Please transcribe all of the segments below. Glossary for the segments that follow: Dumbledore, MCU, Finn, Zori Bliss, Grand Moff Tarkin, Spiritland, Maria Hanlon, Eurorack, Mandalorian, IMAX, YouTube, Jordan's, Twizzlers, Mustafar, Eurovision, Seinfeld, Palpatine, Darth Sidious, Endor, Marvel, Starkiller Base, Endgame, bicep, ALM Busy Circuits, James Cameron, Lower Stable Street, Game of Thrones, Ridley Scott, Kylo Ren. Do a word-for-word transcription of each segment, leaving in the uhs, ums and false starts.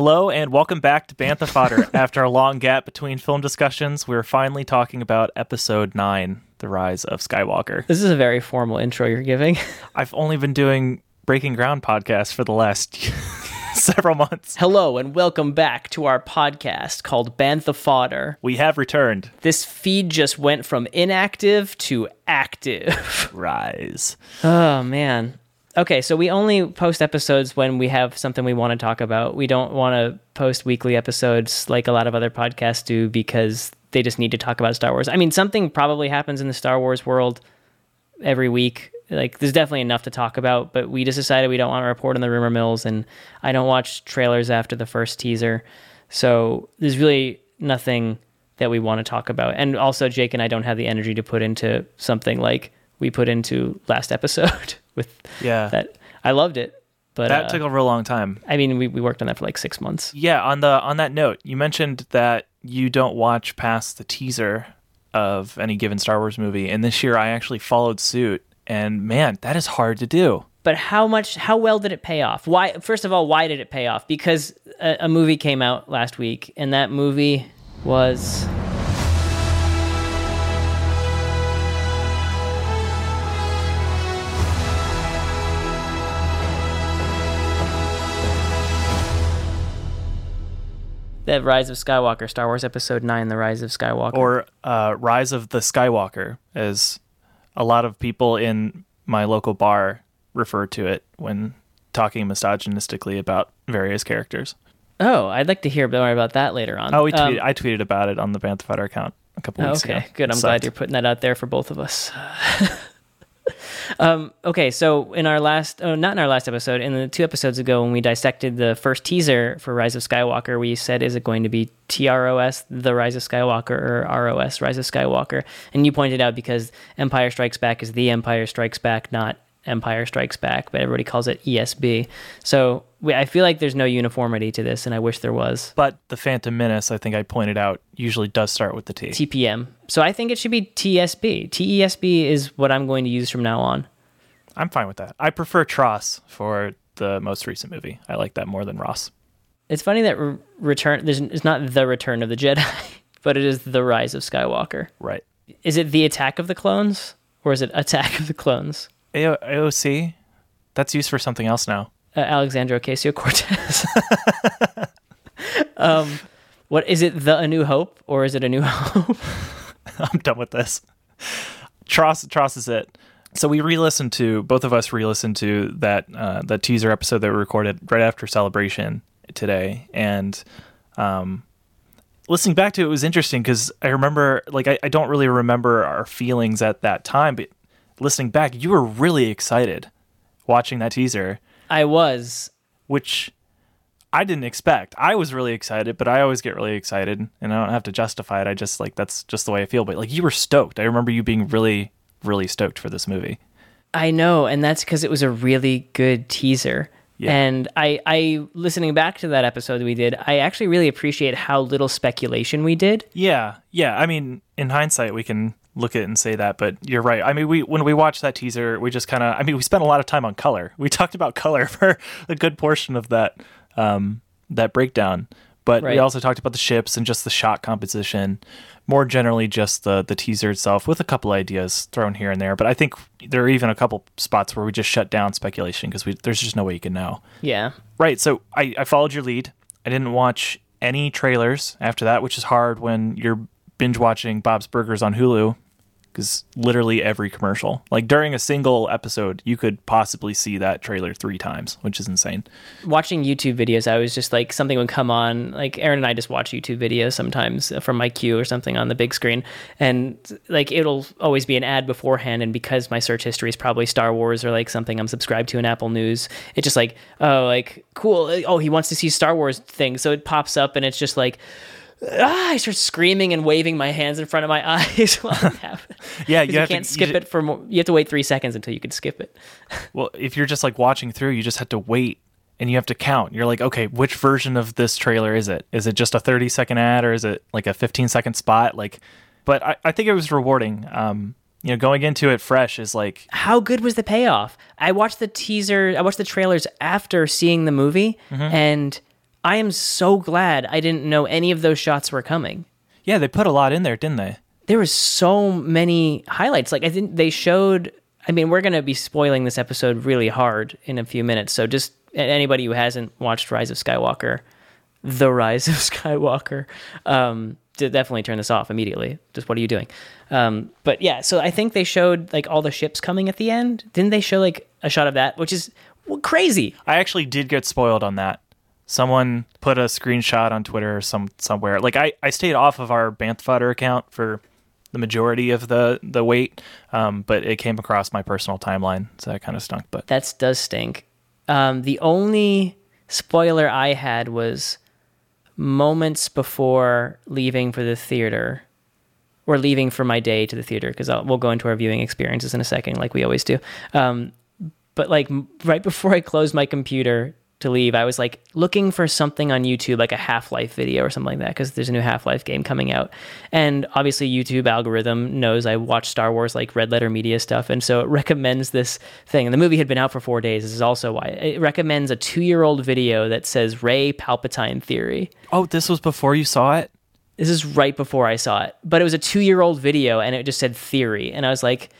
Hello, and welcome back to Bantha Fodder. After a long gap between film discussions, we're finally talking about Episode nine, The Rise of Skywalker. This is a very formal intro you're giving. I've only been doing Breaking Ground podcasts for the last several months. Hello, and welcome back to our podcast called Bantha Fodder. We have returned. This feed just went from inactive to active. Rise. Oh, man. Okay, so we only post episodes when we have something we want to talk about. We don't want to post weekly episodes like a lot of other podcasts do because they just need to talk about Star Wars. I mean, something probably happens in the Star Wars world every week. Like, there's definitely enough to talk about, but we just decided we don't want to report on the rumor mills, and I don't watch trailers after the first teaser. So there's really nothing that we want to talk about. And also, Jake and I don't have the energy to put into something like we put into last episode. With yeah, that I loved it, but that uh, took a real long time. I mean, we, we worked on that for like six months. Yeah. On the on that note, you mentioned that you don't watch past the teaser of any given Star Wars movie, and this year I actually followed suit. And man, that is hard to do. But how much? How well did it pay off? Why? First of all, why did it pay off? Because a, a movie came out last week, and that movie was. The Rise of Skywalker, Star Wars Episode nine, The Rise of Skywalker. Or uh, Rise of the Skywalker, as a lot of people in my local bar refer to it when talking misogynistically about various characters. Oh, I'd like to hear more about that later on. Oh, we tweeted, um, I tweeted about it on the Bantha Fodder account a couple weeks okay, ago. Okay, good. I'm glad you're putting that out there for both of us. um, okay, so in our last, oh, not in our last episode, in the two episodes ago when we dissected the first teaser for Rise of Skywalker, we said, is it going to be T R O S, The Rise of Skywalker, or R O S, Rise of Skywalker? And you pointed out because Empire Strikes Back is The Empire Strikes Back, not Empire Strikes Back, but everybody calls it E S B. So we, I feel like there's no uniformity to this, and I wish there was. But The Phantom Menace, I think I pointed out, usually does start with the T. T P M. So I think it should be T S B. T E S B is what I'm going to use from now on. I'm fine with that. I prefer T R O S for the most recent movie. I like that more than Ross. It's funny that re- return. There's, it's not The Return of the Jedi, but it is The Rise of Skywalker. Right. Is it The Attack of the Clones, or is it Attack of the Clones? A O C? That's used for something else now. Uh, Alexandra Ocasio-Cortez. um, what is it? The A New Hope, or is it A New Hope? I'm done with this. Tross, Tross is it. So we re-listened to, both of us re-listened to that uh, the teaser episode that we recorded right after Celebration today, and um, listening back to it was interesting because I remember, like, I, I don't really remember our feelings at that time, but listening back, you were really excited watching that teaser. I was. Which I didn't expect. I was really excited, but I always get really excited, and I don't have to justify it. I just, like, that's just the way I feel. But, like, you were stoked. I remember you being really, really stoked for this movie. I know, and that's because it was a really good teaser. Yeah. And I, I, listening back to that episode we did, I actually really appreciate how little speculation we did. Yeah, yeah. I mean, in hindsight, we can look at it and say that, but you're right. I mean, we when we watched that teaser, we just kind of, I mean, we spent a lot of time on color. We talked about color for a good portion of that um, that breakdown, but right. We also talked about the ships and just the shot composition, more generally just the the teaser itself with a couple ideas thrown here and there. But I think there are even a couple spots where we just shut down speculation because we there's just no way you can know. Yeah. Right. So I, I followed your lead. I didn't watch any trailers after that, which is hard when you're binge watching Bob's Burgers on Hulu. Because literally every commercial, like during a single episode, you could possibly see that trailer three times, which is insane. Watching YouTube videos, I was just like, something would come on. Like Aaron and I just watch YouTube videos sometimes from my queue or something on the big screen. And like, it'll always be an ad beforehand. And because my search history is probably Star Wars or like something I'm subscribed to in Apple News, it's just like, oh, like cool. Oh, he wants to see Star Wars things. So it pops up and it's just like, Ah, I start screaming and waving my hands in front of my eyes while it happens. Yeah, you, you can't to, skip you, it for more. You have to wait three seconds until you can skip it. Well, if you're just like watching through, you just have to wait and you have to count. You're like, okay, which version of this trailer is it? Is it just a thirty second ad or is it like a fifteen second spot? Like, but I, I think it was rewarding. Um, you know, going into it fresh is like, how good was the payoff? I watched the teaser. I watched the trailers after seeing the movie, mm-hmm. and I am so glad I didn't know any of those shots were coming. Yeah, they put a lot in there, didn't they? There was so many highlights. Like, I think they showed... I mean, we're going to be spoiling this episode really hard in a few minutes, so just anybody who hasn't watched Rise of Skywalker, The Rise of Skywalker, um, definitely turn this off immediately. Just what are you doing? Um, but yeah, so I think they showed, like, all the ships coming at the end. Didn't they show, like, a shot of that, which is crazy? I actually did get spoiled on that. Someone put a screenshot on Twitter or some somewhere. Like, I, I stayed off of our Bantha Fodder account for the majority of the, the wait, um, but it came across my personal timeline, so that kind of stunk. But that does stink. Um, the only spoiler I had was moments before leaving for the theater, or leaving for my day to the theater, because we'll go into our viewing experiences in a second, like we always do. Um, but like right before I closed my computer to leave, I was like looking for something on YouTube, like a Half-Life video or something like that, because there's a new Half-Life game coming out. And obviously YouTube algorithm knows I watch Star Wars, like Red Letter Media stuff, and so it recommends this thing. And the movie had been out for four days. This is also why. It recommends a two-year-old video that says Rey Palpatine Theory. Oh, this was before you saw it? This is right before I saw it. But it was a two-year-old video, and it just said theory. And I was like...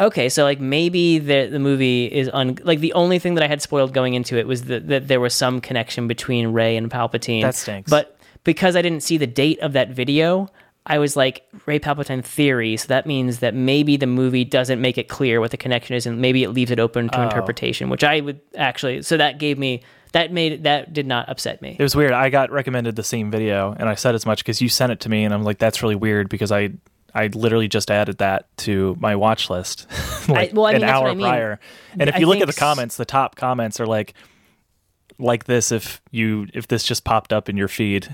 Okay, so like maybe the the movie is un like the only thing that I had spoiled going into it was that that there was some connection between Rey and Palpatine. That stinks. But because I didn't see the date of that video, I was like Rey Palpatine theory. So that means that maybe the movie doesn't make it clear what the connection is, and maybe it leaves it open to oh. interpretation. Which I would actually. So that gave me that made that did not upset me. It was weird. I got recommended the same video, and I said as much because you sent it to me, and I'm like, that's really weird because I. I literally just added that to my watch list like I, well, I mean, an hour I mean. prior. And if I you look at the comments, the top comments are like, like this, if you, if this just popped up in your feed.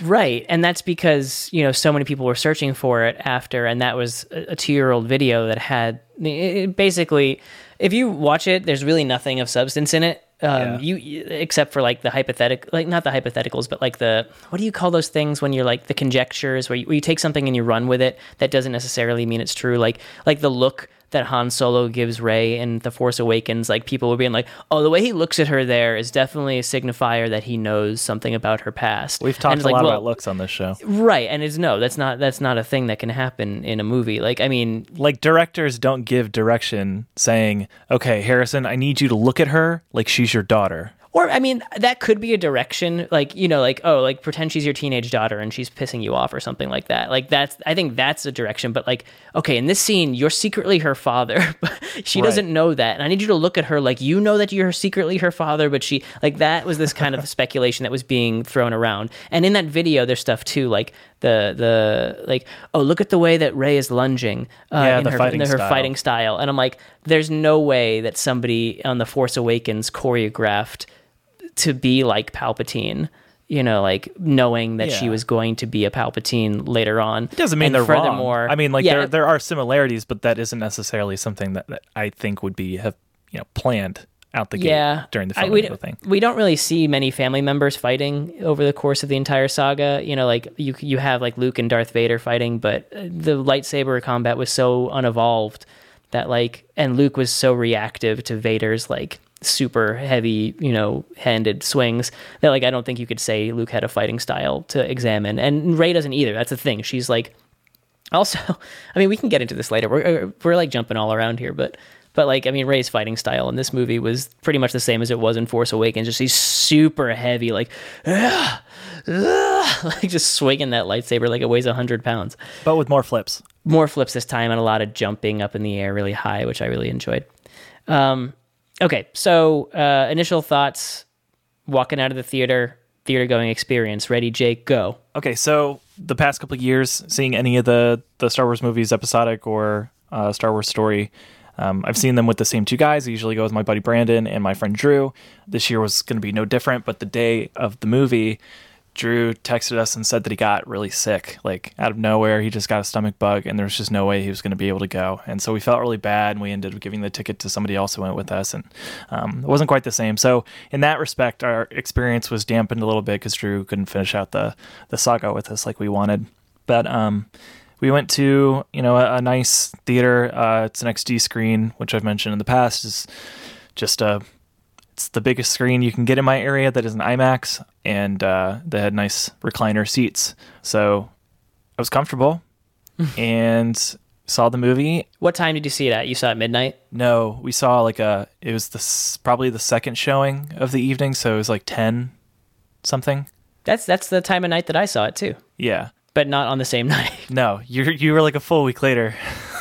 Right. And that's because, you know, so many people were searching for it after, and that was a, a two-year-old video that had it, it basically, if you watch it, there's really nothing of substance in it. Um, yeah. You except for like the hypothetical, like not the hypotheticals, but like the, what do you call those things when you're like the conjectures where you, where you take something and you run with it that doesn't necessarily mean it's true. Like, like the look that Han Solo gives Rey in The Force Awakens, like people were being like, oh, the way he looks at her there is definitely a signifier that he knows something about her past. We've talked a like, lot well, about looks on this show. Right. And it's no, that's not, that's not a thing that can happen in a movie. Like, I mean, like directors don't give direction saying, okay, Harrison, I need you to look at her like she's your daughter. Or, I mean, that could be a direction, like, you know, like, oh, like, pretend she's your teenage daughter and she's pissing you off or something like that. Like, that's, I think that's a direction, but like, okay, in this scene, you're secretly her father, but she right. doesn't know that. And I need you to look at her like, you know that you're secretly her father, but she, like, that was this kind of speculation that was being thrown around. And in that video, there's stuff too, like, the, the like, oh, look at the way that Rey is lunging uh, yeah, in, the her, fighting in her style. fighting style. And I'm like, there's no way that somebody on The Force Awakens choreographed to be like Palpatine, you know, like knowing that yeah. she was going to be a Palpatine later on. It doesn't mean and they're furthermore, wrong. I mean, like yeah, there there are similarities, but that isn't necessarily something that, that I think would be have you know planned out the yeah. gate during the film. I, we, d- thing. we don't really see many family members fighting over the course of the entire saga. You know, like you you have like Luke and Darth Vader fighting, but the lightsaber combat was so unevolved that like, and Luke was so reactive to Vader's like super heavy, you know, handed swings that like I don't think you could say Luke had a fighting style to examine, and Rey doesn't either. That's the thing. She's like, also, I mean, we can get into this later. We're we're like jumping all around here, but but like I mean, Rey's fighting style in this movie was pretty much the same as it was in Force Awakens. Just he's super heavy, like, ah, ah, like just swinging that lightsaber like it weighs a hundred pounds. But with more flips, more flips this time, and a lot of jumping up in the air really high, which I really enjoyed. Um. Okay, so uh, initial thoughts, walking out of the theater, theater-going experience. Ready, Jake, go. Okay, so the past couple of years, seeing any of the, the Star Wars movies, episodic or uh, Star Wars story, um, I've seen them with the same two guys. I usually go with my buddy Brandon and my friend Drew. This year was going to be no different, but the day of the movie, Drew texted us and said that he got really sick. Like, out of nowhere, he just got a stomach bug, and there was just no way he was going to be able to go. And so we felt really bad, and we ended up giving the ticket to somebody else who went with us, and um, it wasn't quite the same. So in that respect, our experience was dampened a little bit because Drew couldn't finish out the, the saga with us like we wanted. But um, we went to, you know, a, a nice theater. Uh, it's an X D screen, which I've mentioned in the past. Is just a It's the biggest screen you can get in my area that is an IMAX, and uh, they had nice recliner seats. So I was comfortable and saw the movie. What time did you see it at? You saw it at midnight? No, we saw like a, it was the, probably the second showing of the evening. So it was like ten something. That's that's the time of night that I saw it too. Yeah. But not on the same night. No, you you were like a full week later.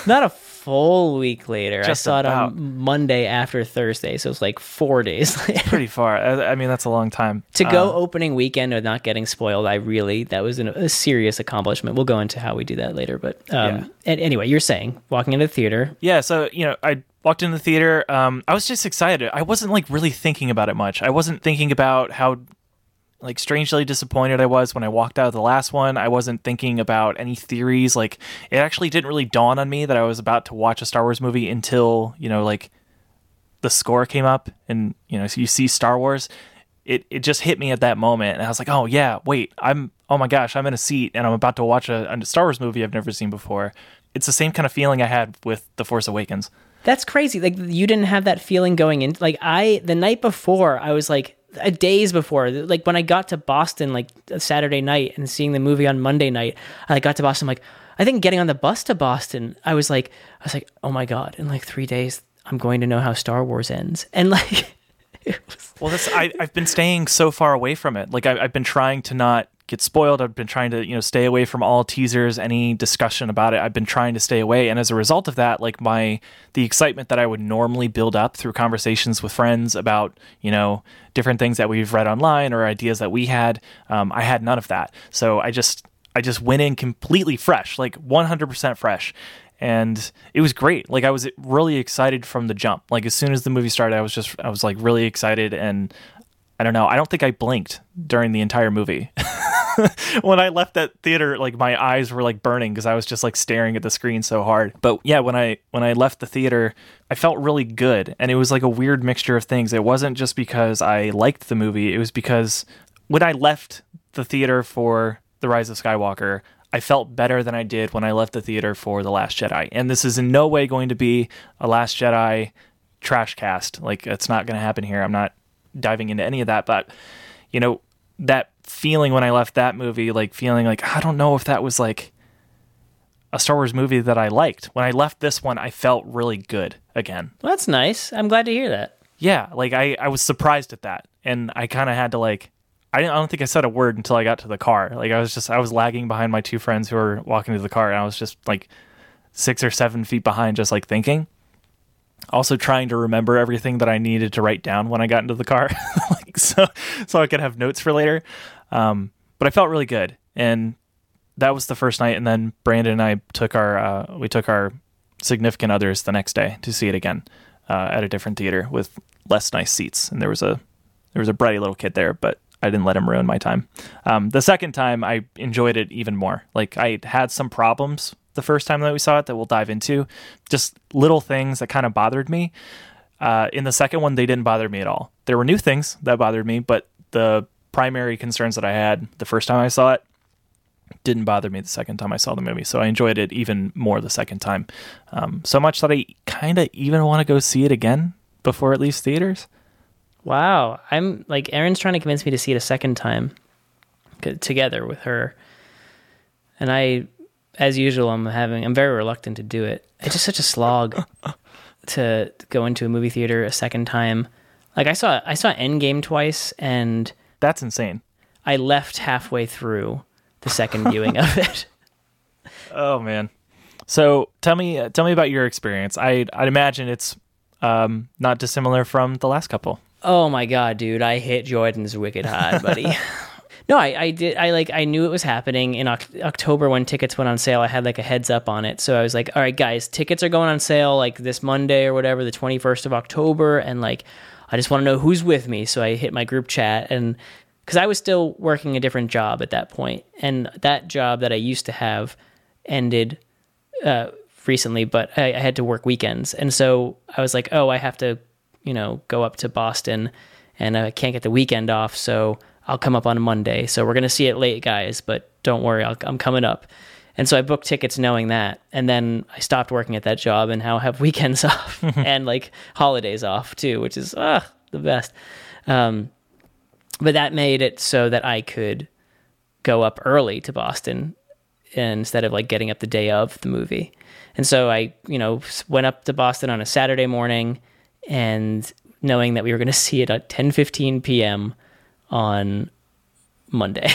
Not a full week later. Just I saw about. It on Monday after Thursday, so it was like four days later. It's pretty far. I, I mean, that's a long time. To um, go opening weekend with not getting spoiled, I really, that was an, a serious accomplishment. We'll go into how we do that later. But um, yeah. And anyway, you're saying, walking into the theater. Yeah, so, you know, I walked into the theater. Um, I was just excited. I wasn't like really thinking about it much. I wasn't thinking about how... like strangely disappointed I was when I walked out of the last one. I wasn't thinking about any theories. Like it actually didn't really dawn on me that I was about to watch a Star Wars movie until, you know, like the score came up and, you know, so you see Star Wars, it, it just hit me at that moment. And I was like, oh yeah, wait, I'm, oh my gosh, I'm in a seat and I'm about to watch a, a Star Wars movie I've never seen before. It's the same kind of feeling I had with The Force Awakens. That's crazy. Like you didn't have that feeling going in. Like I, the night before I was like, days before, like when I got to Boston, like Saturday night and seeing the movie on Monday night, I got to Boston, like I think getting on the bus to Boston, I was like, I was like, oh my God, in like three days, I'm going to know how Star Wars ends. And like, it was... well, that's, I, I've been staying so far away from it. Like I, I've been trying to not get spoiled. I've been trying to, you know, stay away from all teasers, any discussion about it. I've been trying to stay away. And as a result of that, like my, the excitement that I would normally build up through conversations with friends about, you know, different things that we've read online or ideas that we had, um, I had none of that. So I just, I just went in completely fresh, like one hundred percent fresh. And it was great. Like I was really excited from the jump. Like as soon as the movie started, I was just, I was like really excited. And I don't know, I don't think I blinked during the entire movie. When I left that theater, like my eyes were like burning because I was just like staring at the screen so hard. But yeah, when I when I left the theater, I felt really good. And it was like a weird mixture of things. It wasn't just because I liked the movie. It was because when I left the theater for The Rise of Skywalker, I felt better than I did when I left the theater for The Last Jedi. And this is in no way going to be a Last Jedi trash cast. Like it's not going to happen here. I'm not diving into any of that. But, you know, that feeling when I left that movie, like feeling like, I don't know if that was like a Star Wars movie that I liked. When I left this one, I felt really good again. Well, that's nice. I'm glad to hear that. Yeah. Like I, I was surprised at that. And I kind of had to like, I, didn't, I don't think I said a word until I got to the car. Like I was just, I was lagging behind my two friends who were walking to the car, and I was just like six or seven feet behind, just like thinking. Also trying to remember everything that I needed to write down when I got into the car, like, so so I could have notes for later. Um, but I felt really good, and that was the first night. And then Brandon and I took our uh, we took our significant others the next day to see it again uh, at a different theater with less nice seats. And there was a there was a bratty little kid there, but I didn't let him ruin my time. Um, the second time, I enjoyed it even more. Like I had some problems the first time that we saw it that we'll dive into, just little things that kind of bothered me. Uh, in the second one, they didn't bother me at all. There were new things that bothered me, but the primary concerns that I had the first time I saw it didn't bother me the second time I saw the movie. So I enjoyed it even more the second time. Um, so much that I kind of even want to go see it again before it leaves theaters. Wow. I'm like, Erin's trying to convince me to see it a second time together with her. And I, as usual, I'm having, I'm very reluctant to do it. It's just such a slog to go into a movie theater a second time. Like I saw, I saw Endgame twice, and that's insane. I left halfway through the second viewing of it. Oh man. So tell me, tell me about your experience. I, I'd imagine it's, um, not dissimilar from the last couple. Oh my God, dude. I hit Jordan's wicked hard, buddy. No, I, I did. I like. I knew it was happening in October when tickets went on sale. I had like a heads up on it, so I was like, "All right, guys, tickets are going on sale like this Monday or whatever, the twenty-first of October." And like, I just want to know who's with me, so I hit my group chat, and because I was still working a different job at that point, and that job that I used to have ended uh, recently, but I, I had to work weekends, and so I was like, "Oh, I have to, you know, go up to Boston, and I can't get the weekend off, so." I'll come up on a Monday. So we're going to see it late, guys, but don't worry, I'll, I'm coming up. And so I booked tickets knowing that. And then I stopped working at that job and now have weekends off and like holidays off too, which is, ah, the best. Um, but that made it so that I could go up early to Boston instead of like getting up the day of the movie. And so I, you know, went up to Boston on a Saturday morning, and knowing that we were going to see it at ten fifteen p.m. on Monday.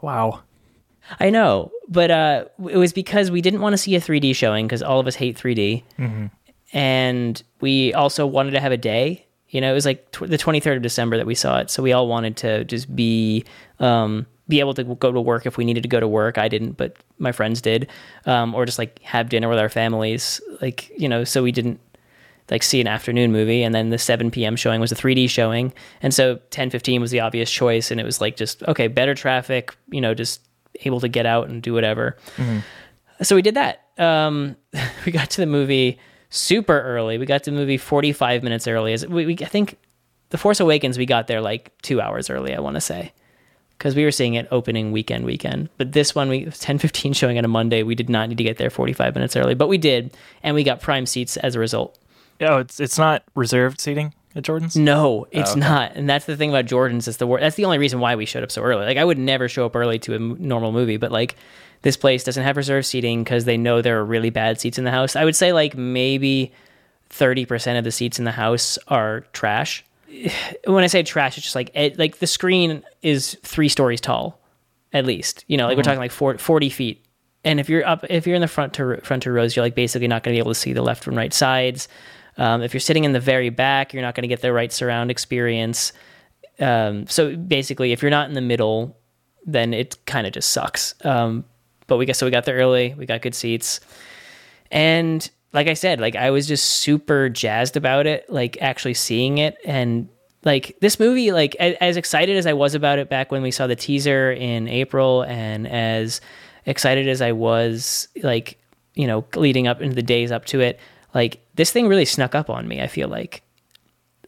Wow. I know, but uh, it was because we didn't want to see a three D showing because all of us hate three D. Mm-hmm. And we also wanted to have a day. You know, it was like tw- the twenty-third of December that we saw it. So we all wanted to just be um, be able to go to work if we needed to go to work. I didn't, but my friends did. Um, or just like have dinner with our families. Like, you know, so we didn't like see an afternoon movie. And then the seven p.m. showing was a three D showing. And so ten fifteen was the obvious choice. And it was like just, okay, better traffic, you know, just able to get out and do whatever. Mm-hmm. So we did that. Um, we got to the movie super early. We got to the movie forty-five minutes early. As we, we, I think The Force Awakens, we got there like two hours early, I want to say, because we were seeing it opening weekend, weekend. But this one, we it was ten fifteen showing on a Monday. We did not need to get there forty-five minutes early, but we did. And we got prime seats as a result. Oh, it's it's not reserved seating at Jordan's? No, it's oh, okay. not. And that's the thing about Jordan's. It's the wor- That's the only reason why we showed up so early. Like, I would never show up early to a m- normal movie, but, like, this place doesn't have reserved seating because they know there are really bad seats in the house. I would say, like, maybe thirty percent of the seats in the house are trash. When I say trash, it's just, like, it, like the screen is three stories tall, at least. You know, like, mm-hmm. we're talking, like, forty feet. And if you're up, if you're in the front to, front two rows, you're, like, basically not going to be able to see the left and right sides. Um, if you're sitting in the very back, you're not going to get the right surround experience. Um, so basically, if you're not in the middle, then it kind of just sucks. Um, but we got so we got there early, we got good seats, and like I said, like I was just super jazzed about it, like actually seeing it, and like this movie, like a- as excited as I was about it back when we saw the teaser in April, and as excited as I was, like you know, leading up into the days up to it. Like, this thing really snuck up on me, I feel like.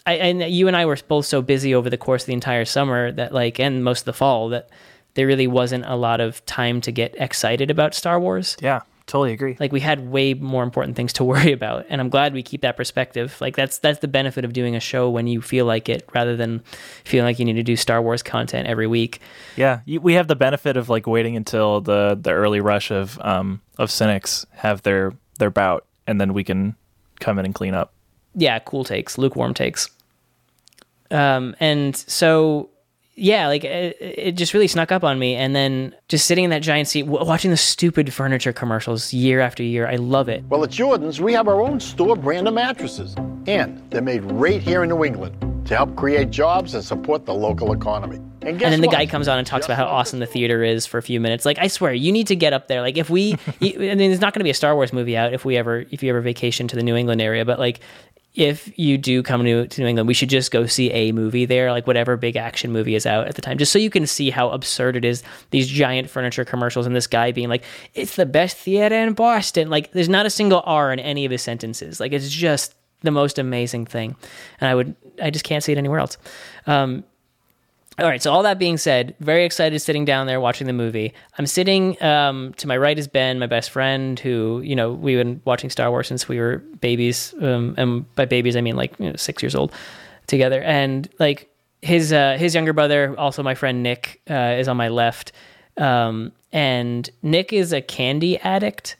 I, and you and I were both so busy over the course of the entire summer that, like, and most of the fall, that there really wasn't a lot of time to get excited about Star Wars. Yeah, totally agree. Like, we had way more important things to worry about, and I'm glad we keep that perspective. Like, that's that's the benefit of doing a show when you feel like it, rather than feeling like you need to do Star Wars content every week. Yeah, we have the benefit of, like, waiting until the, the early rush of um of cynics have their, their bout. And then we can come in and clean up. Yeah, cool takes, lukewarm takes. Um, and so, yeah, like it, it just really snuck up on me. And then just sitting in that giant seat, w- watching the stupid furniture commercials year after year, I love it. Well, at Jordan's, we have our own store brand of mattresses. And they're made right here in New England to help create jobs and support the local economy. And, and then what? The guy comes on and talks about how awesome the theater is for a few minutes. Like, I swear, you need to get up there. Like, if we, I mean, there's not going to be a Star Wars movie out if we ever, if you ever vacation to the New England area. But like, if you do come to, to New England, we should just go see a movie there, like whatever big action movie is out at the time, just so you can see how absurd it is. These giant furniture commercials and this guy being like, "It's the best theater in Boston." Like, there's not a single R in any of his sentences. Like, it's just the most amazing thing, and I would, I just can't see it anywhere else. Um, All right, so all that being said, very excited sitting down there watching the movie. I'm sitting, um, to my right is Ben, my best friend, who, you know, we've been watching Star Wars since we were babies. Um, and by babies, I mean, like, you know, six years old together. And, like, his uh, his younger brother, also my friend Nick, uh, is on my left. Um, and Nick is a candy addict.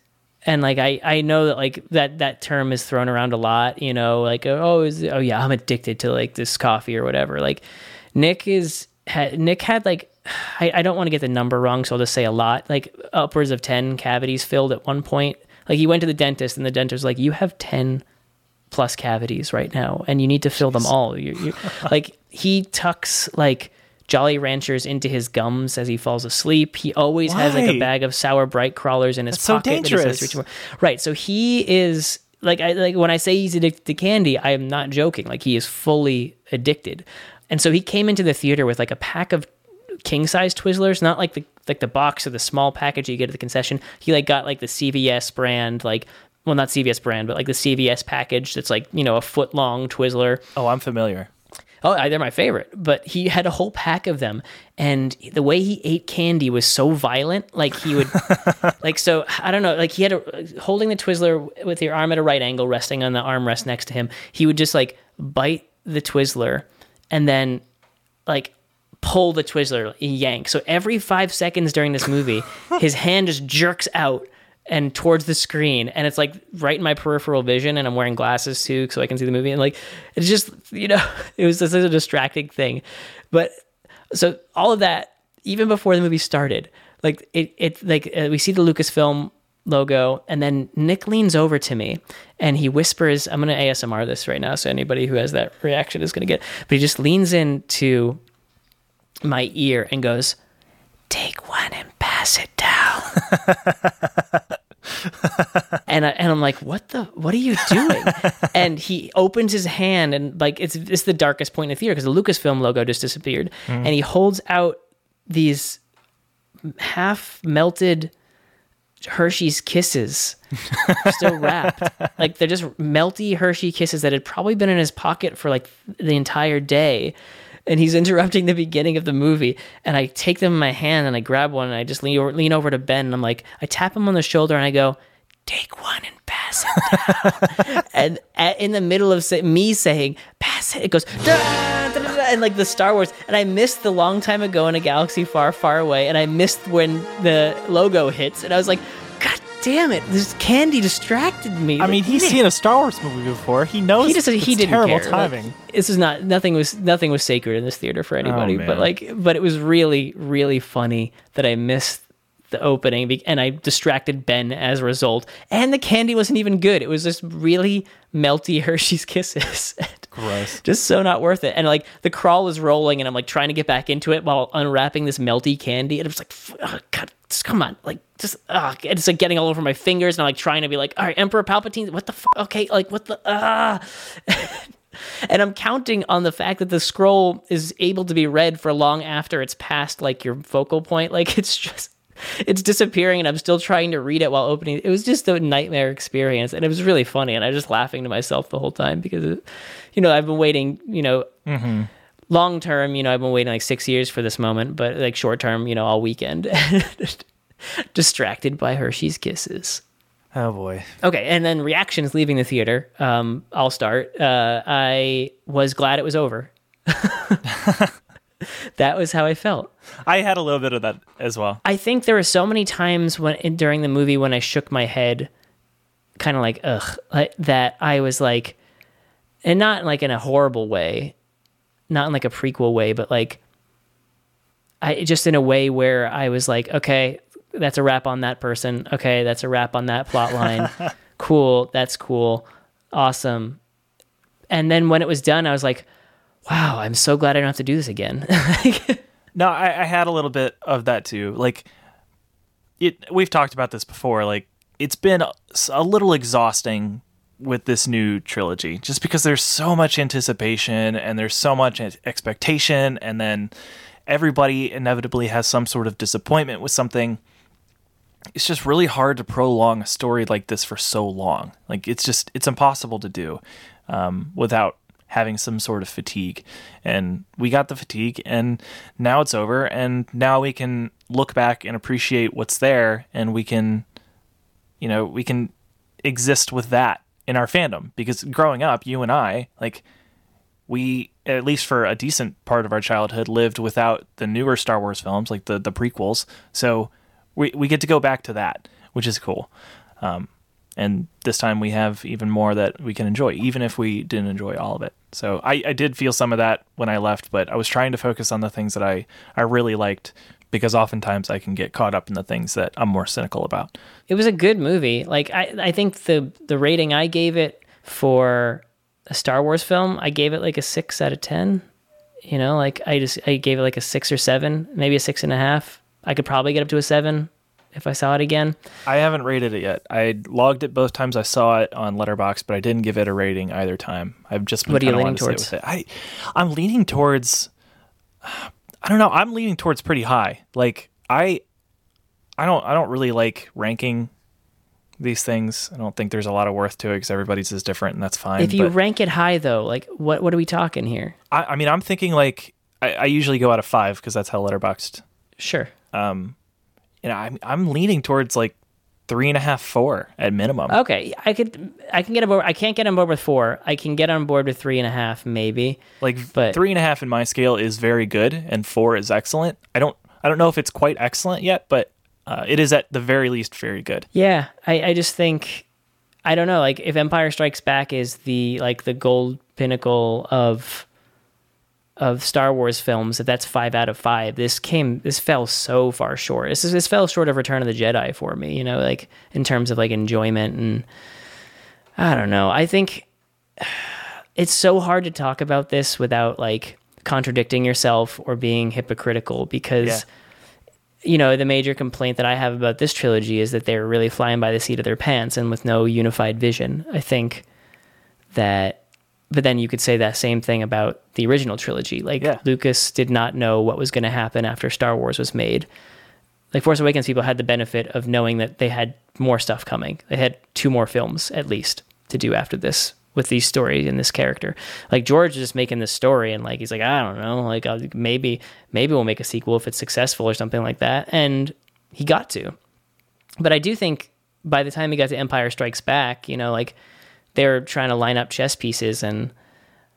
And, like, I, I know that, like, that, that term is thrown around a lot, you know, like, oh, is it, oh, yeah, I'm addicted to, like, this coffee or whatever, like... Nick is ha, Nick had like I, I don't want to get the number wrong, so I'll just say a lot, like upwards of ten cavities filled at one point. Like, he went to the dentist, and the dentist was like, "You have ten plus cavities right now, and you need to fill them all." You, you, like, he tucks like Jolly Ranchers into his gums as he falls asleep. He always Why? has like a bag of Sour Bright Crawlers in his That's pocket. So dangerous, that is right? So he is. Like, I, like when I say he's addicted to candy, I am not joking. Like, he is fully addicted. And so he came into the theater with like a pack of king-size Twizzlers, not like the like the box or the small package you get at the concession. He like got like the C V S brand, like, well, not C V S brand, but like the C V S package that's like, you know, a foot-long Twizzler. Oh, I'm familiar. Oh, they're my favorite. But he had a whole pack of them, and the way he ate candy was so violent. Like, he would, like, so I don't know. Like, he had a holding the Twizzler with your arm at a right angle, resting on the armrest next to him. He would just like bite the Twizzler and then like pull the Twizzler, yank. So every five seconds during this movie, his hand just jerks out and towards the screen, and it's like right in my peripheral vision, and I'm wearing glasses too so I can see the movie, and like it's just, you know, it was just a distracting thing. But so all of that, even before the movie started, like it, it like uh, we see the Lucasfilm logo, and then Nick leans over to me and he whispers, I'm going to A S M R this right now, so anybody who has that reaction is going to get, but he just leans into my ear and goes, take one and pass it down. and, I, and I'm like, what the, what are you doing? And he opens his hand, and like, it's, it's the darkest point in the theater because the Lucasfilm logo just disappeared. Mm. And he holds out these half melted Hershey's Kisses, still wrapped. Like they're just melty Hershey Kisses that had probably been in his pocket for like the entire day. And he's interrupting the beginning of the movie. And I take them in my hand and I grab one and I just lean over, lean over to Ben. And I'm like, I tap him on the shoulder and I go, take one and pass it down. And at, in the middle of say, me saying, pass it, it goes, da, da, da, da, and like the Star Wars. And I missed the long time ago in a galaxy far, far away. And I missed when the logo hits. And I was like, God damn it. This candy distracted me. I mean, he's yeah. seen a Star Wars movie before. He knows he just, it's he didn't terrible care. Timing. Like, this is not, nothing was, nothing was sacred in this theater for anybody. Oh, but like, but it was really, really funny that I missed the opening, and I distracted Ben as a result, and the candy wasn't even good. It was just really melty Hershey's Kisses. Gross. Just so not worth it. And like the crawl is rolling and I'm like trying to get back into it while unwrapping this melty candy, and I'm just like, oh, God, just come on, like just oh. It's like getting all over my fingers, and I'm like trying to be like, all right, Emperor Palpatine, what the f-? Okay, like what the ah and I'm counting on the fact that the scroll is able to be read for long after it's past like your focal point. Like it's just it's disappearing, and I'm still trying to read it while opening. It was just a nightmare experience, and it was really funny, and I was just laughing to myself the whole time because, it, you know, I've been waiting, you know, mm-hmm. long term, you know, I've been waiting like six years for this moment, but like short term, you know, all weekend, distracted by Hershey's Kisses. Oh boy. Okay, and then reactions leaving the theater. Um, I'll start. Uh, I was glad it was over. That was how I felt. I had a little bit of that as well. I think there were so many times when during the movie when I shook my head, kind of like, ugh, like, that I was like, and not like in a horrible way, not in like a prequel way, but like, I just in a way where I was like, okay, that's a wrap on that person. Okay, that's a wrap on that plot line. Cool, that's cool, awesome. And then when it was done, I was like, wow, I'm so glad I don't have to do this again. No, I, I had a little bit of that too. Like, it, we've talked about this before. Like, it's been a, a little exhausting with this new trilogy, just because there's so much anticipation and there's so much expectation, and then everybody inevitably has some sort of disappointment with something. It's just really hard to prolong a story like this for so long. Like, it's just it's impossible to do um, without having some sort of fatigue, and we got the fatigue, and now it's over, and now we can look back and appreciate what's there, and we can, you know, we can exist with that in our fandom, because growing up, you and I, like, we, at least for a decent part of our childhood, lived without the newer Star Wars films, like the, the prequels, so we, we get to go back to that, which is cool. Um, and this time we have even more that we can enjoy, even if we didn't enjoy all of it. So I, I did feel some of that when I left, but I was trying to focus on the things that I, I really liked, because oftentimes I can get caught up in the things that I'm more cynical about. It was a good movie. Like I, I think the, the rating I gave it for a Star Wars film, I gave it like a six out of ten. You know, like I just I gave it like a six or seven, maybe a six and a half. I could probably get up to a seven. If I saw it again. I haven't rated it yet. I logged it both times I saw it on Letterboxd, but I didn't give it a rating either time. I've just been kind of wanting to stay with it. I, I'm leaning towards, I don't know. I'm leaning towards pretty high. Like I, I don't, I don't really like ranking these things. I don't think there's a lot of worth to it because everybody's is different, and that's fine. If you but, rank it high though, like what, what are we talking here? I, I mean, I'm thinking like I, I usually go out of five because that's how Letterboxd. Sure. Um, And I'm I'm leaning towards like three and a half, four at minimum. Okay, I could, I can get on board. I can't get on board with four. I can get on board with three and a half, maybe. Like, but three and a half in my scale is very good, and four is excellent. I don't, I don't know if it's quite excellent yet, but uh, it is at the very least very good. Yeah, I, I just think, I don't know, like if Empire Strikes Back is the like the gold pinnacle of of Star Wars films, if that's five out of five, this came, this fell so far short. This is, this fell short of Return of the Jedi for me, you know, like in terms of like enjoyment, and I don't know. I think it's so hard to talk about this without like contradicting yourself or being hypocritical, because yeah. you know, the major complaint that I have about this trilogy is that they're really flying by the seat of their pants and with no unified vision. I think that, but then you could say that same thing about the original trilogy. Like yeah. Lucas did not know what was going to happen after Star Wars was made. Like Force Awakens people had the benefit of knowing that they had more stuff coming. They had two more films at least to do after this, with these stories and this character. Like George is just making this story, and like he's like, I don't know, like I'll, maybe maybe we'll make a sequel if it's successful or something like that. And he got to. But I do think by the time he got to Empire Strikes Back, you know, like they were trying to line up chess pieces, and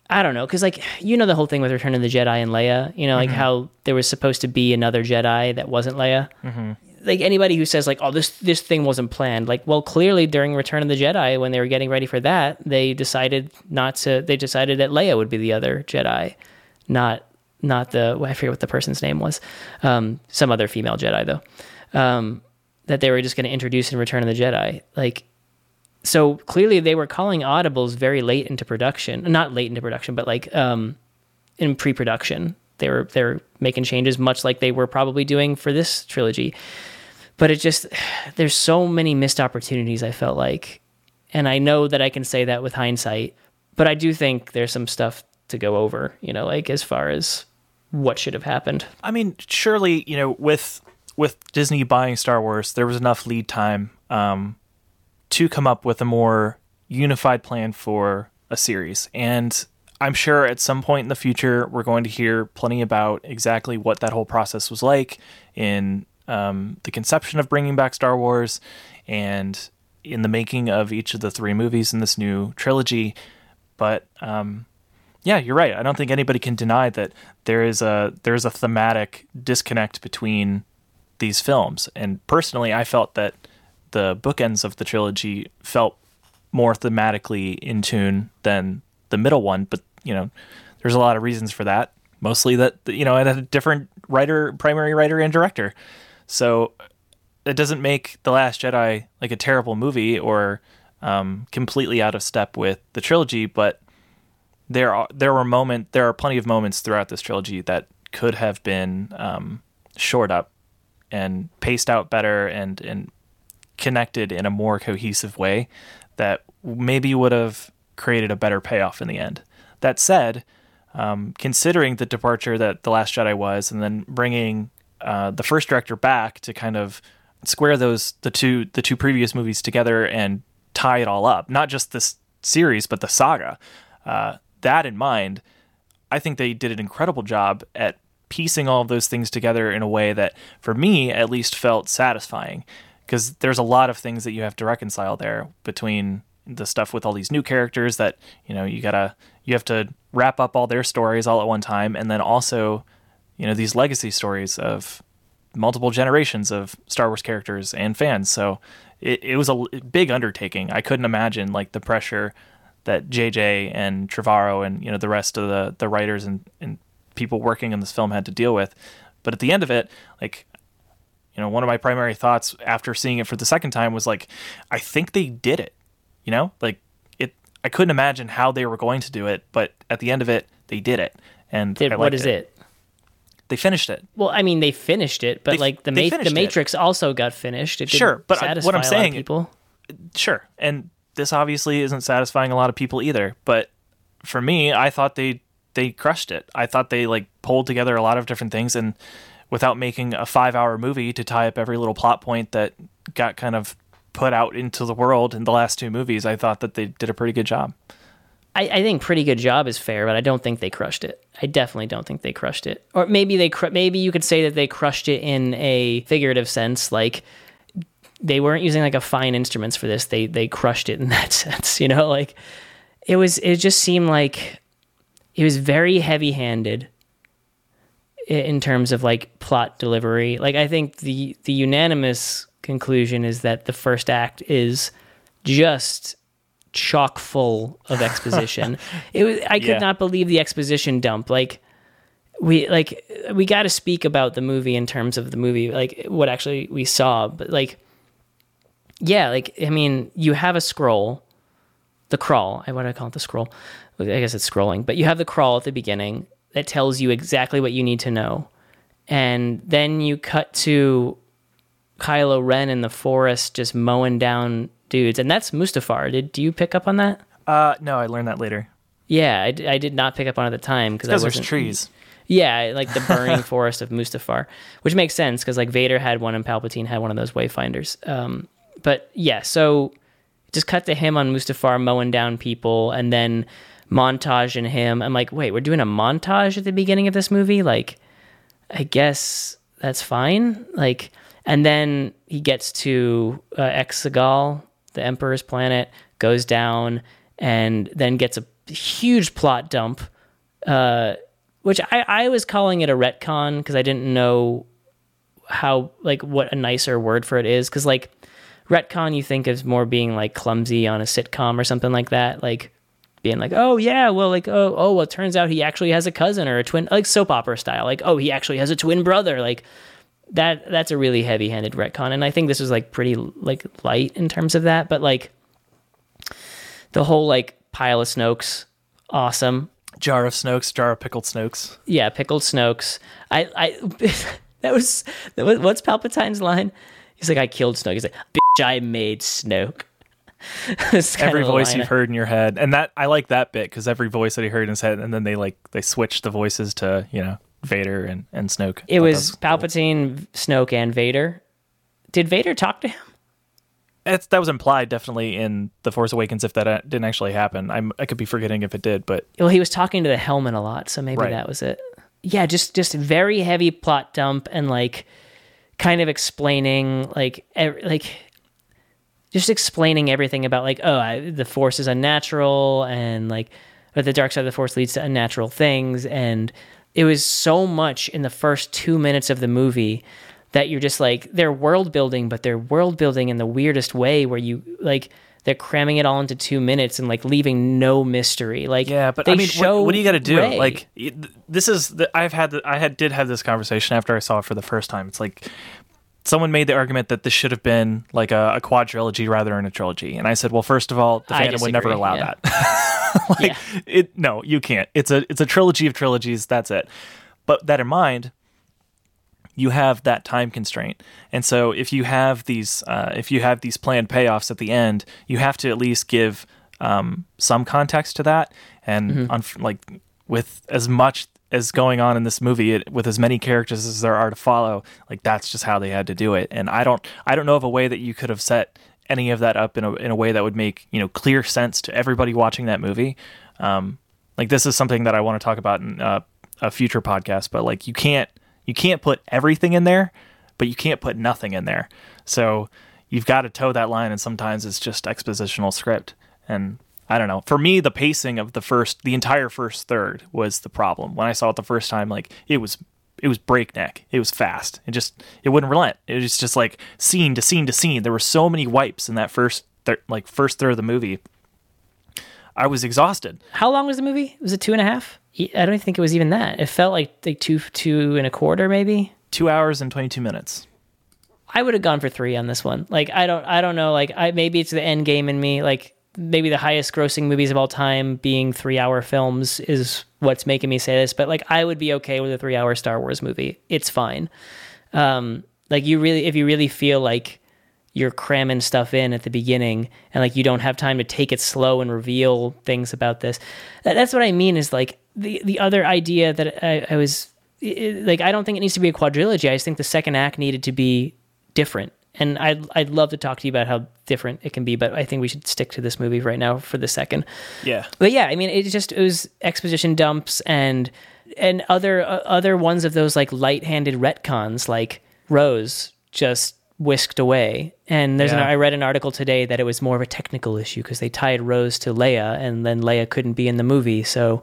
I don't know, because like you know the whole thing with Return of the Jedi and Leia, you know, like mm-hmm. how there was supposed to be another Jedi that wasn't Leia. Mm-hmm. Like anybody who says like, oh, this this thing wasn't planned, like, well, clearly during Return of the Jedi, when they were getting ready for that, they decided not to they decided that Leia would be the other Jedi, not not the well, I forget what the person's name was, um some other female Jedi though, um that they were just going to introduce in Return of the Jedi. Like, so clearly they were calling audibles very late into production, not late into production but like um in pre-production. They were they're making changes, much like they were probably doing for this trilogy. But it just, there's so many missed opportunities, I felt like. And I know that I can say that with hindsight, but I do think there's some stuff to go over, you know, like as far as what should have happened. I mean, surely, you know, with with Disney buying Star Wars, there was enough lead time um, to come up with a more unified plan for a series. And I'm sure at some point in the future, we're going to hear plenty about exactly what that whole process was like in um, the conception of bringing back Star Wars and in the making of each of the three movies in this new trilogy. But um, yeah, you're right. I don't think anybody can deny that there is a there is a thematic disconnect between these films. And personally, I felt that the bookends of the trilogy felt more thematically in tune than the middle one, but you know, there's a lot of reasons for that. Mostly that, you know, it had a different writer, primary writer and director. So it doesn't make The Last Jedi like a terrible movie or um, completely out of step with the trilogy. But there are there were moment there are plenty of moments throughout this trilogy that could have been um, shored up and paced out better and and connected in a more cohesive way that maybe would have created a better payoff in the end. That said, um, considering the departure that The Last Jedi was, and then bringing uh, the first director back to kind of square those the two the two previous movies together and tie it all up, not just this series but the saga. Uh, that in mind, I think they did an incredible job at piecing all of those things together in a way that, for me at least, felt satisfying, because there's a lot of things that you have to reconcile there between the stuff with all these new characters that, you know, you gotta, you have to wrap up all their stories all at one time. And then also, you know, these legacy stories of multiple generations of Star Wars characters and fans. So it, it was a big undertaking. I couldn't imagine like the pressure that J J and Trevorrow and, you know, the rest of the, the writers and, and people working on this film had to deal with. But at the end of it, like, you know, one of my primary thoughts after seeing it for the second time was like, I think they did it. You know, like it, I couldn't imagine how they were going to do it, but at the end of it, they did it. And did, what is it. it? They finished it. Well, I mean, they finished it, but they, like the, ma- the Matrix it. also got finished. It didn't sure, but satisfy I, what I'm a saying, lot of people. Sure, and this obviously isn't satisfying a lot of people either. But for me, I thought they they crushed it. I thought they like pulled together a lot of different things, and without making a five-hour movie to tie up every little plot point that got kind of put out into the world in the last two movies, I thought that they did a pretty good job. I, I think pretty good job is fair, but I don't think they crushed it. I definitely don't think they crushed it. Or maybe they cr- maybe you could say that they crushed it in a figurative sense, like they weren't using like a fine instruments for this. They, they crushed it in that sense, you know, like it was, it just seemed like it was very heavy handed in terms of like plot delivery. Like I think the, the unanimous conclusion is that the first act is just chock full of exposition. It was, I could yeah. not believe the exposition dump. Like, We like we got to speak about the movie in terms of the movie, like what actually we saw. But like, yeah, like I mean, you have a scroll, the crawl. What do I call it? The scroll. I guess it's scrolling. But you have the crawl at the beginning that tells you exactly what you need to know, and then you cut to Kylo Ren in the forest just mowing down dudes, and that's Mustafar. Did do you pick up on that? Uh, no, I learned that later. Yeah, I, I did not pick up on it at the time because I wasn't. There's trees. Yeah, like the burning forest of Mustafar, which makes sense because like Vader had one and Palpatine had one of those wayfinders. Um, but yeah, so just cut to him on Mustafar mowing down people and then montage in him. I'm like, wait, we're doing a montage at the beginning of this movie? Like, I guess that's fine. Like, and then he gets to uh, Exegol, the Emperor's planet, goes down and then gets a huge plot dump. Uh, Which I, I was calling it a retcon because I didn't know how, like, what a nicer word for it is. Because, like, retcon you think is more being, like, clumsy on a sitcom or something like that. Like, being like, oh, yeah, well, like, oh, oh, well, it turns out he actually has a cousin or a twin, like, soap opera style. Like, oh, he actually has a twin brother. Like, that that's a really heavy-handed retcon. And I think this was, like, pretty, like, light in terms of that. But, like, the whole, like, pile of Snoke's awesome. Jar of Snokes, jar of pickled Snokes. Yeah, pickled Snokes. I, I, that was, that was, what's Palpatine's line? He's like, I killed Snoke. He's like, bitch, I made Snoke. Every voice you've heard in your head. And that, I like that bit because every voice that he heard in his head, and then they like, they switched the voices to, you know, Vader and, and Snoke. It was, was Palpatine, cool. Snoke, and Vader. Did Vader talk to him? It's, that was implied definitely in The Force Awakens if that uh, didn't actually happen. I'm, I could be forgetting if it did, but... Well, he was talking to the helmet a lot, so maybe right. that was it. Yeah, just, just very heavy plot dump and, like, kind of explaining, like, ev- like just explaining everything about, like, oh, I, the Force is unnatural and, like, but the dark side of the Force leads to unnatural things. And it was so much in the first two minutes of the movie that you're just like, they're world building, but they're world building in the weirdest way where you like, they're cramming it all into two minutes and like leaving no mystery. Like, yeah, but I mean, what, what do you got to do? Rey. Like this is the, I've had, the, I had, did have this conversation after I saw it for the first time. It's like someone made the argument that this should have been like a, a quadrilogy rather than a trilogy. And I said, well, first of all, the fandom would never allow yeah. that. like yeah. it, no, you can't. It's a, it's a trilogy of trilogies. That's it. But that in mind, you have that time constraint. And so if you have these uh, if you have these planned payoffs at the end, you have to at least give um, some context to that. And mm-hmm. on, like with as much as going on in this movie, it, with as many characters as there are to follow, like that's just how they had to do it. And I don't I don't know of a way that you could have set any of that up in a in a way that would make, you know, clear sense to everybody watching that movie. Um, like this is something that I want to talk about in uh, a future podcast, but like you can't You can't put everything in there, but you can't put nothing in there. So you've got to toe that line, and sometimes it's just expositional script. And I don't know. For me, the pacing of the first, the entire first third was the problem. When I saw it the first time, like it was, it was breakneck. It was fast. It just, it wouldn't relent. It was just like scene to scene to scene. There were so many wipes in that first, thir- like first third of the movie. I was exhausted. How long was the movie? Was it two and a half? I don't think it was even that. It felt like like two, two and a quarter, maybe two hours and twenty-two minutes. I would have gone for three on this one. Like I don't, I don't know. Like I maybe it's the end game in me. Like maybe the highest grossing movies of all time being three-hour films is what's making me say this. But like I would be okay with a three-hour Star Wars movie. It's fine. Um, like you really, if you really feel like you're cramming stuff in at the beginning and like you don't have time to take it slow and reveal things about this. That, that's what I mean is like. The the other idea that I, I was, it, like, I don't think it needs to be a quadrilogy. I just think the second act needed to be different. And I'd, I'd love to talk to you about how different it can be, but I think we should stick to this movie right now for the second. Yeah. But yeah, I mean, it just, it was exposition dumps and and other uh, other ones of those, like, light-handed retcons, like Rose just whisked away. And there's yeah. an, I read an article today that it was more of a technical issue because they tied Rose to Leia, and then Leia couldn't be in the movie. So,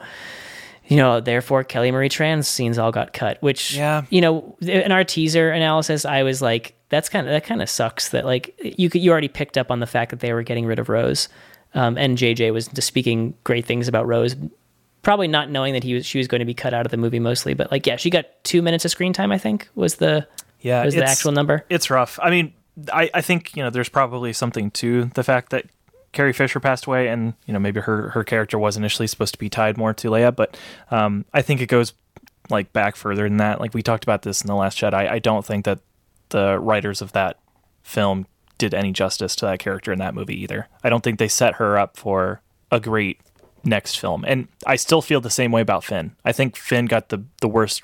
you know, therefore Kelly Marie Tran's scenes all got cut, which, yeah. you know, in our teaser analysis, I was like, that's kind of, that kind of sucks that like you could, you already picked up on the fact that they were getting rid of Rose. Um, and J J was just speaking great things about Rose, probably not knowing that he was, she was going to be cut out of the movie mostly, but like, yeah, she got two minutes of screen time, I think was the, yeah, was the actual number. It's rough. I mean, I, I think, you know, there's probably something to the fact that Carrie Fisher passed away, and, you know, maybe her, her character was initially supposed to be tied more to Leia, but um, I think it goes like back further than that. Like we talked about this in The Last Jedi. I don't think that the writers of that film did any justice to that character in that movie either. I don't think they set her up for a great next film. And I still feel the same way about Finn. I think Finn got the, the worst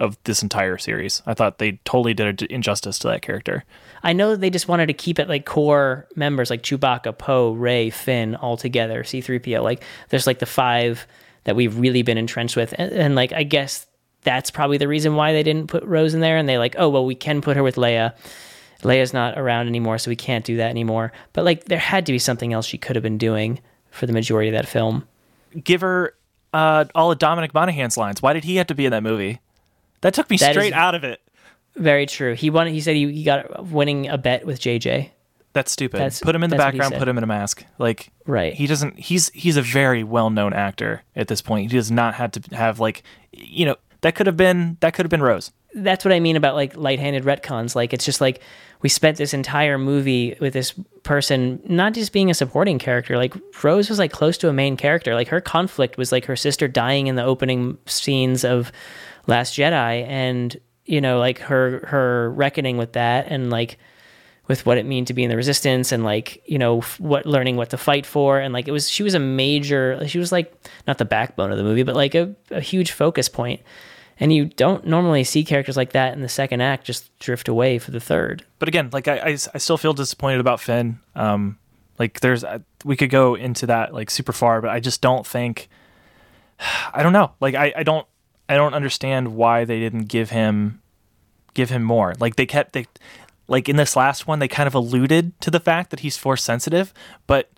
of this entire series. I thought they totally did an injustice to that character. I know they just wanted to keep it like core members like Chewbacca, Poe, Rey, Finn all together, C three P O. Like there's like the five that we've really been entrenched with. And, and like, I guess that's probably the reason why they didn't put Rose in there. And they like, oh, well, we can put her with Leia. Leia's not around anymore, so we can't do that anymore. But like there had to be something else she could have been doing for the majority of that film. Give her uh, all of Dominic Monaghan's lines. Why did he have to be in that movie? That took me that straight out of it. Very true. He won. He said he, he got winning a bet with J J. That's stupid. That's, put him in the background. Put him in a mask. Like right. He doesn't. He's he's a very well known actor at this point. He does not have to have like you know that could have been that could have been Rose. That's what I mean about like light-handed retcons. Like it's just like we spent this entire movie with this person not just being a supporting character. Like Rose was like close to a main character. Like her conflict was like her sister dying in the opening scenes of Last Jedi, and you know like her her reckoning with that, and like with what it means to be in the Resistance, and like you know what learning what to fight for, and like it was she was a major she was like not the backbone of the movie, but like a, a huge focus point. And you don't normally see characters like that in the second act just drift away for the third. But again, like I I, I still feel disappointed about Finn. Um, like there's uh, we could go into that like super far, but I just don't think I don't know like I I don't. I don't understand why they didn't give him give him more. Like they kept they like in this last one they kind of alluded to the fact that he's force sensitive, but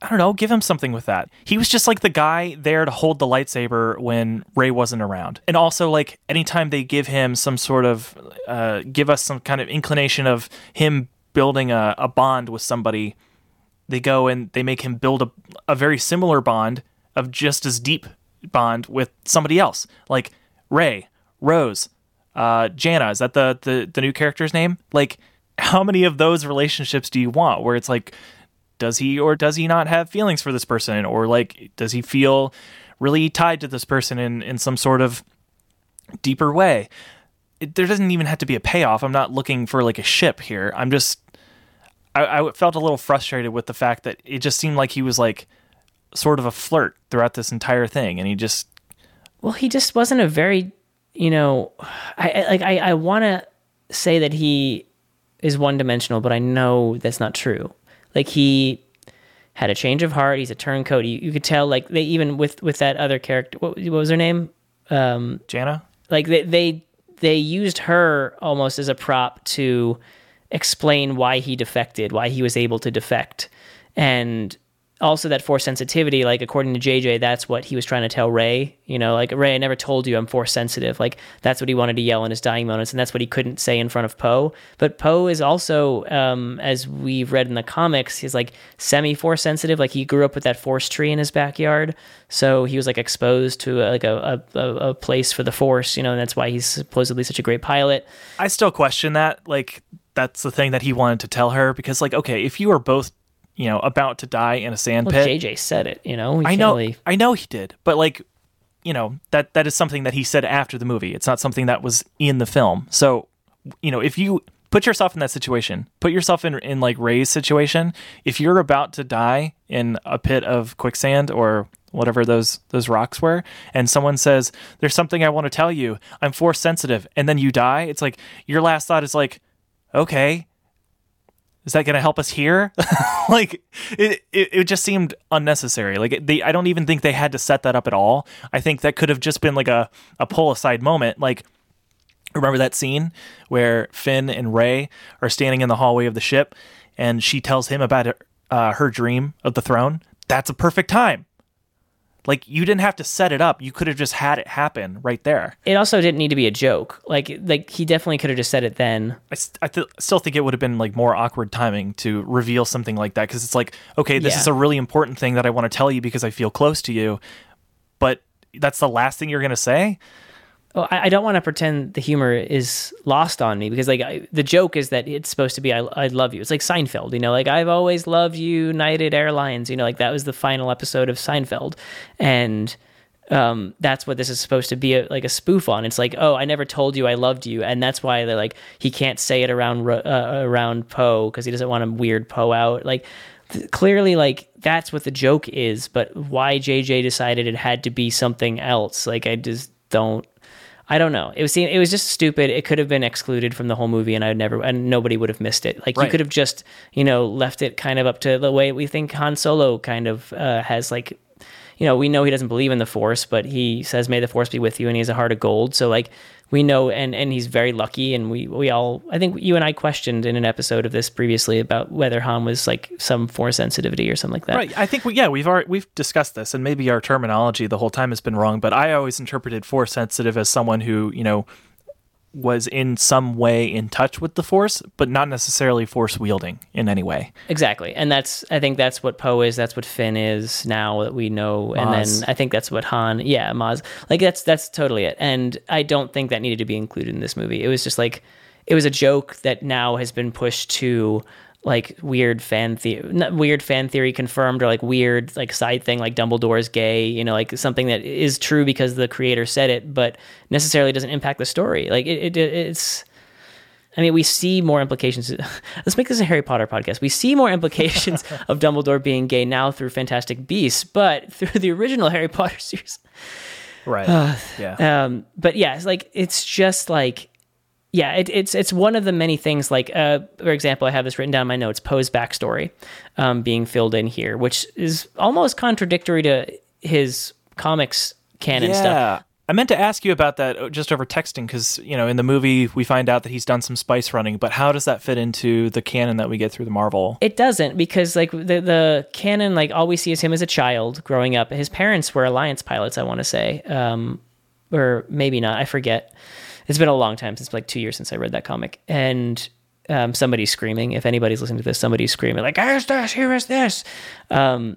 I don't know, give him something with that. He was just like the guy there to hold the lightsaber when Rey wasn't around. And also like anytime they give him some sort of uh, give us some kind of inclination of him building a, a bond with somebody, they go and they make him build a, a very similar bond of just as deep bond with somebody else like Rey, Rose, uh Janna. Is that the, the the new character's name? Like how many of those relationships do you want where it's like does he or does he not have feelings for this person, or like does he feel really tied to this person in in some sort of deeper way? It, there doesn't even have to be a payoff. I'm not looking for like a ship here. I'm just I, I felt a little frustrated with the fact that it just seemed like he was like sort of a flirt throughout this entire thing, and he just well he just wasn't a very you know I, I like I, I want to say that he is one-dimensional, but I know that's not true. Like he had a change of heart. He's a turncoat. You, you could tell like they even with with that other character, what, what was her name, um Janna, like they, they they used her almost as a prop to explain why he defected, why he was able to defect. And also that force sensitivity, like according to J J, that's what he was trying to tell Rey, you know, like Rey, I never told you I'm force sensitive. Like that's what he wanted to yell in his dying moments. And that's what he couldn't say in front of Poe. But Poe is also, um, as we've read in the comics, he's like semi force sensitive. Like he grew up with that force tree in his backyard. So he was like exposed to a, like a, a, a place for the force, you know, and that's why he's supposedly such a great pilot. I still question that. Like that's the thing that he wanted to tell her, because like, okay, if you are both, you know, about to die in a sand well, pit. J J said it, you know. I know, really... I know he did, but like, you know, that that is something that he said after the movie. It's not something that was in the film. So, you know, if you put yourself in that situation, put yourself in in like Rey's situation, if you're about to die in a pit of quicksand or whatever those those rocks were, and someone says, "There's something I want to tell you. I'm force sensitive," and then you die, it's like your last thought is like, "Okay, is that going to help us here?" Like it, it, it just seemed unnecessary. Like they, I don't even think they had to set that up at all. I think that could have just been like a, a pull aside moment. Like Remember that scene where Finn and Rey are standing in the hallway of the ship and she tells him about her, uh, her dream of the throne? That's a perfect time. Like, you didn't have to set it up. You could have just had it happen right there. It also didn't need to be a joke. Like, like he definitely could have just said it then. I, st- I th- still think it would have been, like, more awkward timing to reveal something like that. Because it's like, okay, this yeah. is a really important thing that I want to tell you because I feel close to you. But that's the last thing you're going to say? Well, I, I don't want to pretend the humor is lost on me. Because, like, I, the joke is that it's supposed to be, I, I love you. It's like Seinfeld, you know? Like, I've always loved you, United Airlines. You know, like, that was the final episode of Seinfeld. And um, that's what this is supposed to be, a, like, a spoof on. It's like, oh, I never told you I loved you. And that's why they're like, he can't say it around uh, around Poe because he doesn't want to weird Poe out. Like, th- clearly, like, that's what the joke is. But why J J decided it had to be something else, like, I just don't. I don't know. It was it was just stupid. It could have been excluded from the whole movie, and I would never, and nobody would have missed it. Like right. You could have just, you know, left it kind of up to the way we think Han Solo kind of uh, has, like, you know, we know he doesn't believe in the Force, but he says, "May the Force be with you," and he has a heart of gold. So, like, we know, and and he's very lucky, and we we all, I think you and I questioned in an episode of this previously about whether Han was, like, some Force sensitivity or something like that. Right. I think we, yeah, we've already, we've discussed this, and maybe our terminology the whole time has been wrong, but I always interpreted Force sensitive as someone who, you know, was in some way in touch with the Force, but not necessarily Force wielding in any way. Exactly. And that's, I think that's what Poe is. That's what Finn is now that we know. Maz. And then I think that's what Han, yeah, Maz, like that's, that's totally it. And I don't think that needed to be included in this movie. It was just like, it was a joke that now has been pushed to, like, weird fan theory, not weird fan theory confirmed, or like weird, like, side thing, like Dumbledore is gay, you know, like something that is true because the creator said it, but necessarily doesn't impact the story. Like it, it it's, I mean, we see more implications. Let's make this a Harry Potter podcast. We see more implications of Dumbledore being gay now through Fantastic Beasts, but through the original Harry Potter series. Right. Uh, yeah. Um, but yeah, it's like, it's just like, Yeah, it, it's it's one of the many things, like, uh, for example, I have this written down in my notes, Poe's backstory um, being filled in here, which is almost contradictory to his comics canon yeah. stuff. I meant to ask you about that just over texting because, you know, in the movie we find out that he's done some spice running, but how does that fit into the canon that we get through the Marvel? It doesn't, because, like, the, the canon, like, all we see is him as a child growing up. His parents were Alliance pilots, I want to say, um, or maybe not, I forget. It's been a long time since, like, two years since I read that comic. And um, somebody's screaming. If anybody's listening to this, somebody's screaming, like, here's this, here is this. Um,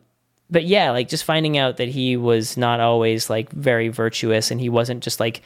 but yeah, like, just finding out that he was not always, like, very virtuous, and he wasn't just, like,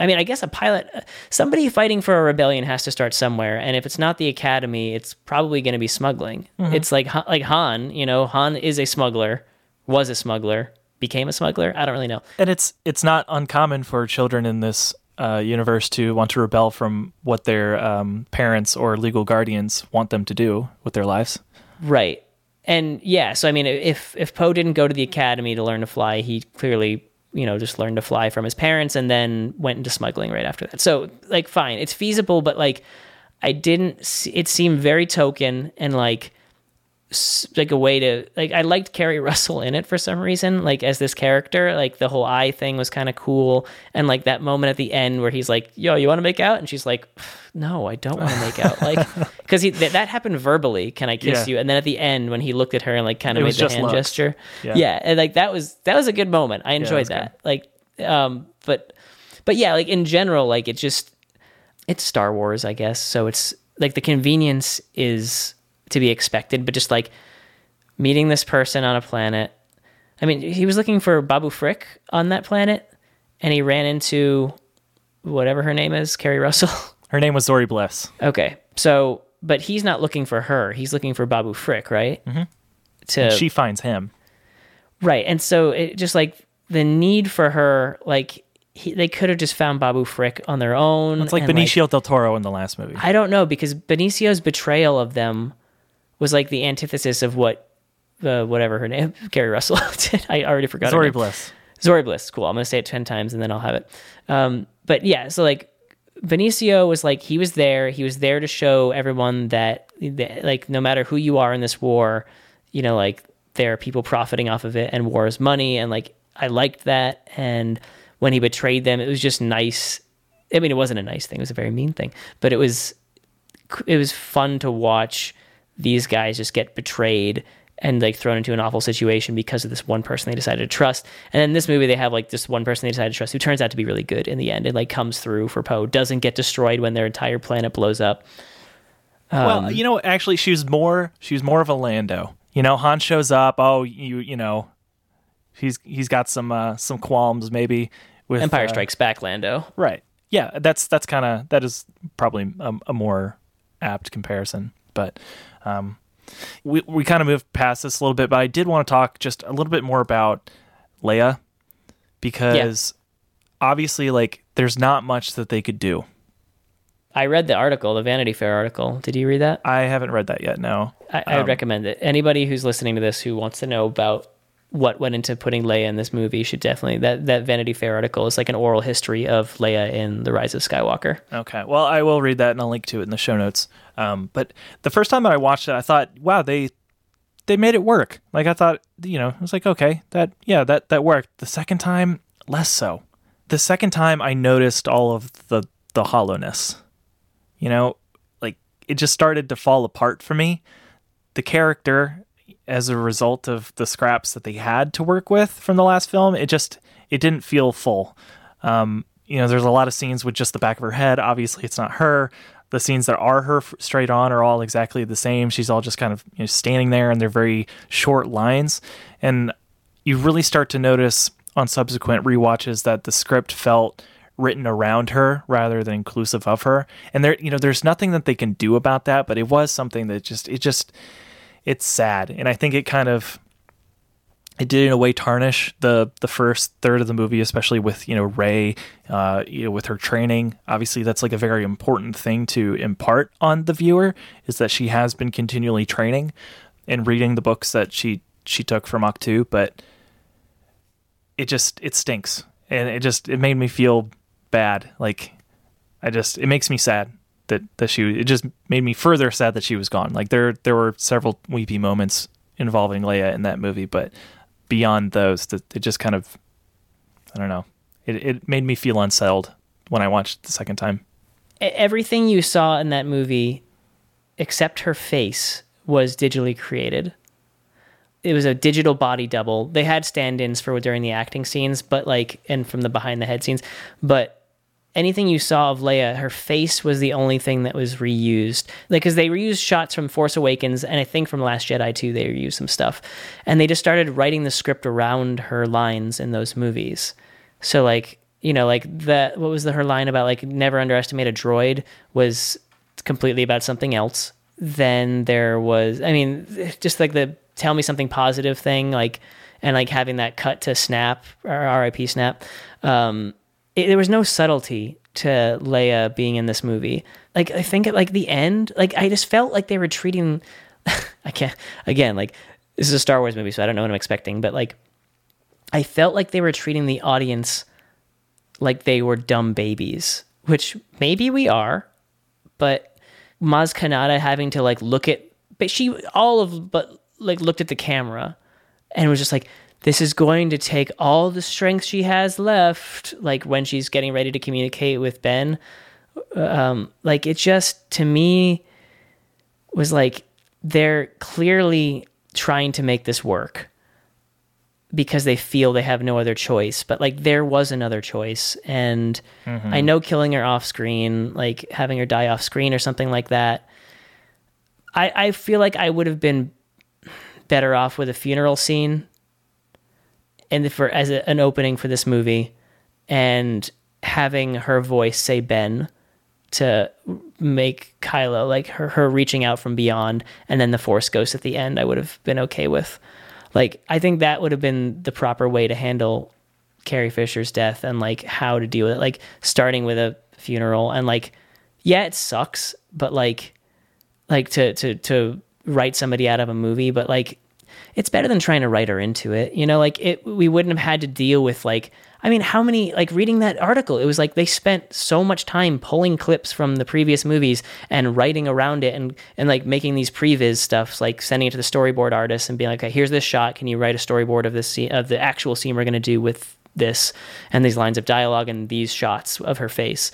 I mean, I guess a pilot, somebody fighting for a rebellion has to start somewhere. And if it's not the academy, it's probably going to be smuggling. Mm-hmm. It's like, like Han, you know, Han is a smuggler, was a smuggler, became a smuggler. I don't really know. And it's, it's not uncommon for children in this Uh, universe to want to rebel from what their um, parents or legal guardians want them to do with their lives. Right. And yeah, so I mean, if if Poe didn't go to the academy to learn to fly, he clearly, you know, just learned to fly from his parents and then went into smuggling right after that. So, like, fine, it's feasible, but, like, I didn't see, it seemed very token and, like, like a way to, like, I liked Carrie Russell in it for some reason, like, as this character, like, the whole eye thing was kind of cool, and, like, that moment at the end where he's like, yo, you want to make out, and she's like, no, I don't want to make out, like, because he th- that happened verbally, can I kiss yeah. you, and then at the end when he looked at her and, like, kind of made the hand looks. gesture yeah. yeah and, like, that was that was a good moment. I enjoyed yeah, that, that. like um but but yeah, like, in general, like, it just, it's Star Wars, I guess, so it's like the convenience is to be expected, but just, like, meeting this person on a planet. I mean, he was looking for Babu Frick on that planet, and he ran into whatever her name is, Carrie Russell. Her name was Zori Bliss. Okay, so, but he's not looking for her. He's looking for Babu Frick, right? Mm-hmm. To, and she finds him. Right, and so it just, like, the need for her, like, He, they could have just found Babu Frick on their own. It's like Benicio, like, del Toro in the last movie. I don't know, because Benicio's betrayal of them was, like, the antithesis of what, uh, whatever her name, Carrie Russell did. I already forgot. Zori Bliss. Zori Bliss. Cool. I'm going to say it ten times and then I'll have it. Um, but yeah, so, like, Benicio was, like, he was there. He was there to show everyone that, like, no matter who you are in this war, you know, like, there are people profiting off of it, and war is money. And, like, I liked that. And when he betrayed them, it was just nice I mean, it wasn't a nice thing. It was a very mean thing, but it was, it was fun to watch these guys just get betrayed and like thrown into an awful situation because of this one person they decided to trust. And in this movie, they have like this one person they decided to trust who turns out to be really good in the end. It like comes through for Poe, doesn't get destroyed when their entire planet blows up. Um, well, you know, actually she was more, she was more of a Lando, you know, Han shows up. Oh, you, you know, he's, he's got some, uh, some qualms maybe with Empire uh, Strikes Back Lando. Right. Yeah. That's, that's kind of, that is probably a, a more apt comparison, but, um, We we kind of moved past this a little bit, but I did want to talk just a little bit more about Leia, because yeah. obviously, like, there's not much that they could do. I read the article, the Vanity Fair article. Did you read that? I haven't read that yet, no. I, I um, would recommend it. Anybody who's listening to this who wants to know about what went into putting Leia in this movie should definitely... That, that Vanity Fair article is like an oral history of Leia in The Rise of Skywalker. Okay. Well, I will read that and I'll link to it in the show notes. Um, but the first time that I watched it, I thought, wow, they they made it work. Like, I thought, you know, I was like, okay, that, yeah, that, that worked. The second time, less so. The second time, I noticed all of the, the hollowness. You know, like, it just started to fall apart for me. The character... as a result of the scraps that they had to work with from the last film, it just, it didn't feel full. Um, you know, there's a lot of scenes with just the back of her head. Obviously it's not her. The scenes that are her straight on are all exactly the same. She's all just kind of, you know, standing there, and they're very short lines. And you really start to notice on subsequent rewatches that the script felt written around her rather than inclusive of her. And there, you know, there's nothing that they can do about that, but it was something that just, it just, it's sad. And I think it kind of, it did in a way tarnish the, the first third of the movie, especially with, you know, Rey, uh, you know, with her training. Obviously that's like a very important thing to impart on the viewer, is that she has been continually training and reading the books that she, she took from Ahch-To, but it just, it stinks. And it just, it made me feel bad. Like, I just, it makes me sad. That, that she, it just made me further sad that she was gone. Like, there there were several weepy moments involving Leia in that movie, but beyond those, that it just kind of, I don't know, it it made me feel unsettled when I watched it the second time. Everything you saw in that movie, except her face, was digitally created. It was a digital body double. They had stand-ins for during the acting scenes, but like, and from the behind the head scenes, but anything you saw of Leia, her face was the only thing that was reused. Like, because they reused shots from Force Awakens, and I think from Last Jedi too, they reused some stuff. And they just started writing the script around her lines in those movies. So, like, you know, like, that, what was the, her line about, like, never underestimate a droid was completely about something else. Then there was, I mean, just like the tell me something positive thing, like, and like having that cut to Snap, or R I P Snap, um... It, there was no subtlety to Leia being in this movie. Like, I think at like the end, like, I just felt like they were treating, I can't, again, like, this is a Star Wars movie, so I don't know what I'm expecting, but like, I felt like they were treating the audience like they were dumb babies, which maybe we are, but Maz Kanata having to like look at, but she, all of, but like looked at the camera and was just like, this is going to take all the strength she has left, like when she's getting ready to communicate with Ben. Um, like, it just, to me, was like, they're clearly trying to make this work because they feel they have no other choice. But like, there was another choice. And mm-hmm. I know killing her off screen, like having her die off screen or something like that, I, I feel like I would have been better off with a funeral scene and for as a, an opening for this movie, and having her voice say Ben to make Kylo, like her, her reaching out from beyond, and then the Force Ghost at the end, I would have been okay with. Like, I think that would have been the proper way to handle Carrie Fisher's death, and like how to deal with it, like starting with a funeral. And like, yeah, it sucks, but like, like to, to, to write somebody out of a movie, but like, it's better than trying to write her into it. You know, like it, we wouldn't have had to deal with like, I mean, how many, like reading that article, it was like, they spent so much time pulling clips from the previous movies and writing around it, and, and like making these previs stuffs, like sending it to the storyboard artists and being like, okay, here's this shot. Can you write a storyboard of this scene, of the actual scene we're going to do with this and these lines of dialogue and these shots of her face.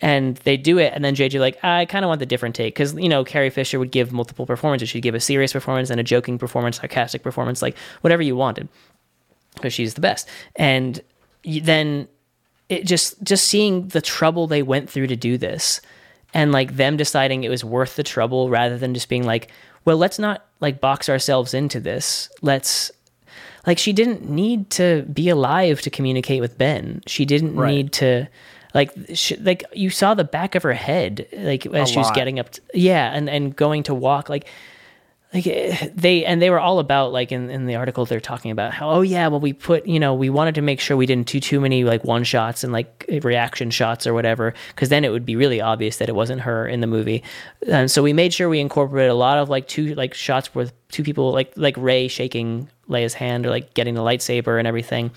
And they do it, and then J J like, I kind of want the different take, because, you know, Carrie Fisher would give multiple performances. She'd give a serious performance and a joking performance, sarcastic performance, like whatever you wanted, because she's the best. And then it just just seeing the trouble they went through to do this, and like them deciding it was worth the trouble rather than just being like, well, let's not like box ourselves into this. Let's like, she didn't need to be alive to communicate with Ben. She didn't right. need to. Like, she, like you saw the back of her head, like as she was getting up, to, yeah, and, and going to walk, like, like they and they were all about like in, in the article they're talking about how oh yeah well we put you know we wanted to make sure we didn't do too many like one shots and like reaction shots or whatever, because then it would be really obvious that it wasn't her in the movie, and so we made sure we incorporated a lot of like two like shots with two people like like Rey shaking Leia's hand or like getting the lightsaber and everything.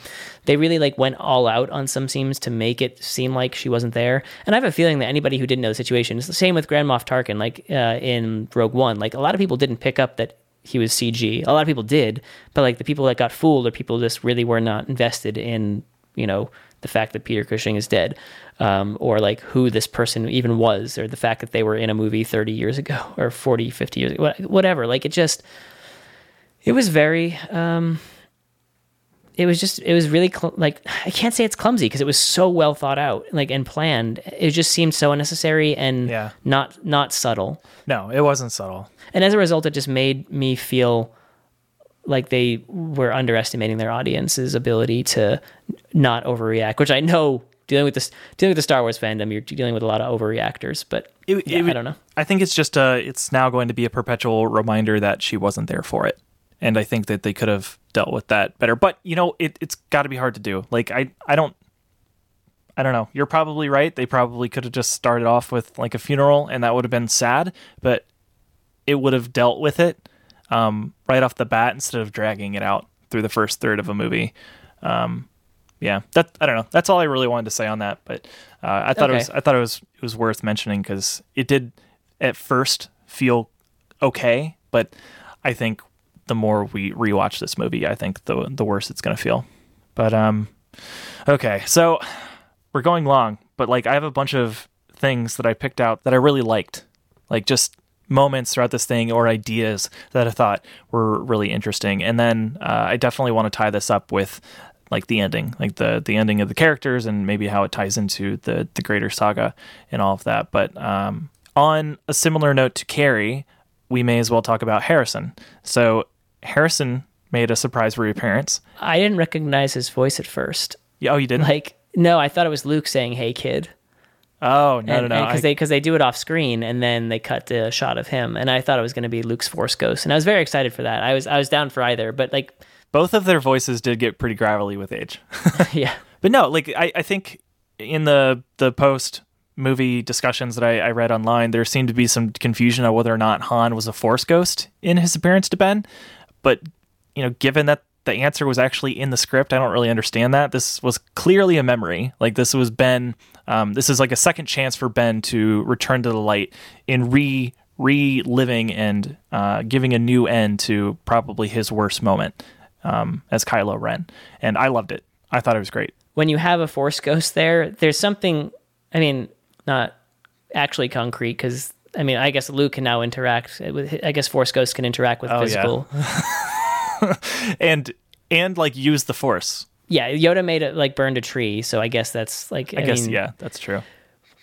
They really like went all out on some scenes to make it seem like she wasn't there. And I have a feeling that anybody who didn't know the situation, it's the same with Grand Moff Tarkin, like uh, in Rogue One, like a lot of people didn't pick up that he was C G. A lot of people did, but like the people that got fooled are people just really were not invested in, you know, the fact that Peter Cushing is dead, um, or like who this person even was, or the fact that they were in a movie thirty years ago or forty, fifty years ago, whatever. Like it just... It was very, um, it was just, it was really, cl- like, I can't say it's clumsy because it was so well thought out, like, and planned. It just seemed so unnecessary and yeah. not not subtle. No, it wasn't subtle. And as a result, it just made me feel like they were underestimating their audience's ability to not overreact, which I know, dealing with this, dealing with the Star Wars fandom, you're dealing with a lot of overreactors, but it, yeah, it, I don't know. I think it's just, uh, it's now going to be a perpetual reminder that she wasn't there for it. And I think that they could have dealt with that better. But, you know, it, it's got to be hard to do. Like, I, I don't, I don't know. You're probably right. They probably could have just started off with, like, a funeral, and that would have been sad. But it would have dealt with it um, right off the bat instead of dragging it out through the first third of a movie. Um, yeah, that I don't know. That's all I really wanted to say on that. But uh, I thought okay. it was, I thought it was, it was worth mentioning because it did at first feel okay. But I think... the more we rewatch this movie, I think the the worse it's going to feel. But um, okay, so we're going long, but like I have a bunch of things that I picked out that I really liked, like just moments throughout this thing or ideas that I thought were really interesting. And then uh, I definitely want to tie this up with like the ending, like the the ending of the characters and maybe how it ties into the the greater saga and all of that. But um, on a similar note to Carrie, we may as well talk about Harrison. So. Harrison made a surprise reappearance. I didn't recognize his voice at first. Oh, you didn't? Like, no, I thought it was Luke saying, "Hey, kid." Oh, no, and, no, no. Because I... they, 'cause they do it off screen, and then they cut the shot of him, and I thought it was going to be Luke's Force ghost, and I was very excited for that. I was I was down for either, but like... Both of their voices did get pretty gravelly with age. Yeah. But no, like, I, I think in the, the post... movie discussions that I, I read online, there seemed to be some confusion on whether or not Han was a Force ghost in his appearance to Ben. But, you know, given that the answer was actually in the script, I don't really understand that. This was clearly a memory. Like, this was Ben. Um, this is like a second chance for Ben to return to the light in re reliving and uh, giving a new end to probably his worst moment um, as Kylo Ren. And I loved it. I thought it was great. When you have a Force ghost there, there's something, I mean, not actually concrete, because I mean, I guess Luke can now interact with, I guess Force ghosts can interact with oh, physical, yeah. and and like use the Force. Yeah, Yoda made it, like, burned a tree, so I guess that's like I, I guess mean, yeah, that's true.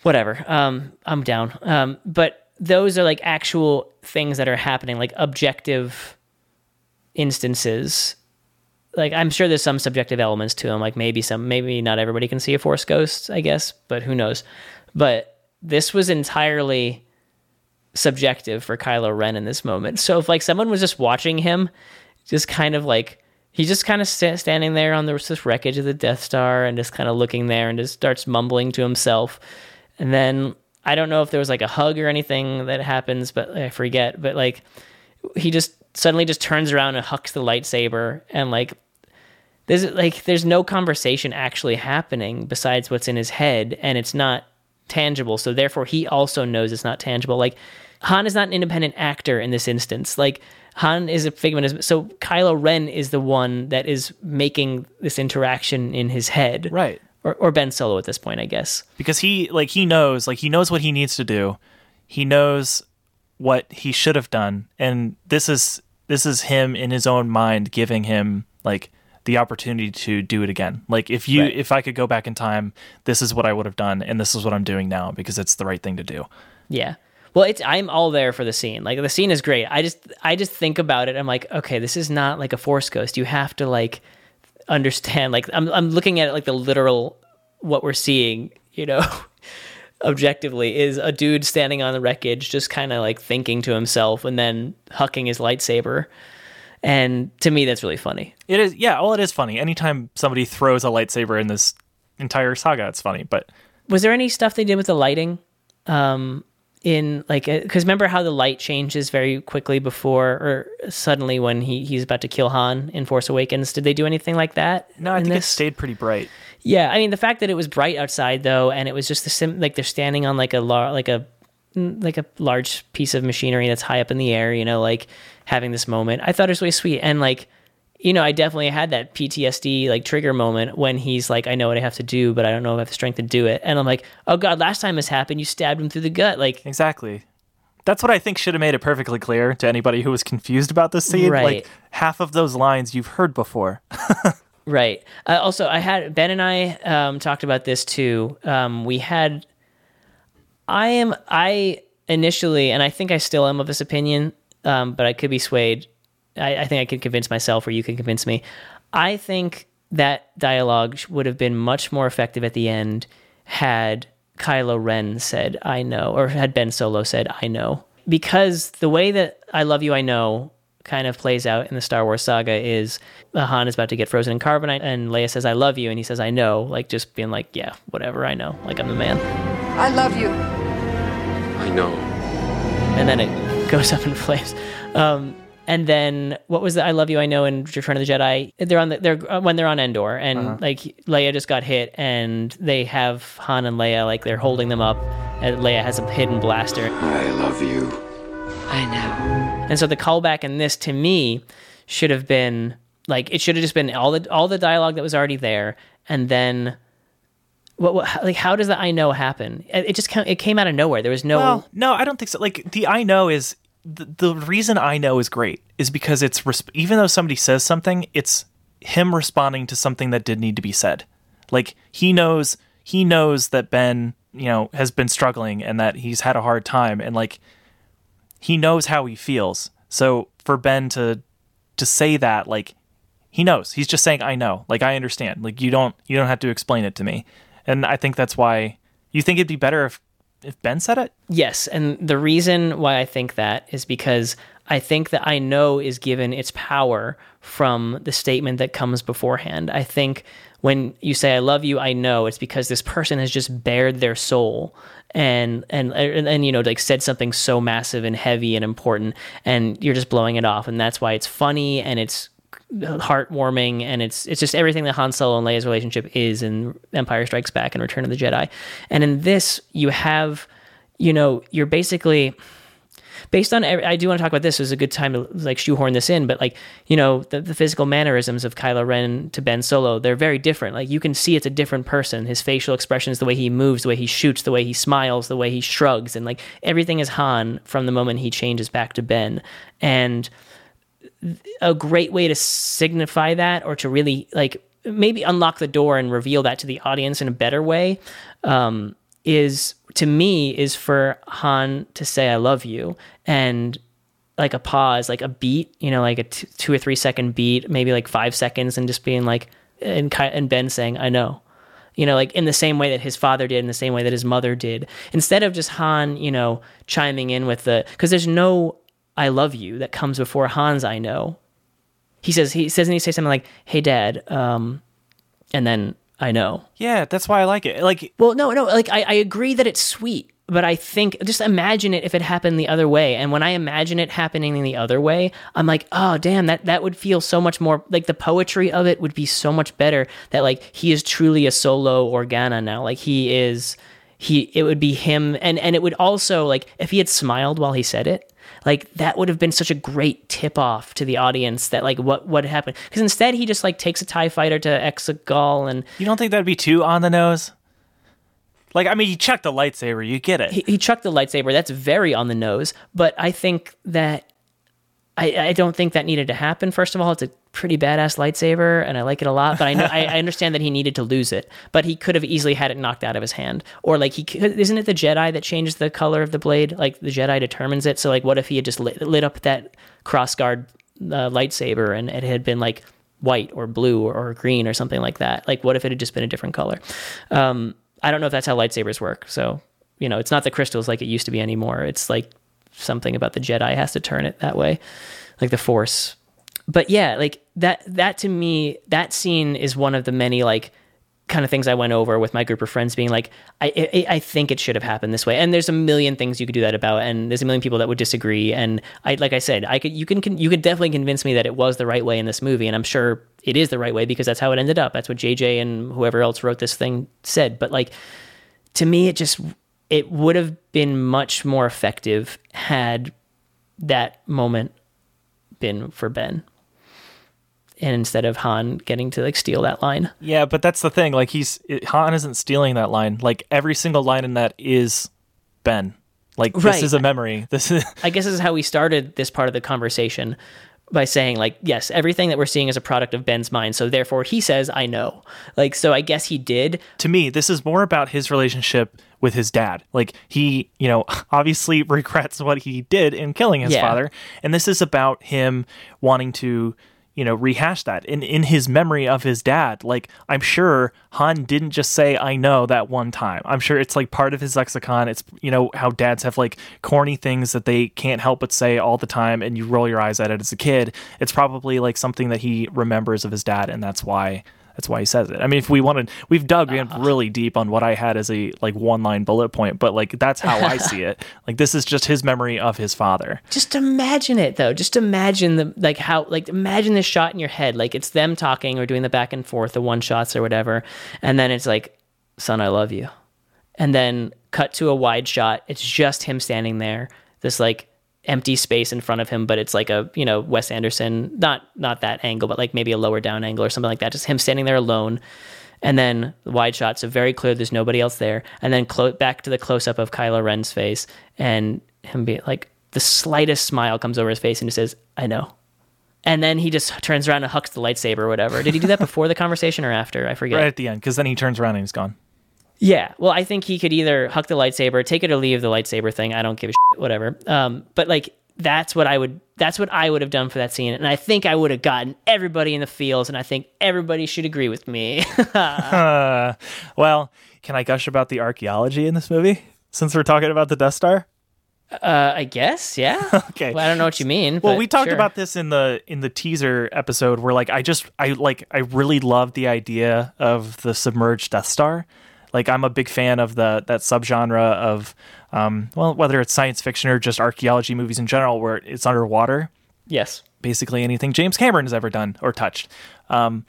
Whatever, um, I'm down. Um, but those are like actual things that are happening, like objective instances. Like, I'm sure there's some subjective elements to them. Like maybe some, maybe not everybody can see a Force ghost, I guess, but who knows. But this was entirely subjective for Kylo Ren in this moment. So if, like, someone was just watching him, just kind of, like, he's just kind of st- standing there on the, this wreckage of the Death Star and just kind of looking there and just starts mumbling to himself. And then I don't know if there was, like, a hug or anything that happens, but I forget. But, like, he just suddenly just turns around and hucks the lightsaber and, like, there's, like, there's no conversation actually happening besides what's in his head, and it's not tangible, so therefore he also knows it's not tangible. Like, Han is not an independent actor in this instance. Like, Han is a figment. So Kylo Ren is the one that is making this interaction in his head. Right. Or, or Ben Solo at this point, I guess. Because he, like, he knows, like, he knows what he needs to do. He knows what he should have done. And this is, this is him in his own mind giving him, like, the opportunity to do it again. Like, if you, right. if I could go back in time, this is what I would have done. And this is what I'm doing now because it's the right thing to do. Yeah. Well, it's, I'm all there for the scene. Like, the scene is great. I just I just think about it. I'm like, okay, this is not like a Force ghost. You have to, like, understand. Like, I'm I'm looking at it like the literal, what we're seeing, you know, objectively, is a dude standing on the wreckage, just kind of, like, thinking to himself and then hucking his lightsaber. And to me, that's really funny. It is. Yeah, well, it is funny. Anytime somebody throws a lightsaber in this entire saga, it's funny. But was there any stuff they did with the lighting? Um... in like because remember how the light changes very quickly before or suddenly when he he's about to kill Han in Force Awakens? Did they do anything like that? No, I think this? It stayed pretty bright. Yeah, I mean, the fact that it was bright outside though, and it was just the sim- like they're standing on like a lar- like a like a large piece of machinery that's high up in the air, you know, like having this moment, I thought it was really sweet. And like, you know, I definitely had that P T S D like trigger moment when he's like, I know what I have to do, but I don't know if I have the strength to do it. And I'm like, oh God, last time this happened, you stabbed him through the gut. Like, exactly. That's what I think should have made it perfectly clear to anybody who was confused about this scene. Right. Like, half of those lines you've heard before. Right. Uh, also, I had Ben and I um, talked about this too. Um, we had, I am, I initially, and I think I still am of this opinion, um, but I could be swayed. I, I think I could convince myself, or you can convince me. I think that dialogue would have been much more effective at the end had Kylo Ren said, I know, or had Ben Solo said, I know. Because the way that I love you, I know kind of plays out in the Star Wars saga is uh, Han is about to get frozen in carbonite, and Leia says, I love you, and he says, I know, like just being like, yeah, whatever, I know, like I'm the man. I love you. I know. And then it goes up in flames. Um... And then what was the I love you I know in Return of the Jedi? They're on the, they're when they're on Endor, and uh-huh. like Leia just got hit, and they have Han and Leia, like they're holding them up, and Leia has a hidden blaster. I love you. I know. And so the callback in this to me should have been like it should have just been all the all the dialogue that was already there, and then what, what like how does the I know happen? It just it came out of nowhere. There was no well, no I don't think so. Like the I know is. The, the reason I know is great is because it's resp- even though somebody says something, it's him responding to something that did need to be said. Like he knows, he knows that Ben, you know, has been struggling and that he's had a hard time, and like he knows how he feels. So for Ben to to say that, like he knows, he's just saying, I know, like I understand, like you don't you don't have to explain it to me. And I think that's why you think it'd be better if. If Ben said it? Yes, and the reason why I think that is because I think that I know is given its power from the statement that comes beforehand. I think when you say, I love you, I know, it's because this person has just bared their soul and, and, and, and you know, like said something so massive and heavy and important, and you're just blowing it off. And that's why it's funny and it's heartwarming, and it's it's just everything that Han Solo and Leia's relationship is in Empire Strikes Back and Return of the Jedi. And in this, you have, you know, you're basically based on. I do want to talk about this. So it was a good time to like shoehorn this in, but like you know, the, the physical mannerisms of Kylo Ren to Ben Solo, they're very different. Like you can see it's a different person. His facial expressions, the way he moves, the way he shoots, the way he smiles, the way he shrugs, and like everything is Han from the moment he changes back to Ben. And a great way to signify that, or to really like maybe unlock the door and reveal that to the audience in a better way, um, is to me is for Han to say, I love you. And like a pause, like a beat, you know, like a t- two or three second beat, maybe like five seconds. And just being like, and, Ky- and Ben saying, I know, you know, like in the same way that his father did, in the same way that his mother did, instead of just Han, you know, chiming in with the, cause there's no, I love you that comes before Han's I know. He says, he says, and he says something like, hey dad. Um, and then I know. Yeah. That's why I like it. Like, well, no, no. Like I, I agree that it's sweet, but I think just imagine it if it happened the other way. And when I imagine it happening in the other way, I'm like, oh damn, that, that would feel so much more like the poetry of it would be so much better, that like, he is truly a solo Organa now. Like he is, he it would be him, and and it would also, like, if he had smiled while he said it, like, that would have been such a great tip-off to the audience that, like, what what happened. Because instead he just, like, takes a TIE fighter to Exegol, and... You don't think that'd be too on the nose? Like, I mean, he chucked the lightsaber, you get it. He, he chucked the lightsaber, that's very on the nose, but I think that... I, I don't think that needed to happen. First of all, it's a pretty badass lightsaber, and I like it a lot, but I know, I, I understand that he needed to lose it, but he could have easily had it knocked out of his hand. Or, like, he isn't it the Jedi that changes the color of the blade? Like, the Jedi determines it, so, like, what if he had just lit, lit up that crossguard uh, lightsaber and it had been, like, white or blue or, or green or something like that? Like, what if it had just been a different color? Um, I don't know if that's how lightsabers work, so, you know, it's not the crystals like it used to be anymore. It's, like, something about the Jedi has to turn it that way, like the Force. But yeah, like that that to me, that scene is one of the many, like, kind of things I went over with my group of friends, being like, I, I I think it should have happened this way. And there's a million things you could do that about, and there's a million people that would disagree. And I, like I said, I could you can, can you could definitely convince me that it was the right way in this movie, and I'm sure it is the right way because that's how it ended up. That's what J J and whoever else wrote this thing said. But, like, to me, it just it would have been much more effective had that moment been for Ben, and instead of Han getting to, like, steal that line. Yeah, but that's the thing. Like, he's it, Han isn't stealing that line. Like, every single line in that is Ben. Like, right. This is a memory. This is. I guess this is how we started this part of the conversation, by saying, like, yes, everything that we're seeing is a product of Ben's mind, so therefore he says, I know. Like, so I guess he did. To me, this is more about his relationship with his dad. Like, he, you know, obviously regrets what he did in killing his yeah. father, and this is about him wanting to, you know, rehash that. And in his memory of his dad, like, I'm sure Han didn't just say, I know, that one time. I'm sure it's, like, part of his lexicon. It's, you know, how dads have, like, corny things that they can't help but say all the time, and you roll your eyes at it as a kid. It's probably, like, something that he remembers of his dad, and that's why that's why he says it. I mean, if we wanted, we've dug uh-huh. in really deep on what I had as a, like, one-line bullet point, but, like, that's how I see it. Like, this is just his memory of his father. Just imagine it, though. Just imagine the, like, how, like, imagine this shot in your head. Like, it's them talking or doing the back and forth, the one-shots or whatever, and then it's like, son, I love you. And then cut to a wide shot. It's just him standing there, this, like, empty space in front of him, but it's like a, you know, Wes Anderson, not not that angle, but, like, maybe a lower down angle or something like that, just him standing there alone, and then the wide shot, so very clear there's nobody else there, and then clo- back to the close-up of Kylo Ren's face, and him being like, the slightest smile comes over his face, and he says, I know. And then he just turns around and hucks the lightsaber or whatever. Did he do that before the conversation or after? I forget. Right at the end, because then he turns around and he's gone. Yeah, well, I think he could either huck the lightsaber, take it or leave the lightsaber thing. I don't give a shit, whatever. Um, but, like, that's what I would that's what I would have done for that scene. And I think I would have gotten everybody in the feels, and I think everybody should agree with me. uh, well, can I gush about the archaeology in this movie, since we're talking about the Death Star? Uh, I guess, yeah. Okay. Well, I don't know what you mean. Well, we talked sure. about this in the in the teaser episode, where, like, I just I like I really love the idea of the submerged Death Star. Like, I'm a big fan of the that subgenre of, um, well, whether it's science fiction or just archaeology movies in general, where it's underwater. Yes. Basically anything James Cameron has ever done or touched. Um,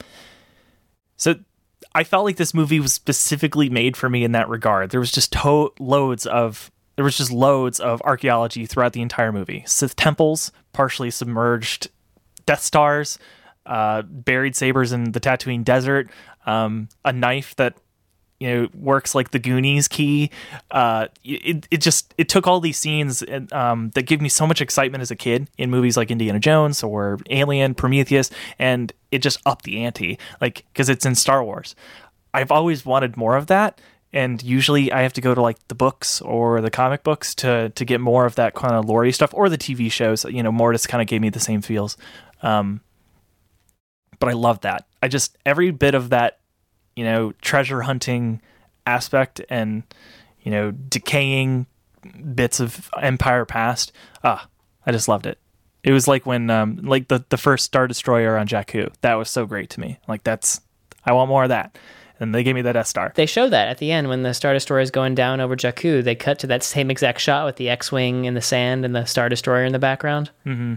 so I felt like this movie was specifically made for me in that regard. There was just to- loads of there was just loads of archaeology throughout the entire movie. Sith temples, partially submerged Death Stars, uh, buried sabers in the Tatooine desert, um, a knife that, you know, works like the Goonies key. Uh, it it just it took all these scenes and, um, that give me so much excitement as a kid in movies like Indiana Jones or Alien, Prometheus, and it just upped the ante, like, because it's in Star Wars. I've always wanted more of that, and usually I have to go to, like, the books or the comic books to to get more of that kind of lore-y stuff, or the T V shows. You know, Mortis kind of gave me the same feels, um, but I love that. I just every bit of that, you know, treasure hunting aspect and, you know, decaying bits of Empire past. Ah, I just loved it. It was like when, um, like the, the first Star Destroyer on Jakku, that was so great to me. Like, that's, I want more of that. And they gave me that Death Star. They show that at the end when the Star Destroyer is going down over Jakku, they cut to that same exact shot with the X-Wing in the sand and the Star Destroyer in the background. Mm-hmm.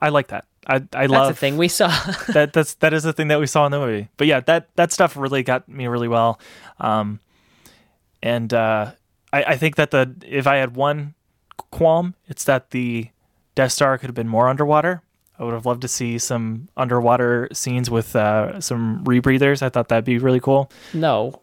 I like that. I, I that's love that's a thing we saw. that that's that is the thing that we saw in the movie. But yeah, that that stuff really got me really well, um, and uh, I, I think that the if I had one qualm, it's that the Death Star could have been more underwater. I would have loved to see some underwater scenes with uh, some rebreathers. I thought that'd be really cool. No.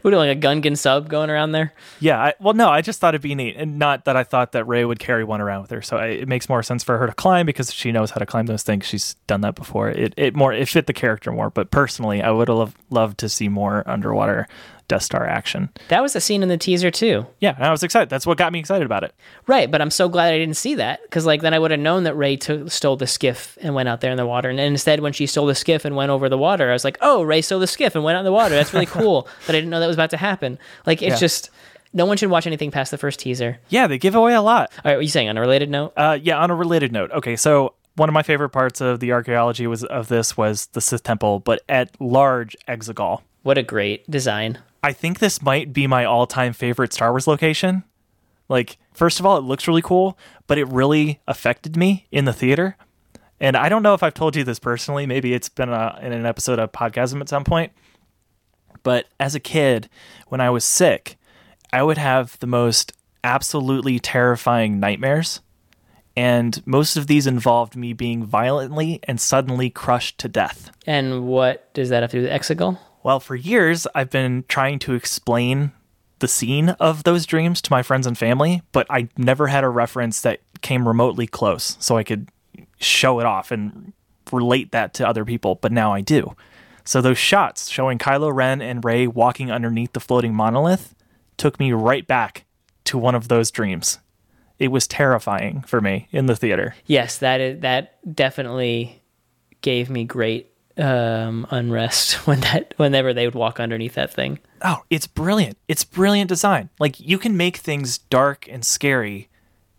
What, like a Gungan sub going around there? Yeah. I, well, no, I just thought it'd be neat. And not that I thought that Rey would carry one around with her. So I, it makes more sense for her to climb because she knows how to climb those things. She's done that before. It it more it fit the character more. But personally, I would have loved to see more underwater Death Star action. That was a scene in the teaser too. Yeah, and I was excited. That's what got me excited about it. Right, but I'm so glad I didn't see that, because like then I would have known that Rey took, stole the skiff and went out there in the water. And, and instead, when she stole the skiff and went over the water, I was like, oh, Rey stole the skiff and went out in the water. That's really cool. But I didn't know that was about to happen. Like, it's yeah. just no one should watch anything past the first teaser. Yeah, they give away a lot. All right, what are you saying on a related note? Uh, yeah, on a related note. Okay, so one of my favorite parts of the archaeology was of this was the Sith Temple, but at large Exegol. What a great design. I think this might be my all-time favorite Star Wars location. Like, first of all, it looks really cool, but it really affected me in the theater. And I don't know if I've told you this personally. Maybe it's been a, in an episode of Podcasm at some point. But as a kid, when I was sick, I would have the most absolutely terrifying nightmares. And most of these involved me being violently and suddenly crushed to death. And what does that have to do with Exegol? Well, for years, I've been trying to explain the scene of those dreams to my friends and family, but I never had a reference that came remotely close so I could show it off and relate that to other people, but now I do. So those shots showing Kylo Ren and Rey walking underneath the floating monolith took me right back to one of those dreams. It was terrifying for me in the theater. Yes, that is, that definitely gave me great um unrest when that whenever they would walk underneath that thing. Oh, it's brilliant. It's brilliant design. Like, you can make things dark and scary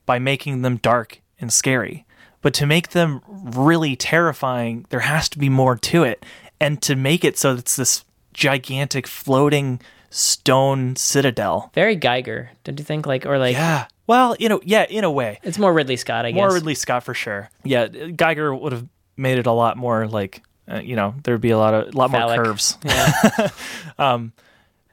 by making them dark and scary. But to make them really terrifying, there has to be more to it. And to make it so it's this gigantic floating stone citadel. Very Geiger, don't you think? Like, or like, yeah. Well, you know, yeah, in a way. It's more Ridley Scott, I guess. More Ridley Scott for sure. Yeah, Geiger would have made it a lot more like Uh, you know, there'd be a lot of a lot Phallic. More curves. Yeah. um,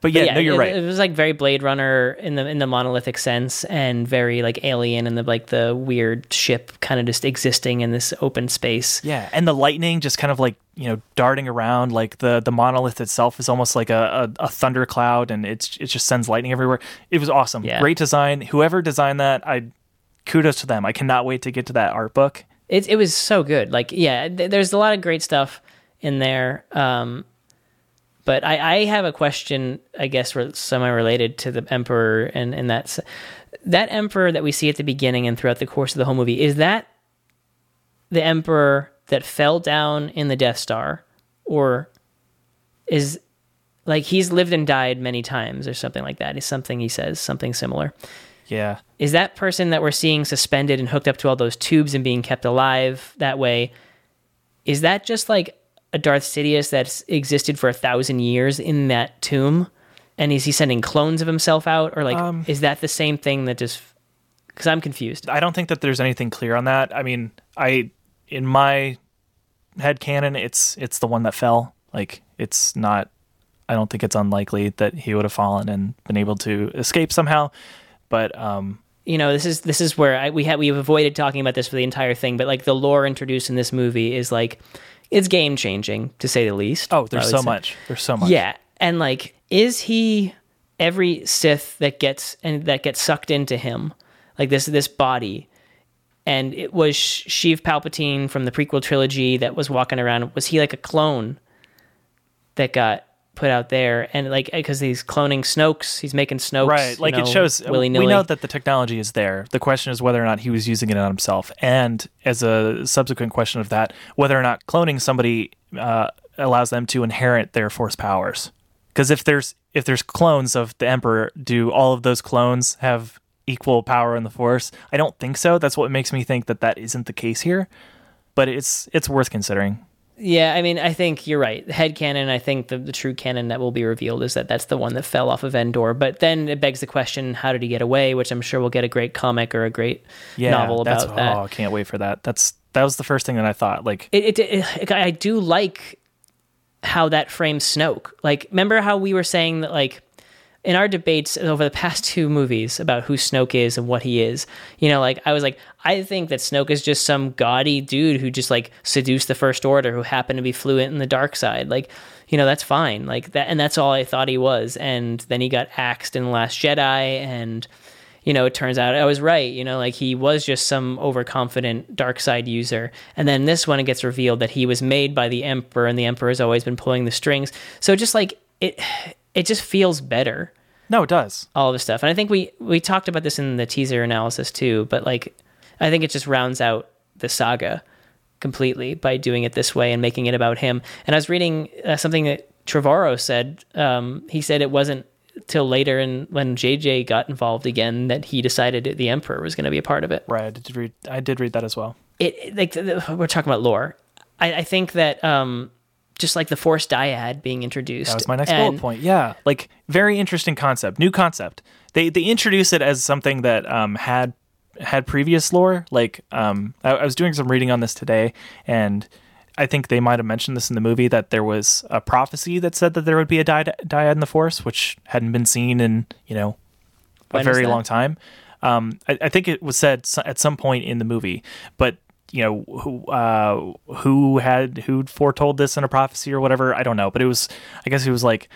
but, yeah, but yeah, no, you're it, right. It was like very Blade Runner in the in the monolithic sense, and very like Alien and the like the weird ship kind of just existing in this open space. Yeah, and the lightning just kind of like, you know, darting around. Like the the monolith itself is almost like a a, a thundercloud, and it's it just sends lightning everywhere. It was awesome. Yeah. Great design. Whoever designed that, I kudos to them. I cannot wait to get to that art book. It it was so good. Like, yeah, th- there's a lot of great stuff in there. Um, but I, I have a question, I guess, re- semi-related to the Emperor, and, and that's, that Emperor that we see at the beginning and throughout the course of the whole movie, is that the Emperor that fell down in the Death Star? Or is, like, he's lived and died many times or something like that, is something he says, something similar. Yeah. Is that person that we're seeing suspended and hooked up to all those tubes and being kept alive that way, is that just like a Darth Sidious that's existed for a thousand years in that tomb? And is he sending clones of himself out? Or like, um, is that the same thing that just, because I'm confused. I don't think that there's anything clear on that. I mean, I, in my headcanon, it's, it's the one that fell. Like, it's not, I don't think it's unlikely that he would have fallen and been able to escape somehow. But, um, you know, this is, this is where I, we have, we've avoided talking about this for the entire thing, but like the lore introduced in this movie is like, it's game changing to say the least. Oh, there's so say. much. There's so much. Yeah. And like, is he every Sith that gets, and that gets sucked into him, like this, this body, and it was Sheev Palpatine from the prequel trilogy that was walking around. Was he like a clone that got put out there? And like, because he's cloning Snoke's, he's making Snoke's, right? Like, you know, it shows willy-nilly. We know that the technology is there. The question is whether or not he was using it on himself, and as a subsequent question of that, whether or not cloning somebody uh allows them to inherit their Force powers. Because if there's if there's clones of the Emperor, do all of those clones have equal power in the Force? I don't think so. That's what makes me think that that isn't the case here, but it's it's worth considering. Yeah, I mean, I think you're right. The headcanon, I think the, the true canon that will be revealed is that that's the one that fell off of Endor. But then it begs the question, how did he get away? Which I'm sure we'll get a great comic or a great yeah, novel about that's, that. Oh, I can't wait for that. That's That was the first thing that I thought. Like, it, it, it, I do like how that frames Snoke. Like, remember how we were saying that, like, in our debates over the past two movies about who Snoke is and what he is, you know, like, I was like, I think that Snoke is just some gaudy dude who just, like, seduced the First Order, who happened to be fluent in the dark side. Like, you know, that's fine. Like, that, and that's all I thought he was. And then he got axed in The Last Jedi, and, you know, it turns out I was right. You know, like, he was just some overconfident dark side user. And then this one, it gets revealed that he was made by the Emperor, and the Emperor has always been pulling the strings. So just like it, it just feels better. No, it does. All of this stuff. And I think we, we talked about this in the teaser analysis too, but like, I think it just rounds out the saga completely by doing it this way and making it about him. And I was reading uh, something that Trevorrow said. Um, he said it wasn't till later, and when J J got involved again, that he decided the Emperor was going to be a part of it. Right, I did read. I did read that as well. It, like, we're talking about lore. I, I think that um, just like the Force dyad being introduced. That was my next and, bullet point. Yeah, like, very interesting concept, new concept. They they introduce it as something that um, had had previous lore. Like, um, I, I was doing some reading on this today, and I think they might have mentioned this in the movie, that there was a prophecy that said that there would be a dyad, dyad in the Force, which hadn't been seen in, you know, a very long time. Um, I, I think it was said at some point in the movie, but, you know, who uh, who had who foretold this in a prophecy or whatever, I don't know. But it was, I guess it was like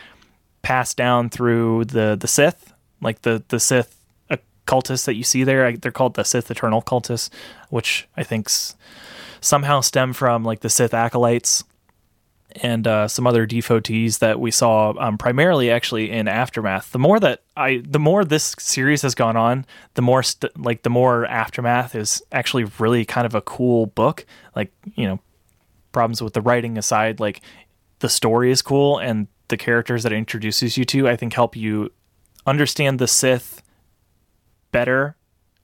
passed down through the, the Sith, like the, the Sith cultists that you see there. I, they're called the Sith Eternal cultists, which I think's somehow stem from like the Sith acolytes and uh, some other devotees that we saw um, primarily actually in Aftermath. The more that I, the more this series has gone on, the more st- like the more Aftermath is actually really kind of a cool book. Like, you know, problems with the writing aside, like the story is cool, and the characters that it introduces you to, I think, help you understand the Sith better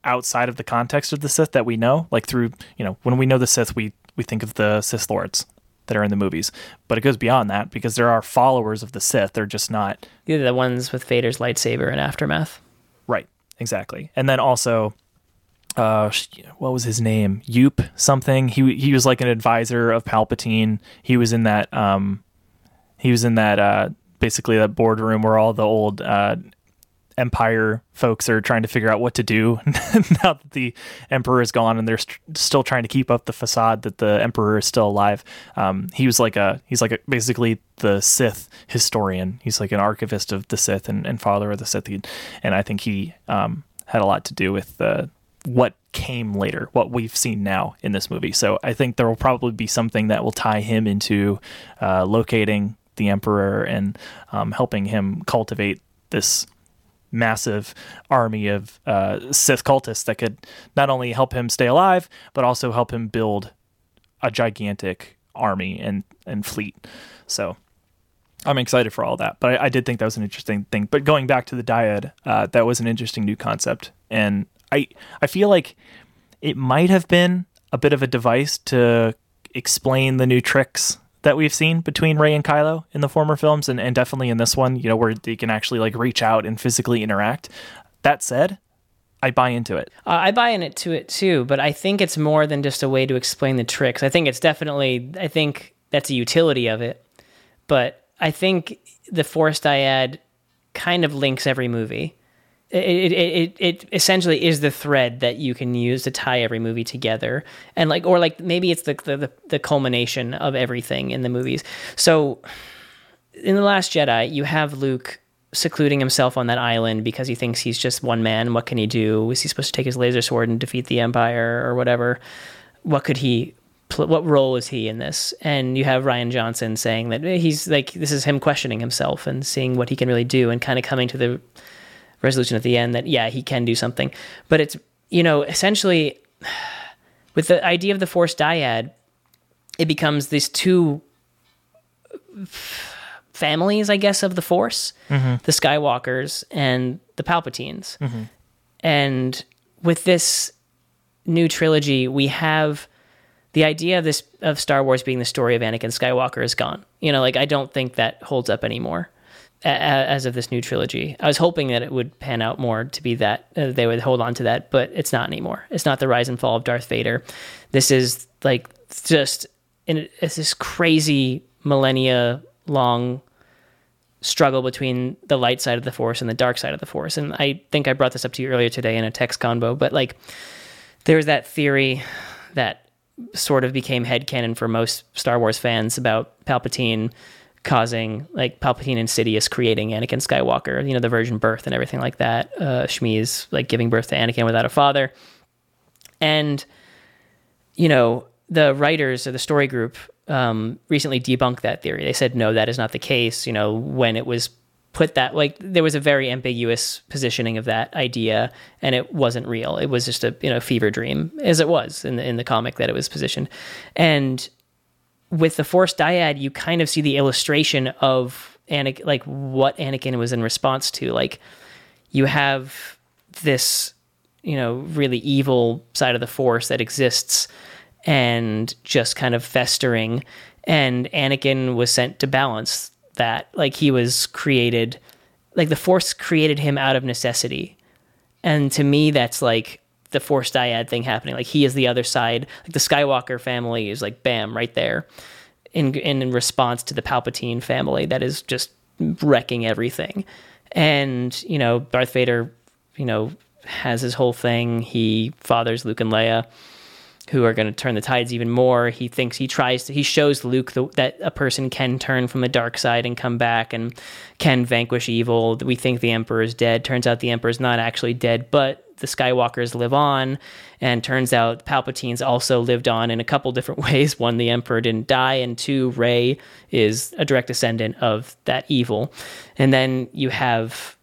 outside of the context of the Sith that we know, like through, you know, when we know the Sith, we, we think of the Sith Lords that are in the movies, but it goes beyond that because there are followers of the Sith. They're just not They're the ones with Vader's lightsaber in Aftermath. Right. Exactly. And then also, uh, what was his name? Yoop something. He, he was like an advisor of Palpatine. He was in that, um, he was in that, uh, basically that boardroom where all the old, uh, Empire folks are trying to figure out what to do now that the Emperor is gone, and they're st- still trying to keep up the facade that the Emperor is still alive. Um, he was like a, he's like a, basically the Sith historian. He's like an archivist of the Sith and, and father of the Sith. And I think he um, had a lot to do with uh, what came later, what we've seen now in this movie. So I think there will probably be something that will tie him into uh, locating the Emperor and um, helping him cultivate this massive army of uh, Sith cultists that could not only help him stay alive, but also help him build a gigantic army and, and fleet. So I'm excited for all that. But I, I did think that was an interesting thing. But going back to the dyad, uh, that was an interesting new concept. And I I feel like it might have been a bit of a device to explain the new tricks that we've seen between Rey and Kylo in the former films, and, and definitely in this one, you know, where they can actually like reach out and physically interact. That said, I buy into it. Uh, I buy into it too, but I think it's more than just a way to explain the tricks. I think it's definitely, I think that's a utility of it, but I think the Force dyad kind of links every movie. It, it it it essentially is the thread that you can use to tie every movie together, and like, or like maybe it's the the the culmination of everything in the movies. So, in The Last Jedi, you have Luke secluding himself on that island because he thinks he's just one man. What can he do? Is he supposed to take his laser sword and defeat the Empire or whatever? What could he? What role is he in this? And you have Rian Johnson saying that he's like, this is him questioning himself and seeing what he can really do, and kind of coming to the resolution at the end that, yeah, he can do something. But it's, you know, essentially with the idea of the Force dyad, it becomes these two families, I guess, of the Force, mm-hmm. the Skywalkers and the Palpatines. Mm-hmm. And with this new trilogy, we have the idea of this, of Star Wars being the story of Anakin Skywalker is gone. You know, like, I don't think that holds up anymore as of this new trilogy. I was hoping that it would pan out more to be that uh, they would hold on to that, but it's not anymore. It's not the rise and fall of Darth Vader. This is like just, it's this crazy millennia long struggle between the light side of the Force and the dark side of the Force. And I think I brought this up to you earlier today in a text convo, but like there's that theory that sort of became headcanon for most Star Wars fans about Palpatine causing, like Palpatine and Sidious creating Anakin Skywalker, you know, the virgin birth and everything like that. Uh, Shmi's like giving birth to Anakin without a father. And, you know, the writers of the story group um, recently debunked that theory. They said, no, that is not the case. You know, when it was put that, like, there was a very ambiguous positioning of that idea, and it wasn't real. It was just a, you know, fever dream, as it was in the, in the comic that it was positioned. And with the Force dyad, you kind of see the illustration of Anakin, like what Anakin was in response to. Like, you have this, you know, really evil side of the Force that exists and just kind of festering, and Anakin was sent to balance that. Like, he was created, like the Force created him out of necessity. And to me, that's like the Force dyad thing happening. Like, he is the other side. Like, the Skywalker family is like, bam, right there in, in, in response to the Palpatine family that is just wrecking everything. And, you know, Darth Vader, you know, has his whole thing. He fathers Luke and Leia, who are going to turn the tides even more. He thinks he tries to, he shows Luke the, that a person can turn from the dark side and come back and can vanquish evil. We think the Emperor is dead. Turns out the Emperor is not actually dead, but the Skywalkers live on. And turns out Palpatine's also lived on in a couple different ways. One, the Emperor didn't die. And two, Rey is a direct descendant of that evil. And then you have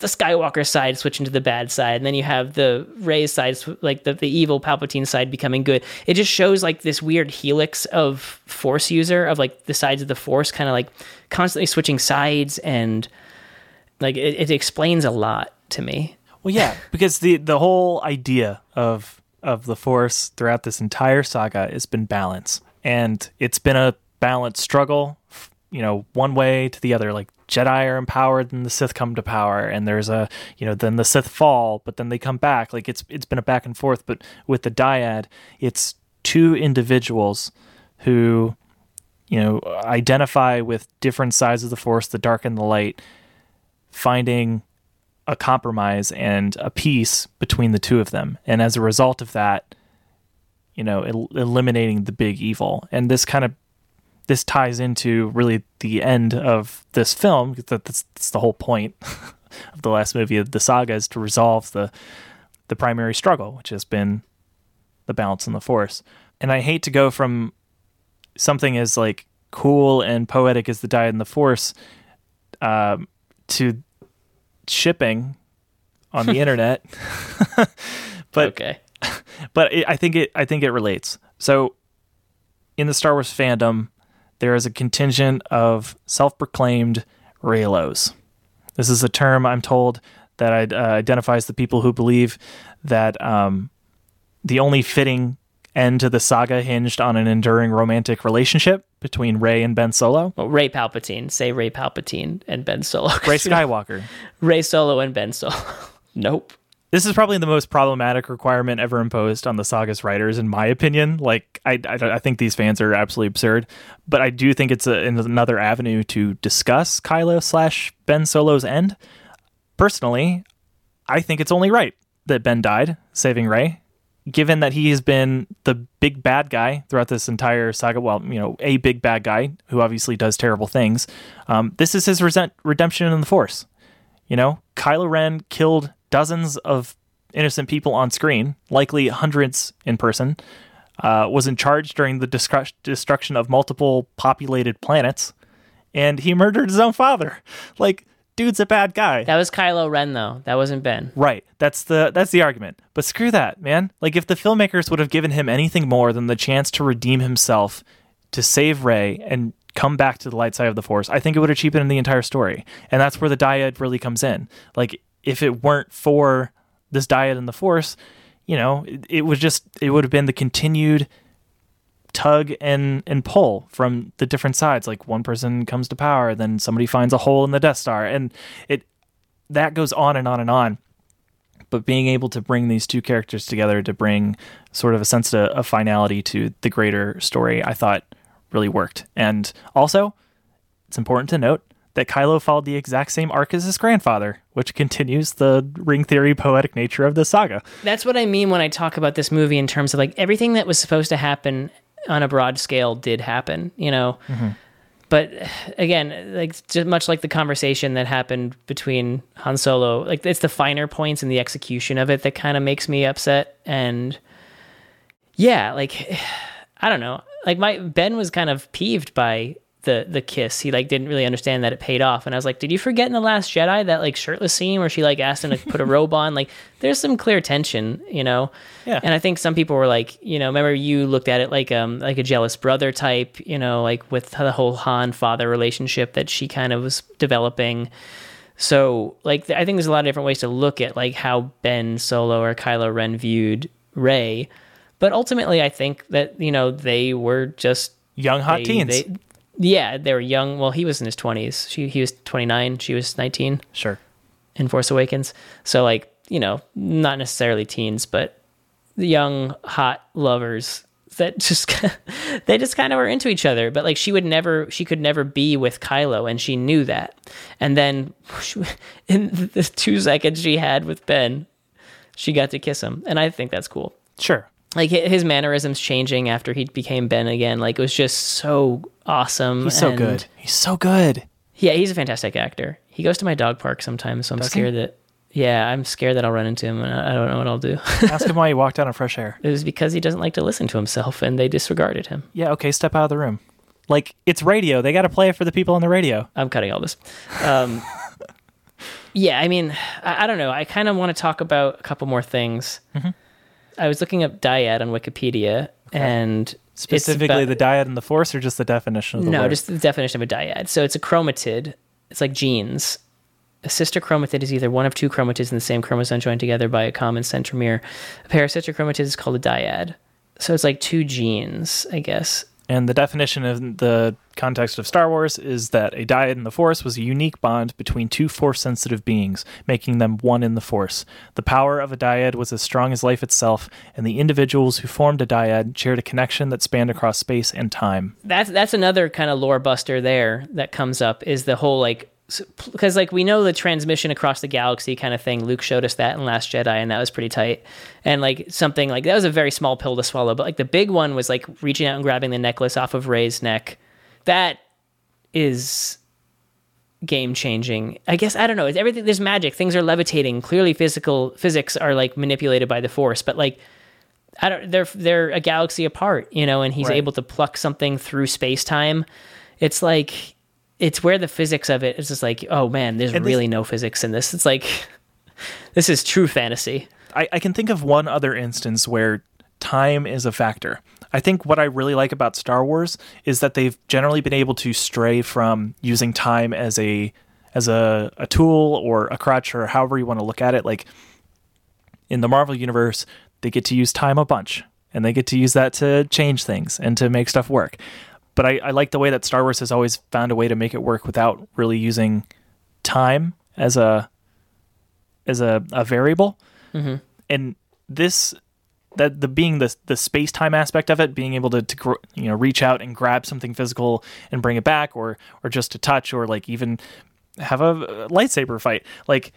the Skywalker side switching to the bad side, and then you have the Rey's side, like the, the evil Palpatine side, becoming good. It just shows like this weird helix of Force user, of like the sides of the Force kind of like constantly switching sides, and like it, it explains a lot to me. Well, yeah, because the the whole idea of of the Force throughout this entire saga has been balance, and it's been a balanced struggle, you know, one way to the other. Like, Jedi are empowered, and the Sith come to power, and there's a, you know, then the Sith fall, but then they come back. Like, it's it's been a back and forth. But with the dyad, it's two individuals who, you know, identify with different sides of the Force, the dark and the light, finding a compromise and a peace between the two of them. And as a result of that, you know, el- eliminating the big evil. And this kind of This ties into really the end of this film, because that's, that's the whole point of the last movie of the saga, is to resolve the the primary struggle, which has been the balance in the Force. And I hate to go from something as like cool and poetic as the dyad and the Force um, to shipping on the internet, but okay, but it, I think it I think it relates. So in the Star Wars fandom, there is a contingent of self-proclaimed Reylos. This is a term, I'm told, that uh, identifies the people who believe that um, the only fitting end to the saga hinged on an enduring romantic relationship between Rey and Ben Solo. Well, Rey Palpatine. Say Rey Palpatine and Ben Solo. Rey Skywalker. Rey Solo and Ben Solo. Nope. This is probably the most problematic requirement ever imposed on the saga's writers, in my opinion. Like, I, I, I think these fans are absolutely absurd, but I do think it's a, another avenue to discuss Kylo slash Ben Solo's end. Personally, I think it's only right that Ben died saving Rey, given that he has been the big bad guy throughout this entire saga. Well, you know, a big bad guy who obviously does terrible things. Um, this is his resent- redemption in the Force. You know, Kylo Ren killed dozens of innocent people on screen, likely hundreds in person, uh, was in charge during the discru- destruction of multiple populated planets, and he murdered his own father. Like, dude's a bad guy. That was Kylo Ren, though. That wasn't Ben. Right. That's the that's the argument. But screw that, man. Like, if the filmmakers would have given him anything more than the chance to redeem himself, to save Rey, and come back to the light side of the Force, I think it would have cheapened the entire story. And that's where the dyad really comes in. Like, if it weren't for this dyad and the Force, you know, it, it was just, it would have been the continued tug and, and pull from the different sides. Like, one person comes to power, then somebody finds a hole in the Death Star, and it, that goes on and on and on. But being able to bring these two characters together to bring sort of a sense of, of finality to the greater story, I thought really worked. And also, it's important to note that Kylo followed the exact same arc as his grandfather, which continues the ring theory poetic nature of the saga. That's what I mean when I talk about this movie in terms of like everything that was supposed to happen on a broad scale did happen, you know? Mm-hmm. But again, like just much like the conversation that happened between Han Solo, like it's the finer points and the execution of it that kind of makes me upset. And yeah, like, I don't know. Like my Ben was kind of peeved by the the kiss. He like didn't really understand that it paid off. And I was like, did you forget in The Last Jedi that like shirtless scene where she like asked him to put a robe on? Like there's some clear tension, you know? Yeah. And I think some people were like, you know, remember you looked at it like um like a jealous brother type, you know, like with the whole Han father relationship that she kind of was developing. So like I think there's a lot of different ways to look at like how Ben Solo or Kylo Ren viewed Rey. But ultimately, I think that, you know, they were just... Young hot they, teens. They, yeah, they were young. Well, he was in his twenties. She, he was twenty-nine. She was nineteen. Sure. In Force Awakens. So, like, you know, not necessarily teens, but the young, hot lovers that just... they just kind of were into each other. But, like, she would never... She could never be with Kylo, and she knew that. And then, in the two seconds she had with Ben, she got to kiss him. And I think that's cool. Sure. Like, his mannerisms changing after he became Ben again. Like, it was just so awesome. He's so and good. He's so good. Yeah, he's a fantastic actor. He goes to my dog park sometimes, so I'm Does scared he? that... Yeah, I'm scared that I'll run into him, and I don't know what I'll do. Ask him why he walked out on fresh air. It was because he doesn't like to listen to himself, and they disregarded him. Yeah, okay, step out of the room. Like, it's radio. They got to play it for the people on the radio. I'm cutting all this. Um, yeah, I mean, I, I don't know. I kind of want to talk about a couple more things. Mm-hmm. I was looking up dyad on Wikipedia, okay. and specifically about, the dyad in the Force, or just the definition of the no, word? Just the definition of a dyad. So it's a chromatid. It's like genes. A sister chromatid is either one of two chromatids in the same chromosome joined together by a common centromere. A pair of sister chromatids is called a dyad. So it's like two genes, I guess. And the definition in the context of Star Wars is that a dyad in the Force was a unique bond between two Force-sensitive beings, making them one in the Force. The power of a dyad was as strong as life itself, and the individuals who formed a dyad shared a connection that spanned across space and time. That's that's another kind of lore buster there that comes up, is the whole, like, because, like, we know the transmission across the galaxy kind of thing. Luke showed us that in Last Jedi, and that was pretty tight. And, like, something like that was a very small pill to swallow, but, like, the big one was, like, reaching out and grabbing the necklace off of Rey's neck. That is game-changing. I guess, I don't know. It's everything. There's magic. Things are levitating. Clearly physical physics are, like, manipulated by the Force, but, like, I don't, they're, they're a galaxy apart, you know, and he's right. able to pluck something through space-time. It's like... It's where the physics of it is just like, oh man, there's this, really no physics in this. It's like, this is true fantasy. I, I can think of one other instance where time is a factor. I think what I really like about Star Wars is that they've generally been able to stray from using time as a as a, a tool or a crutch or however you want to look at it. Like in the Marvel universe, they get to use time a bunch, and they get to use that to change things and to make stuff work. But I, I like the way that Star Wars has always found a way to make it work without really using time as a as a, a variable. Mm-hmm. And this that the being the the space time aspect of it, being able to, to gr- you know reach out and grab something physical and bring it back, or or just to touch, or like even have a lightsaber fight, like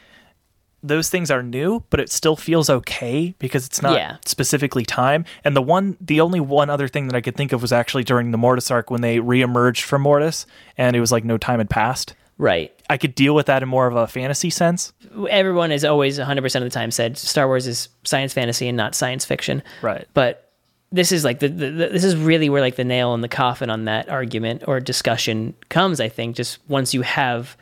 those things are new, but it still feels okay because it's not yeah. specifically time. And the one, the only one other thing that I could think of was actually during the Mortis arc when they reemerged from Mortis and it was like no time had passed. Right. I could deal with that in more of a fantasy sense. Everyone has always one hundred percent of the time said Star Wars is science fantasy and not science fiction. Right. But this is like the, the, the this is really where like the nail in the coffin on that argument or discussion comes, I think, just once you have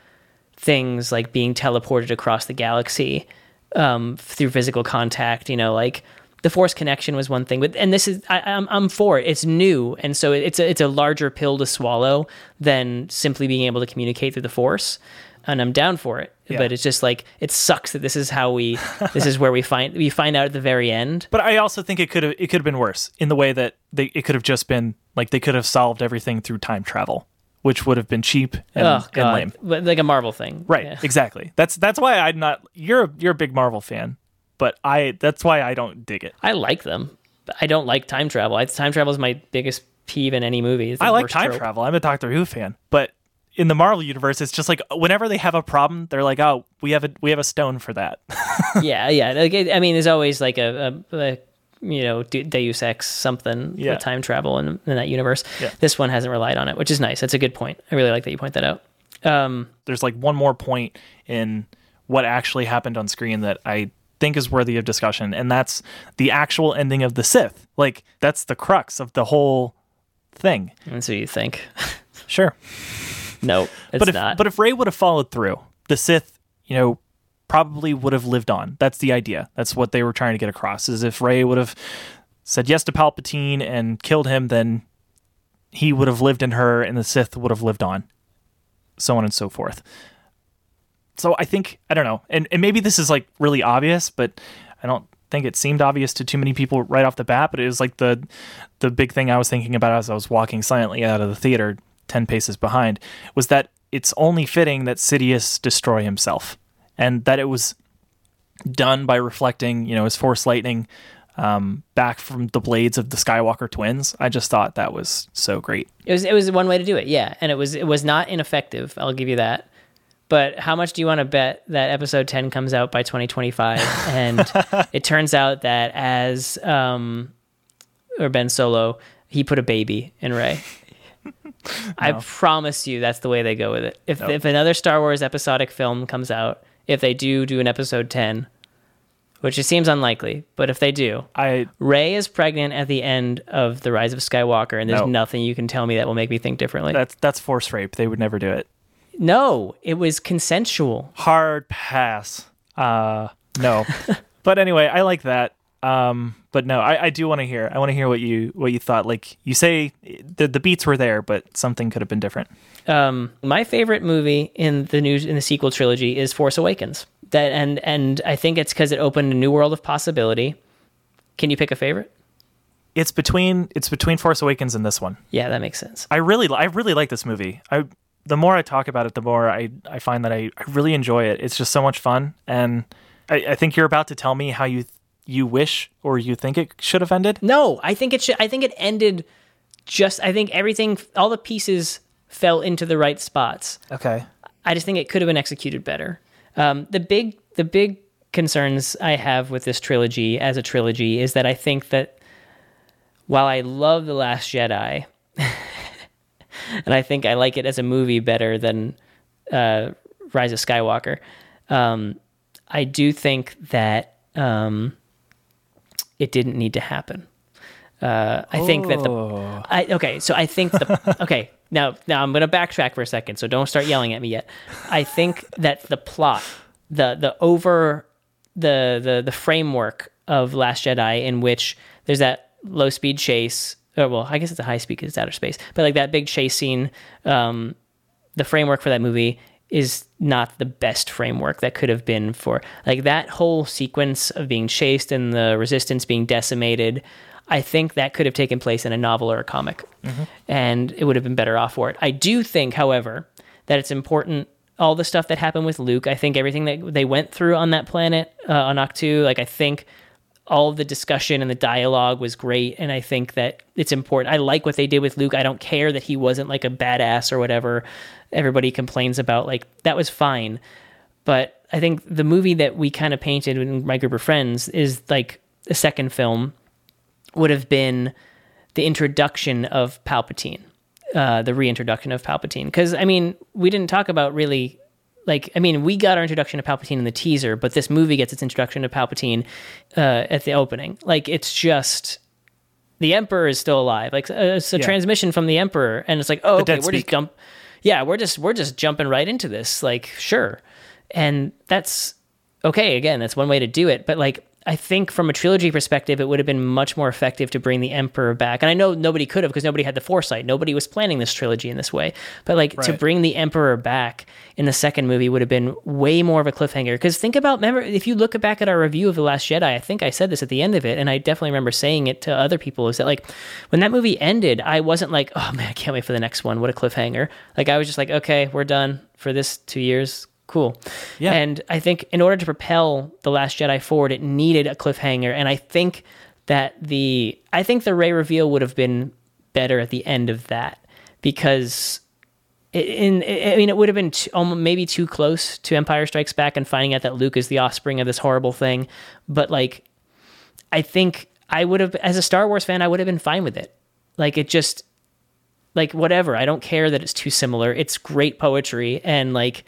things like being teleported across the galaxy um, through physical contact, you know, like the Force connection was one thing, but and this is I, I'm I'm for it. It's new, and so it's a it's a larger pill to swallow than simply being able to communicate through the Force, and I'm down for it. Yeah. But it's just like it sucks that this is how we this is where we find we find out at the very end. But I also think it could have it could have been worse in the way that they it could have just been like they could have solved everything through time travel, which would have been cheap and, oh, and lame. Like a Marvel thing. Right, yeah. Exactly. That's that's why I'm not... You're a, you're a big Marvel fan, but I that's why I don't dig it. I like them. But I don't like time travel. I, time travel is my biggest peeve in any movie. I like time trope. travel. I'm a Doctor Who fan, but in the Marvel universe, it's just like whenever they have a problem, they're like, oh, we have a we have a stone for that. yeah, yeah. Like, I mean, there's always like a, a, a you know, Deus Ex something yeah. with time travel in, in that universe. Yeah. This one hasn't relied on it, which is nice. That's a good point. I really like that you point that out. Um, there's like one more point in what actually happened on screen that I think is worthy of discussion, and that's the actual ending of the Sith. Like, that's the crux of the whole thing. That's what you think. Sure. No, it's but if, not. But if Rey would have followed through, the Sith, you know, probably would have lived on. That's the idea. That's what they were trying to get across, is if Rey would have said yes to Palpatine and killed him, then he would have lived in her and the Sith would have lived on. So on and so forth. So I think, I don't know, and, and maybe this is like really obvious, but I don't think it seemed obvious to too many people right off the bat, but it was like the the big thing I was thinking about as I was walking silently out of the theater ten paces behind, was that it's only fitting that Sidious destroy himself, and that it was done by reflecting, you know, his Force lightning um, back from the blades of the Skywalker twins. I just thought that was so great. It was it was one way to do it, yeah, and it was it was not ineffective. I'll give you that. But how much do you want to bet that episode ten comes out by twenty twenty-five? And it turns out that as um, or Ben Solo, he put a baby in Rey. No. I promise you that's the way they go with it. If nope. if another Star Wars episodic film comes out, if they do do an episode ten, which it seems unlikely, but if they do, I Rey is pregnant at the end of The Rise of Skywalker, and there's nope. nothing you can tell me that will make me think differently. That's that's force rape. They would never do it. No, it was consensual. Hard pass. Uh, no. But anyway, I like that. Um, but no, I, I do want to hear. I want to hear what you what you thought. Like you say, the the beats were there, but something could have been different. Um, my favorite movie in the new in the sequel trilogy is Force Awakens. That and and I think it's because it opened a new world of possibility. Can you pick a favorite? It's between it's between Force Awakens and this one. Yeah, that makes sense. I really I really like this movie. I the more I talk about it, the more I I find that I, I really enjoy it. It's just so much fun, and I, I think you're about to tell me how you. Th- You wish or you think it should have ended? No, I think it should. I think it ended just, I think everything, all the pieces fell into the right spots. Okay. I just think it could have been executed better. Um, the big, the big concerns I have with this trilogy as a trilogy is that I think that while I love The Last Jedi, and I think I like it as a movie better than uh, Rise of Skywalker, um, I do think that... Um, It didn't need to happen. Uh, I oh. think that the... I, okay, so I think the... Okay, now now I'm going to backtrack for a second, so don't start yelling at me yet. I think that the plot, the the over... The, the, the framework of Last Jedi, in which there's that low-speed chase... Or, well, I guess it's a high-speed because it's outer space. But like that big chase scene, um, the framework for that movie is not the best framework that could have been for like that whole sequence of being chased and the resistance being decimated. I think that could have taken place in a novel or a comic, mm-hmm. and it would have been better off for it. I do think, however, that it's important, all the stuff that happened with Luke, I think everything that they went through on that planet, uh, on Ahch-To, like I think all the discussion and the dialogue was great, and I think that it's important. I like what they did with Luke. I don't care that he wasn't like a badass or whatever everybody complains about. Like, that was fine. But I think the movie that we kind of painted in my group of friends is like a second film would have been the introduction of Palpatine, uh, the reintroduction of Palpatine. Because, I mean, we didn't talk about really... Like, I mean, we got our introduction to Palpatine in the teaser, but this movie gets its introduction to Palpatine uh, at the opening. Like, it's just, the Emperor is still alive. Like, uh, it's a yeah. transmission from the Emperor, and it's like, oh, okay, we're just jump, yeah, we're just we're just jumping right into this. Like, sure, and that's okay. Again, that's one way to do it. But like, I think from a trilogy perspective, it would have been much more effective to bring the Emperor back. And I know nobody could have because nobody had the foresight. Nobody was planning this trilogy in this way. But like right. to bring the Emperor back in the second movie would have been way more of a cliffhanger. Because think about, remember, if you look back at our review of The Last Jedi, I think I said this at the end of it, and I definitely remember saying it to other people, is that like when that movie ended, I wasn't like, oh man, I can't wait for the next one. What a cliffhanger. Like I was just like, okay, we're done for this two years. Cool. Yeah. And I think in order to propel The Last Jedi forward, it needed a cliffhanger. And I think that the, I think the Rey reveal would have been better at the end of that, because In, I mean, it would have been too, maybe too close to Empire Strikes Back and finding out that Luke is the offspring of this horrible thing. But like, I think I would have, as a Star Wars fan, I would have been fine with it. Like it just, like whatever. I don't care that it's too similar. It's great poetry, and like,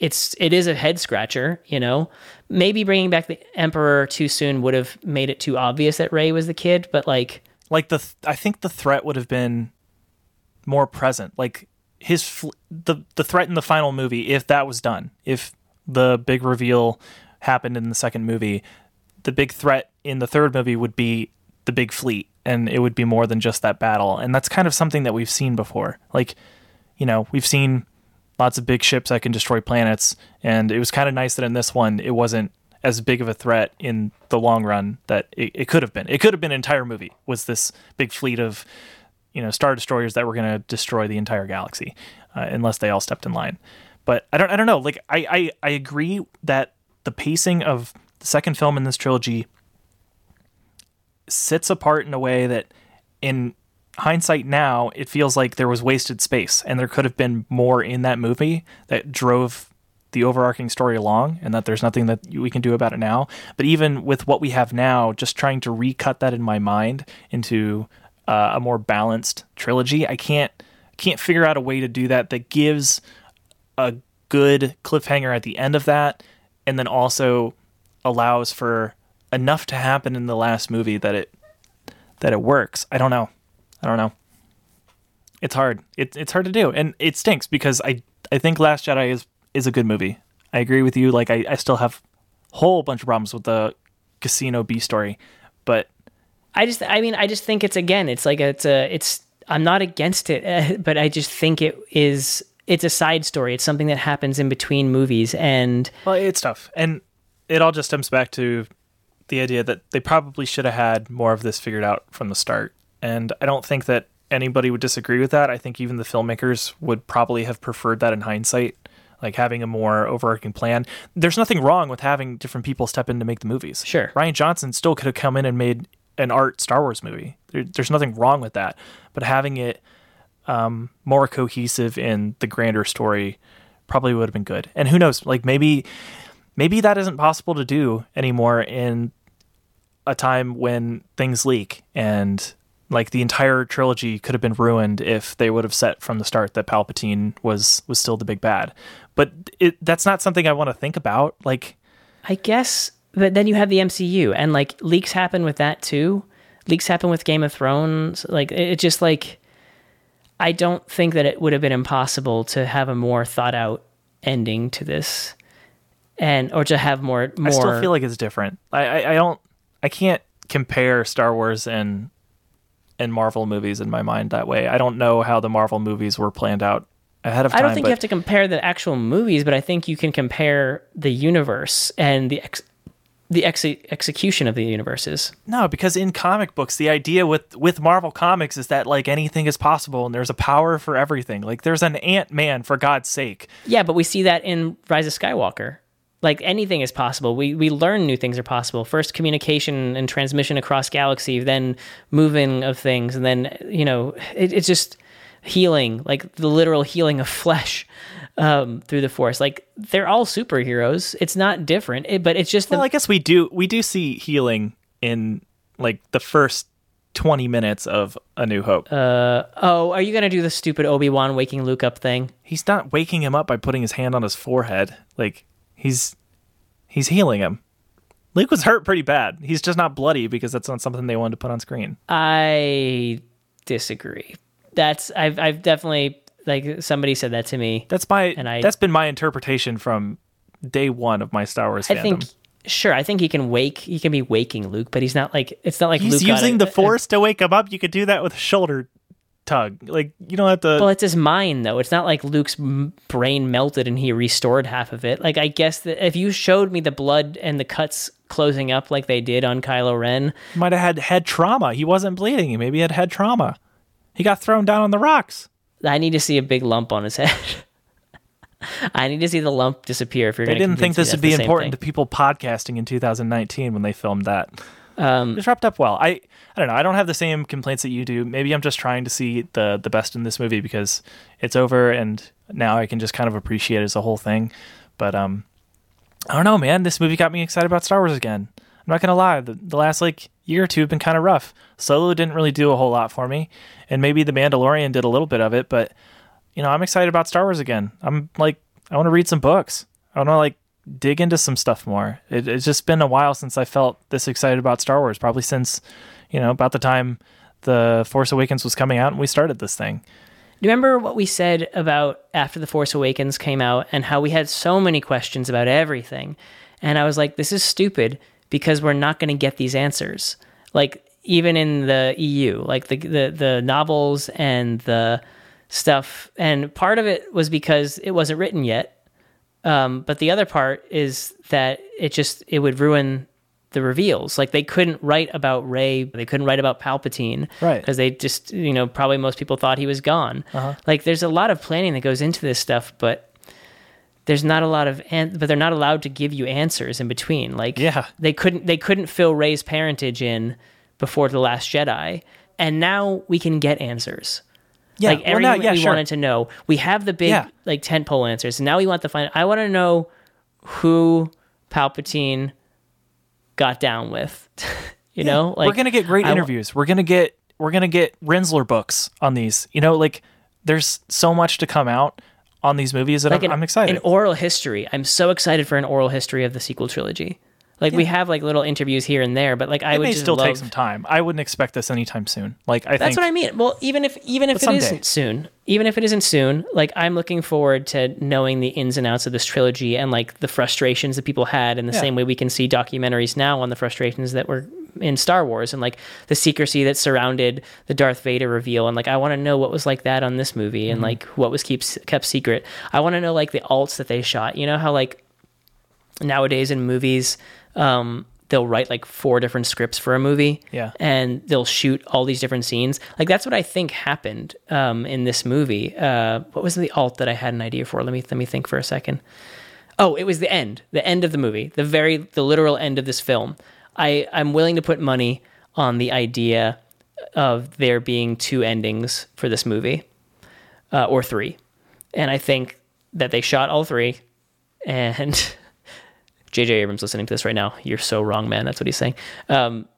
it's it is a head scratcher. You know, maybe bringing back the Emperor too soon would have made it too obvious that Rey was the kid. But like, like the th- I think the threat would have been more present. Like. His fl- the the threat in the final movie, if that was done, if the big reveal happened in the second movie, the big threat in the third movie would be the big fleet, and it would be more than just that battle. And that's kind of something that we've seen before. Like, you know, we've seen lots of big ships that can destroy planets, and it was kind of nice that in this one it wasn't as big of a threat in the long run that it, it could have been. It could have been an entire movie was this big fleet of, you know, Star Destroyers that were going to destroy the entire galaxy, uh, unless they all stepped in line. But I don't, I don't know. Like I, I, I agree that the pacing of the second film in this trilogy sits apart in a way that, in hindsight now, it feels like there was wasted space, and there could have been more in that movie that drove the overarching story along, and that there's nothing that we can do about it now. But even with what we have now, just trying to recut that in my mind into Uh, a more balanced trilogy, I can't can't figure out a way to do that that gives a good cliffhanger at the end of that, and then also allows for enough to happen in the last movie that it that it works. I don't know. I don't know. It's hard. It, it's hard to do, and it stinks because I I think Last Jedi is is a good movie. I agree with you. Like I I still have a whole bunch of problems with the Casino B story, but. I just, I mean, I just think it's, again, it's like, a, it's a, it's, I'm not against it, but I just think it is, it's a side story. It's something that happens in between movies, and. Well, it's tough. And it all just stems back to the idea that they probably should have had more of this figured out from the start. And I don't think that anybody would disagree with that. I think even the filmmakers would probably have preferred that in hindsight, like having a more overarching plan. There's nothing wrong with having different people step in to make the movies. Sure. Rian Johnson still could have come in and made an art Star Wars movie. There, there's nothing wrong with that, but having it um, more cohesive in the grander story probably would have been good. And who knows, like maybe, maybe that isn't possible to do anymore in a time when things leak, and like the entire trilogy could have been ruined if they would have set from the start that Palpatine was, was still the big bad. But it, that's not something I want to think about. Like, I guess, but then you have the M C U, and like leaks happen with that too. Leaks happen with Game of Thrones. Like it just like, I don't think that it would have been impossible to have a more thought out ending to this, and, or to have more, more. I still feel like it's different. I, I, I don't, I can't compare Star Wars and, and Marvel movies in my mind that way. I don't know how the Marvel movies were planned out ahead of time. I don't think but... you have to compare the actual movies, but I think you can compare the universe and the ex- the ex- execution of the universes. No, because in comic books, the idea with, with Marvel Comics is that like anything is possible, and there's a power for everything. Like there's an Ant-Man, for God's sake. Yeah, but we see that in Rise of Skywalker. Like anything is possible. We we learn new things are possible. First communication and transmission across galaxy, then moving of things, and then, you know, it, it's just healing, like the literal healing of flesh um through the Force. Like they're all superheroes. It's not different, it, but it's just the... well, I guess we do we do see healing in like the first twenty minutes of A New Hope. Uh oh, are you gonna do the stupid Obi-Wan waking Luke up thing? He's not waking him up by putting his hand on his forehead. Like he's he's healing him. Luke was hurt pretty bad. He's just not bloody because that's not something they wanted to put on screen. I disagree. That's I've I've definitely. Like somebody said that to me. That's my and I, that's been my interpretation from day one of my Star Wars fandom. I think sure, I think he can wake he can be waking Luke, but he's not like it's not like he's Luke using the Force to wake him up. You could do that with a shoulder tug. Like you don't have to. Well, it's his mind though. It's not like Luke's brain melted and he restored half of it. Like I guess that if you showed me the blood and the cuts closing up like they did on Kylo Ren, he might have had head trauma. He wasn't bleeding. Maybe he had head trauma. He got thrown down on the rocks. I need to see a big lump on his head. I need to see the lump disappear. If you're, they didn't think this would be important thing to people podcasting in two thousand nineteen when they filmed that. Um, it was wrapped up well. I I don't know. I don't have the same complaints that you do. Maybe I'm just trying to see the the best in this movie because it's over and now I can just kind of appreciate it as a whole thing. But um, I don't know, man. This movie got me excited about Star Wars again. I'm not going to lie. The, the last like year or two have been kind of rough. Solo didn't really do a whole lot for me. And maybe The Mandalorian did a little bit of it. But, you know, I'm excited about Star Wars again. I'm like, I want to read some books. I want to like dig into some stuff more. It, it's just been a while since I felt this excited about Star Wars, probably since, you know, about the time The Force Awakens was coming out and we started this thing. Do you remember what we said about after The Force Awakens came out and how we had so many questions about everything? And I was like, this is stupid because we're not going to get these answers. Like even in the E U, like the, the, the novels and the stuff. And part of it was because it wasn't written yet. Um, but the other part is that it just, it would ruin the reveals. Like they couldn't write about Rey, they couldn't write about Palpatine. Right. Because they just, you know, probably most people thought he was gone. Uh-huh. Like there's a lot of planning that goes into this stuff, but there's not a lot of, an- but they're not allowed to give you answers in between. Like yeah. they couldn't, they couldn't fill Rey's parentage in before The Last Jedi. And now we can get answers. Yeah, like everything well, no, yeah, we sure. wanted to know. We have the big yeah. like tentpole answers. Now we want the final. I want to know who Palpatine got down with. you yeah. know, like we're gonna get great I interviews. W- we're gonna get we're gonna get Rensler books on these. You know, like there's so much to come out on these movies that like I'm, an, I'm excited. An oral history. I'm so excited for an oral history of the sequel trilogy. Like yeah. we have like little interviews here and there, but like I it would may just still love... take some time. I wouldn't expect this anytime soon. Like I that's think... what I mean. Well, even if even if but it someday. isn't soon, even if it isn't soon, like I'm looking forward to knowing the ins and outs of this trilogy and like the frustrations that people had, in the yeah. same way we can see documentaries now on the frustrations that were in Star Wars and like the secrecy that surrounded the Darth Vader reveal. And like I want to know what was like that on this movie, and mm-hmm. like what was keeps kept secret. I want to know like the alts that they shot. You know how like nowadays in movies. Um, they'll write like four different scripts for a movie yeah. and they'll shoot all these different scenes. Like that's what I think happened, um, in this movie. Uh, what was the alt that I had an idea for? Let me, let me think for a second. Oh, it was the end, the end of the movie, the very, the literal end of this film. I I'm willing to put money on the idea of there being two endings for this movie, uh, or three. And I think that they shot all three and J J Abrams listening to this right now. You're so wrong, man. That's what he's saying. Um,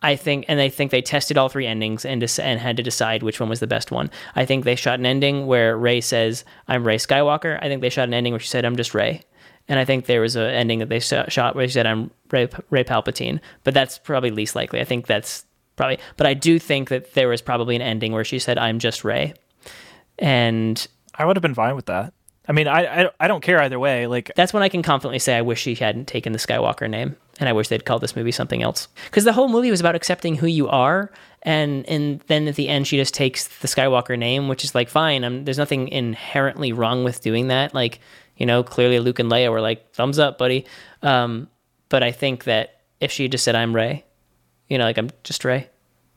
I think, and I think they tested all three endings and des- and had to decide which one was the best one. I think they shot an ending where Rey says, "I'm Rey Skywalker." I think they shot an ending where she said, "I'm just Rey." And I think there was an ending that they shot where she said, "I'm Rey, Rey Palpatine." But that's probably least likely. I think that's probably, but I do think that there was probably an ending where she said, "I'm just Rey." And I would have been fine with that. I mean, I, I I don't care either way. Like that's when I can confidently say I wish she hadn't taken the Skywalker name, and I wish they'd called this movie something else. Because the whole movie was about accepting who you are, and and then at the end she just takes the Skywalker name, which is like fine. I'm, there's nothing inherently wrong with doing that. Like you know, clearly Luke and Leia were like thumbs up, buddy. Um, but I think that if she just said I'm Rey, you know, like I'm just Rey,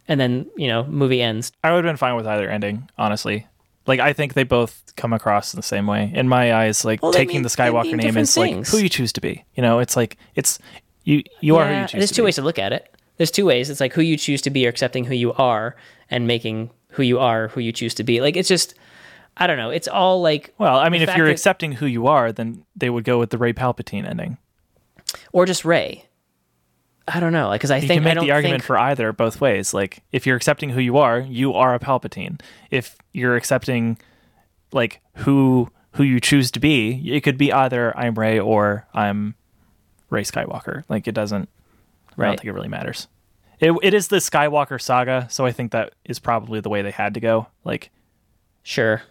and then you know, movie ends. I would have been fine with either ending, honestly. Like, I think they both come across in the same way. In my eyes, like, well, taking mean, the Skywalker name is, things. like, who you choose to be. You know, it's like, it's, you you yeah, are who you choose to be. There's two ways to look at it. There's two ways. It's like who you choose to be or accepting who you are and making who you are who you choose to be. Like, it's just, I don't know. It's all, like... Well, I mean, if you're that, accepting who you are, then they would go with the Rey Palpatine ending. Or just Rey. I don't know. Like, because I you think... You can make I don't the argument think... for either, both ways. Like, if you're accepting who you are, you are a Palpatine. If you're accepting, like, who who you choose to be, it could be either I'm Rey or I'm Rey Skywalker. Like, it doesn't... Right. I don't think it really matters. It It is the Skywalker saga, so I think that is probably the way they had to go. Like... Sure.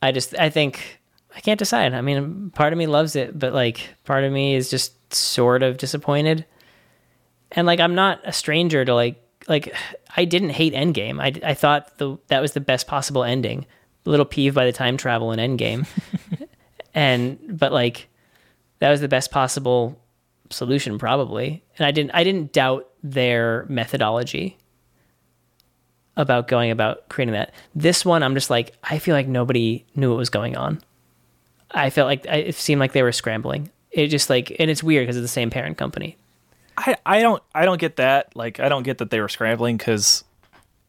I just... I think... I can't decide. I mean, part of me loves it, but, like, part of me is just sort of disappointed. And like, I'm not a stranger to like, like I didn't hate Endgame. I, I thought the, that was the best possible ending. A little peeved by the time travel in Endgame. and, but like, that was the best possible solution probably. And I didn't, I didn't doubt their methodology about going about creating that. This one, I'm just like, I feel like nobody knew what was going on. I felt like, it seemed like they were scrambling. It just like, and it's weird because it's the same parent company. I, I don't I don't get that. Like, I don't get that they were scrambling, because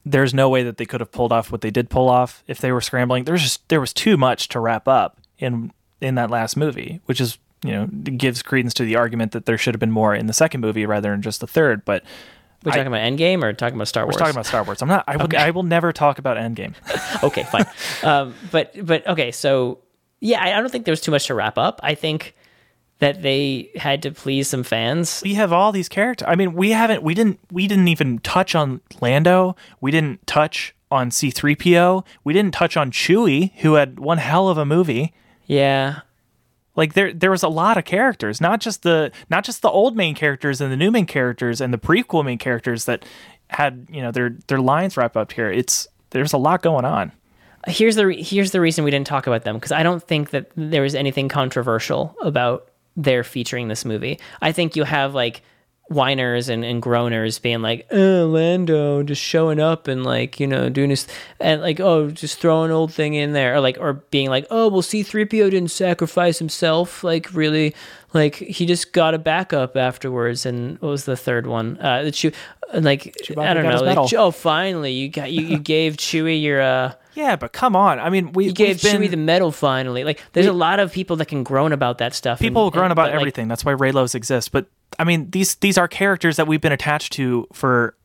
there's no way that they could have pulled off what they did pull off if they were scrambling. There's just there was too much to wrap up in in that last movie, which is, you know, gives credence to the argument that there should have been more in the second movie rather than just the third. But we're talking about Endgame, or talking about Star Wars? We're talking about Star Wars. I'm not. I will. Okay. I will never talk about Endgame. Okay, fine. Um, but but okay. So yeah, I, I don't think there was too much to wrap up. I think that they had to please some fans. We have all these characters. I mean, we haven't. We didn't. We didn't even touch on Lando. We didn't touch on C three P O. We didn't touch on Chewie, who had one hell of a movie. Yeah. Like there, there was a lot of characters, not just the not just the old main characters and the new main characters and the prequel main characters that had, you know, their their lines wrapped up here. It's there's a lot going on. Here's the re- here's the reason we didn't talk about them, because I don't think that there was anything controversial about their featuring this movie. I think you have like whiners and, and groaners being like, oh, Lando just showing up and like, you know, doing this and like, oh, just throw an old thing in there, or like, or being like, oh, well, C three P O didn't sacrifice himself, like, really, like, he just got a backup afterwards. And what was the third one? Uh the Chew- like Chewbacca, I don't know, like, oh, finally you got you, you gave Chewie your uh yeah, but come on. I mean, we you gave Chewie been... the medal finally. Like, there's we, a lot of people that can groan about that stuff. People and, groan and, about but, everything. Like, that's why Raylos exists. But I mean, these these are characters that we've been attached to for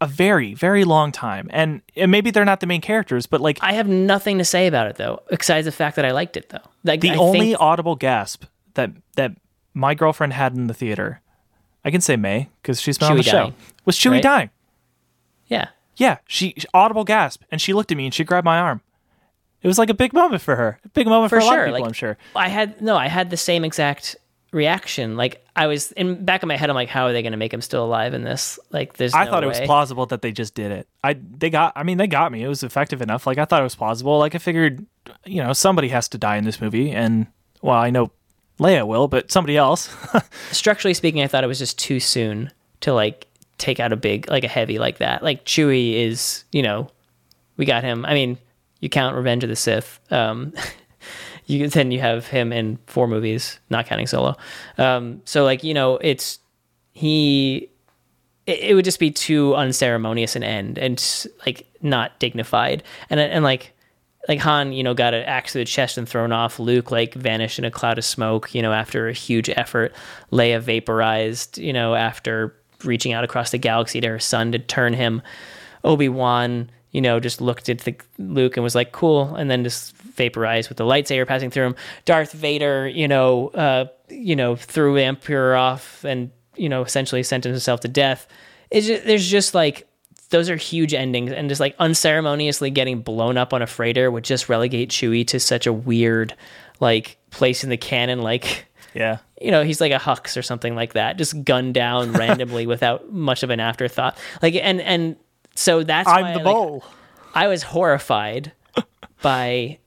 a very, very long time. And, and maybe they're not the main characters, but like... I have nothing to say about it, though, besides the fact that I liked it, though. Like, the I only think... audible gasp that that my girlfriend had in the theater, I can say May, because she's been Chewie on the dying, show, was Chewie right? dying. Yeah. Yeah, she audible gasp, and she looked at me and she grabbed my arm. It was like a big moment for her, a big moment for, for a sure. lot of people. Like, I'm sure. I had no, I had the same exact reaction. Like, I was in back of my head, I'm like, how are they going to make him still alive in this? Like, there's. I no thought way. It was plausible that they just did it. I they got. I mean, they got me. It was effective enough. Like, I thought it was plausible. Like, I figured, you know, somebody has to die in this movie, and well, I know Leia will, but somebody else. Structurally speaking, I thought it was just too soon to like. Take out a big, like a heavy like that. Like, Chewie is, you know, we got him. I mean, you count Revenge of the Sith. Um, you then you have him in four movies, not counting Solo. Um, so like, you know, it's he. It, it would just be too unceremonious an end, and like not dignified. And and like like Han, you know, got an axe to the chest and thrown off. Luke like vanished in a cloud of smoke, you know, after a huge effort. Leia vaporized, you know, after reaching out across the galaxy to her son to turn him. Obi-Wan, you know, just looked at the Luke and was like, cool, and then just vaporized with the lightsaber passing through him. Darth Vader, you know, uh, you know, threw the Emperor off and, you know, essentially sentenced himself to death. It's just, there's just like, those are huge endings, and just like unceremoniously getting blown up on a freighter would just relegate Chewie to such a weird, like, place in the canon, like... Yeah. You know, he's like a Hux or something like that, just gunned down randomly without much of an afterthought. Like, and and so that's I'm why the bowl. Like, I was horrified by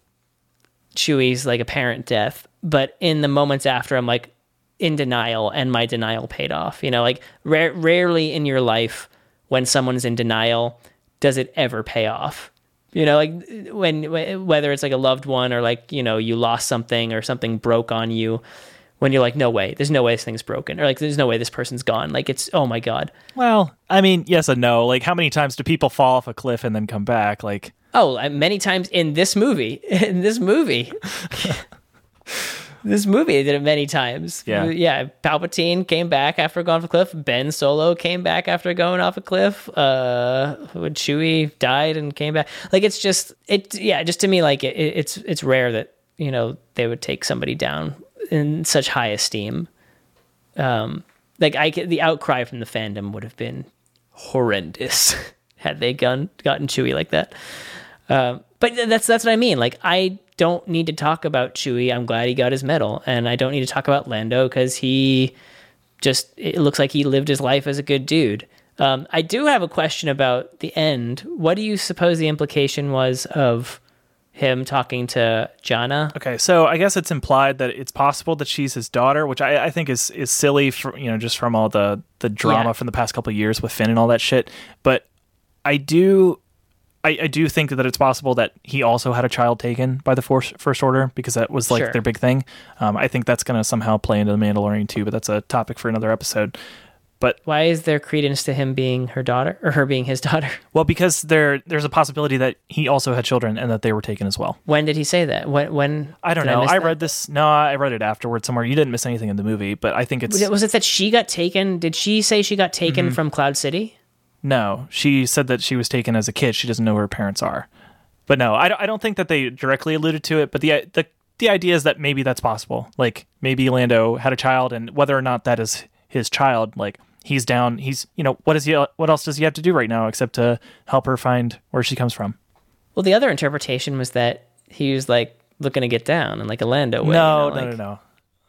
Chewie's like apparent death, but in the moments after, I'm like in denial, and my denial paid off. You know, like ra- rarely in your life when someone's in denial does it ever pay off. You know, like when whether it's like a loved one or like, you know, you lost something or something broke on you. When you're like, no way, there's no way this thing's broken, or like, there's no way this person's gone. Like, it's, oh my God. Well, I mean, yes and no. Like, how many times do people fall off a cliff and then come back? Like, oh, many times in this movie. In this movie. This movie, they did it many times. Yeah. Yeah. Palpatine came back after going off a cliff. Ben Solo came back after going off a cliff. Uh, when Chewie died and came back. Like, it's just, it, yeah, just to me, like, it, it's, it's rare that, you know, they would take somebody down in such high esteem. Um, like I the outcry from the fandom would have been horrendous had they gone, gotten Chewie like that. Um, but that's, that's what I mean. Like, I don't need to talk about Chewie. I'm glad he got his medal, and I don't need to talk about Lando, cause he just, it looks like he lived his life as a good dude. Um, I do have a question about the end. What do you suppose the implication was of him talking to Jana? Okay, so I guess it's implied that it's possible that she's his daughter, which I, I think is is silly, for, you know, just from all the the drama yeah. from the past couple of years with Finn and all that shit. But I do, I, I do think that it's possible that he also had a child taken by the Force, First Order, because that was like sure. their big thing. Um, I think that's going to somehow play into The Mandalorian too, but that's a topic for another episode. But why is there credence to him being her daughter or her being his daughter? Well, because there there's a possibility that he also had children and that they were taken as well. When did he say that? When? when I don't know. I, I read this. No, I read it afterwards somewhere. You didn't miss anything in the movie, but I think it's... Was it that she got taken? Did she say she got taken mm-hmm. from Cloud City? No, she said that she was taken as a kid. She doesn't know where her parents are. But no, I don't, I don't think that they directly alluded to it, but the, the, the idea is that maybe that's possible. Like, maybe Lando had a child, and whether or not that is his child, like, he's down, he's, you know, what is he, what else does he have to do right now except to help her find where she comes from? Well, the other interpretation was that he was, like, looking to get down in, like, a Lando way. No, you know, no, like... no, no.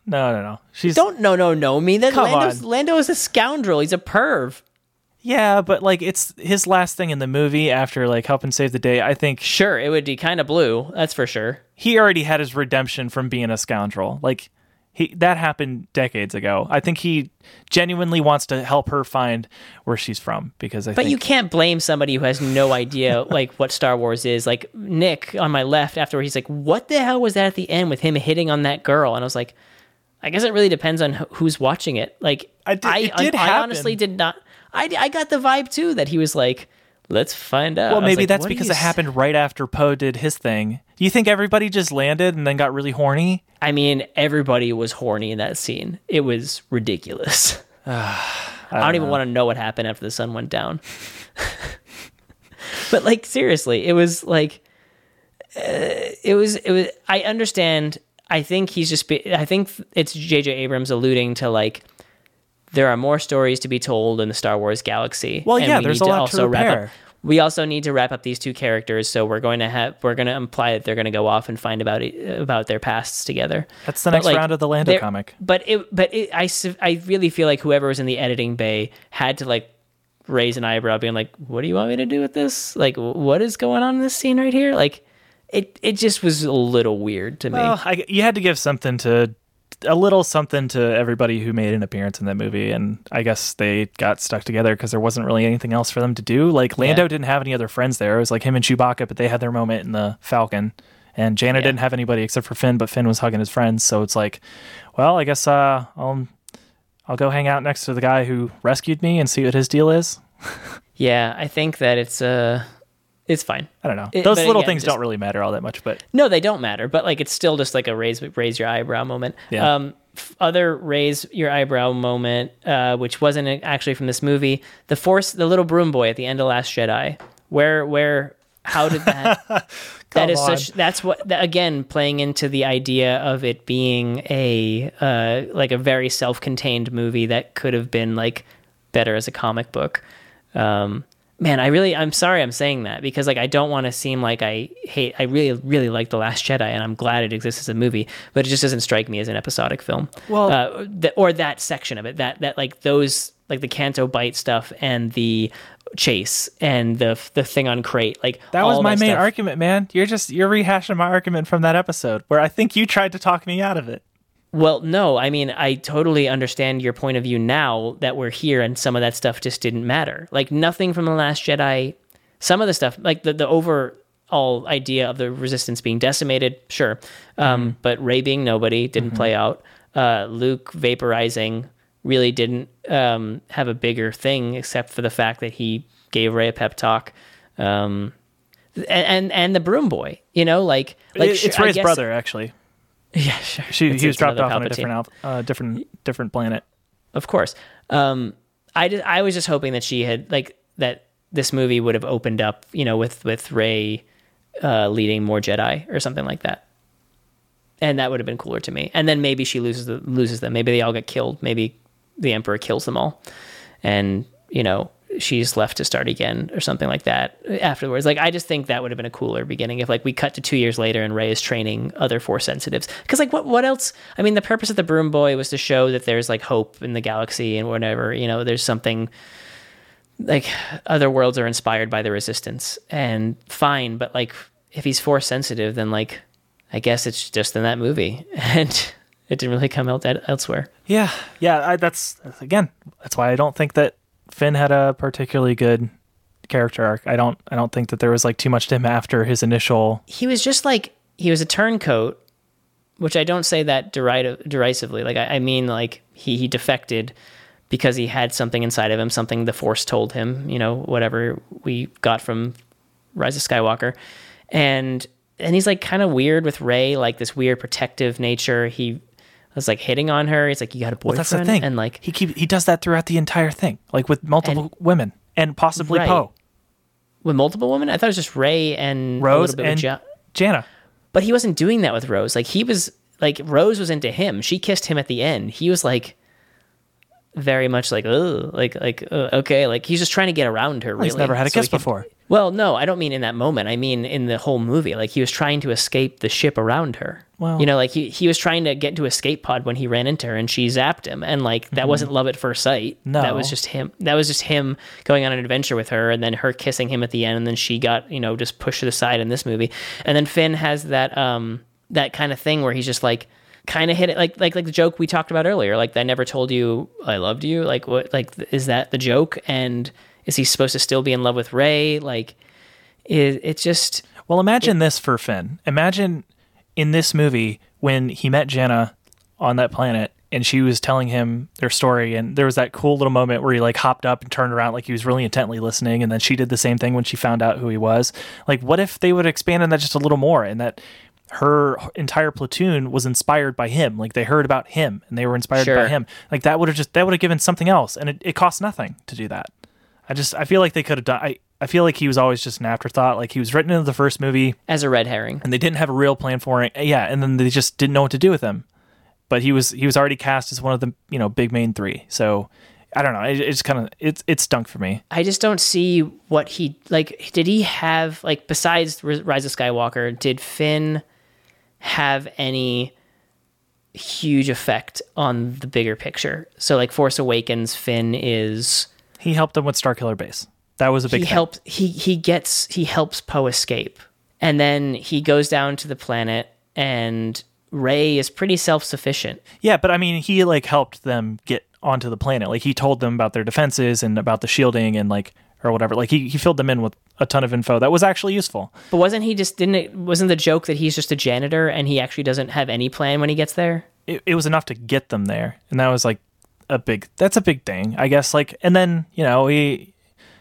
No, no, no. She's... Don't no, no, no me. That come Lando's, on. Lando is a scoundrel. He's a perv. Yeah, but, like, it's his last thing in the movie after, like, helping save the day, I think. Sure, it would be kind of blue, that's for sure. He already had his redemption from being a scoundrel. Like, he that happened decades ago. I think he genuinely wants to help her find where she's from, because I but think... But you can't blame somebody who has no idea, like, what Star Wars is. Like, Nick on my left after he's like, what the hell was that at the end with him hitting on that girl? And I was like, I guess it really depends on who's watching it. Like, I, did, I, it did I, I honestly did not... I, I got the vibe, too, that he was like, let's find out. Well, maybe like, that's because it s- happened right after Poe did his thing. Do you think everybody just landed and then got really horny? I mean, everybody was horny in that scene. It was ridiculous. I don't, I don't even want to know what happened after the sun went down. But, like, seriously, it was like, uh, it was, it was, I understand. I think he's just, be, I think it's J J Abrams alluding to, like, there are more stories to be told in the Star Wars galaxy. Well, yeah, and we there's need a to lot also to repair. Wrap up. We also need to wrap up these two characters, so we're going to have we're going to imply that they're going to go off and find about it, about their pasts together. That's the but next like, round of the Lando comic. But it, but it, I, I really feel like whoever was in the editing bay had to like raise an eyebrow, being like, "What do you want me to do with this? Like, what is going on in this scene right here? Like, it it just was a little weird to well, me." I, you had to give something to. a little something to everybody who made an appearance in that movie, and I guess they got stuck together because there wasn't really anything else for them to do. Like, Lando yeah. didn't have any other friends there. It was like him and Chewbacca, but they had their moment in the Falcon, and Jaina yeah. didn't have anybody except for Finn, but Finn was hugging his friends, so it's like, well, I guess uh, I'll, I'll go hang out next to the guy who rescued me and see what his deal is. yeah, I think that it's... Uh... It's fine. I don't know. It, Those little again, things just, don't really matter all that much, but no, they don't matter. But like, it's still just like a raise raise your eyebrow moment. Yeah. Um, f- other raise your eyebrow moment, uh, which wasn't actually from this movie. The Force, the little broom boy at the end of Last Jedi. Where where how did that? that is on. such. That's what that, again playing into the idea of it being a uh, like a very self-contained movie that could have been like better as a comic book. Um, Man, I really, I'm sorry I'm saying that because, like, I don't want to seem like I hate, I really, really like The Last Jedi and I'm glad it exists as a movie, but it just doesn't strike me as an episodic film. Well, uh, the, or that section of it, that, that, like, those, like, the Canto Bite stuff and the chase and the the thing on Crate, like, that was my main argument, man. You're just, you're rehashing my argument from that episode where I think you tried to talk me out of it. Well, no, I mean, I totally understand your point of view now that we're here and some of that stuff just didn't matter. Like, nothing from The Last Jedi, some of the stuff, like the, the overall idea of the Resistance being decimated, sure. Um, mm-hmm. But Rey being nobody didn't mm-hmm. play out. Uh, Luke vaporizing really didn't um, have a bigger thing except for the fact that he gave Rey a pep talk. Um, and, and, and the broom boy, you know, like... like it, it's Rey's guess, brother, actually. Yeah, sure. She, it's, he was dropped off Palpatine. on a different, uh, different, different planet. Of course. Um, I, did, I was just hoping that she had, like, that this movie would have opened up, you know, with, with Rey uh, leading more Jedi or something like that. And that would have been cooler to me. And then maybe she loses, the, loses them. Maybe they all get killed. Maybe the Emperor kills them all. And, you know, she's left to start again or something like that afterwards. Like, I just think that would have been a cooler beginning if, like, we cut to two years later and Rey is training other Force sensitives. Because, like, what what else? I mean, the purpose of the Broom Boy was to show that there's, like, hope in the galaxy and whatever, you know, there's something, like, other worlds are inspired by the Resistance. And fine, but, like, if he's Force sensitive, then, like, I guess it's just in that movie. And... it didn't really come out elsewhere. Yeah, yeah, I, that's, again, that's why I don't think that Finn had a particularly good character arc. I don't I don't think that there was like too much to him after his initial. He was just like, he was a turncoat, which I don't say that derid- derisively. Like I, I mean, like he, he defected because he had something inside of him, something the Force told him, you know, whatever we got from Rise of Skywalker. And and he's like kind of weird with Rey, like this weird protective nature. He was like hitting on her. He's like, you got a boyfriend? Well, that's the thing. And like he keep, he does that throughout the entire thing, like with multiple and, women and possibly right. Poe. With multiple women? I thought it was just Rey and Rose a bit and ja- Janna. But he wasn't doing that with Rose. Like he was like Rose was into him. She kissed him at the end. He was like very much like, oh, like, like, uh, okay. Like he's just trying to get around her. Well, really. He's never had a so kiss he can, before. Well, no, I don't mean in that moment. I mean in the whole movie. Like he was trying to escape the ship around her. Well, you know, like he, he was trying to get into an escape pod when he ran into her and she zapped him. And like, that mm-hmm. wasn't love at first sight. No, that was just him. That was just him going on an adventure with her and then her kissing him at the end. And then she got, you know, just pushed to the side in this movie. And then Finn has that, um, that kind of thing where he's just like, kind of hit it like like like the joke we talked about earlier, like I never told you I loved you, like what, like is that the joke? And is he supposed to still be in love with Rey? Like it, it's just well imagine it, this for Finn. Imagine in this movie when he met Janna on that planet and she was telling him their story, and there was that cool little moment where he like hopped up and turned around like he was really intently listening, and then she did the same thing when she found out who he was. Like what if they would expand on that just a little more, and that her entire platoon was inspired by him, like they heard about him and they were inspired sure. by him. Like that would have just that would have given something else, and it, it cost nothing to do that. I just I feel like they could have done I, I feel like he was always just an afterthought. Like he was written into the first movie as a red herring, and they didn't have a real plan for it. Yeah, and then they just didn't know what to do with him. But he was he was already cast as one of the, you know, big main three. So I don't know. It, it's kind of it's it stunk for me. I just don't see what he like. Did he have like besides Rise of Skywalker? Did Finn have any huge effect on the bigger picture? So like Force Awakens, Finn is he helped them with Starkiller Base. That was a big he thing. helped he he gets he helps Poe escape, and then he goes down to the planet, and Rey is pretty self-sufficient. Yeah, but I mean he like helped them get onto the planet. Like he told them about their defenses and about the shielding and like or whatever. Like he, he filled them in with a ton of info that was actually useful. But wasn't he just didn't it wasn't the joke that he's just a janitor and he actually doesn't have any plan when he gets there? It, it was enough to get them there, and that was like a big that's a big thing, I guess. Like, and then, you know, he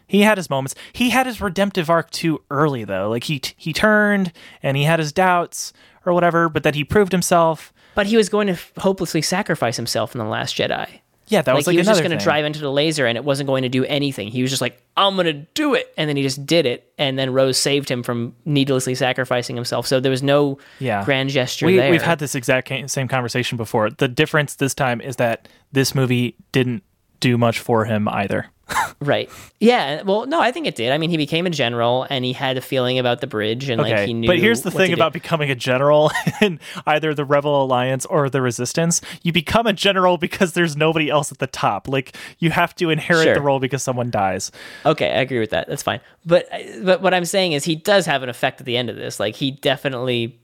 he had his moments. He had his redemptive arc too early though. Like he he turned and he had his doubts or whatever, but then he proved himself. But he was going to hopelessly sacrifice himself in The Last Jedi. Yeah, that like was like he was just going to drive into the laser, and it wasn't going to do anything. He was just like, "I'm going to do it," and then he just did it. And then Rose saved him from needlessly sacrificing himself. So there was no yeah. grand gesture we, there. We've had this exact same conversation before. The difference this time is that this movie didn't do much for him either. Right? Yeah. Well, no, I think it did. I mean, he became a general, and he had a feeling about the bridge, and okay. like he knew. But here's the thing about do. becoming a general in either the Rebel Alliance or the Resistance: you become a general because there's nobody else at the top. Like you have to inherit sure. the role because someone dies. Okay, I agree with that. That's fine. But but what I'm saying is he does have an effect at the end of this. Like he definitely,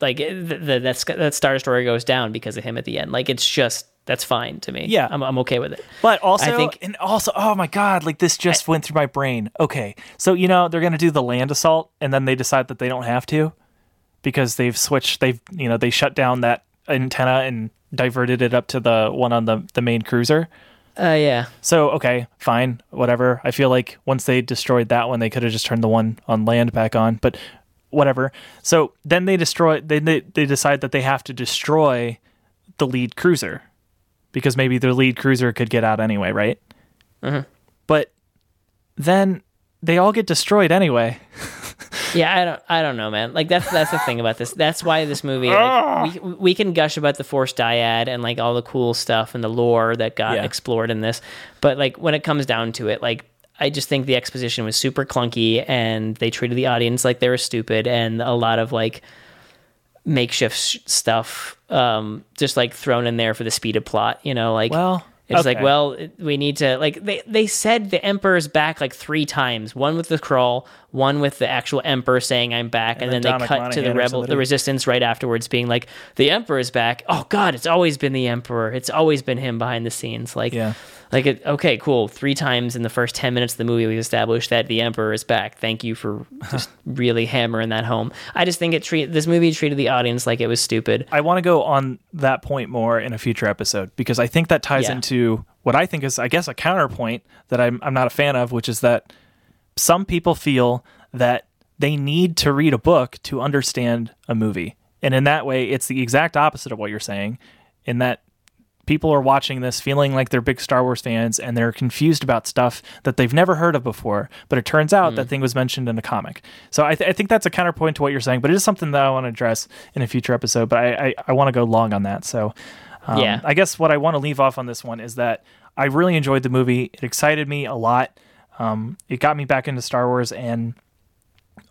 like the, the, that that Star Destroyer goes down because of him at the end. Like it's just. That's fine to me. Yeah. I'm I'm okay with it. But also, I think, and also, oh my God, like this just I, went through my brain. Okay. So, you know, they're going to do the land assault, and then they decide that they don't have to because they've switched, they've, you know, they shut down that antenna and diverted it up to the one on the, the main cruiser. Uh, yeah. So, okay, fine, whatever. I feel like once they destroyed that one, they could have just turned the one on land back on, but whatever. So then they destroy, they they, they decide that they have to destroy the lead cruiser. Because maybe their lead cruiser could get out anyway, right? Mm-hmm. But then they all get destroyed anyway. yeah, I don't, I don't know, man. Like that's that's the thing about this. That's why this movie. Like, we we can gush about the Force dyad and like all the cool stuff and the lore that got yeah. explored in this, but like when it comes down to it, like I just think the exposition was super clunky, and they treated the audience like they were stupid, and a lot of like makeshift sh- stuff um just like thrown in there for the speed of plot, you know, like well it's okay. like well it, we need to like they they said the Emperor's back like three times, one with the crawl, one with the actual Emperor saying I'm back, and, and then, then they cut to the rebel the resistance right afterwards being like the Emperor's back. Oh God, it's always been the Emperor, it's always been him behind the scenes. Like yeah. Like, it, okay, cool. Three times in the first ten minutes of the movie, we established that the Emperor is back. Thank you for just really hammering that home. I just think it treat this movie treated the audience like it was stupid. I want to go on that point more in a future episode, because I think that ties yeah. into what I think is, I guess, a counterpoint that I'm, I'm not a fan of, which is that some people feel that they need to read a book to understand a movie. And in that way, it's the exact opposite of what you're saying, in that people are watching this feeling like they're big Star Wars fans and they're confused about stuff that they've never heard of before. But it turns out mm. that thing was mentioned in a comic. So I, th- I think that's a counterpoint to what you're saying, but it is something that I want to address in a future episode, but I, I, I want to go long on that. So um, yeah. I guess what I want to leave off on this one is that I really enjoyed the movie. It excited me a lot. Um, it got me back into Star Wars, and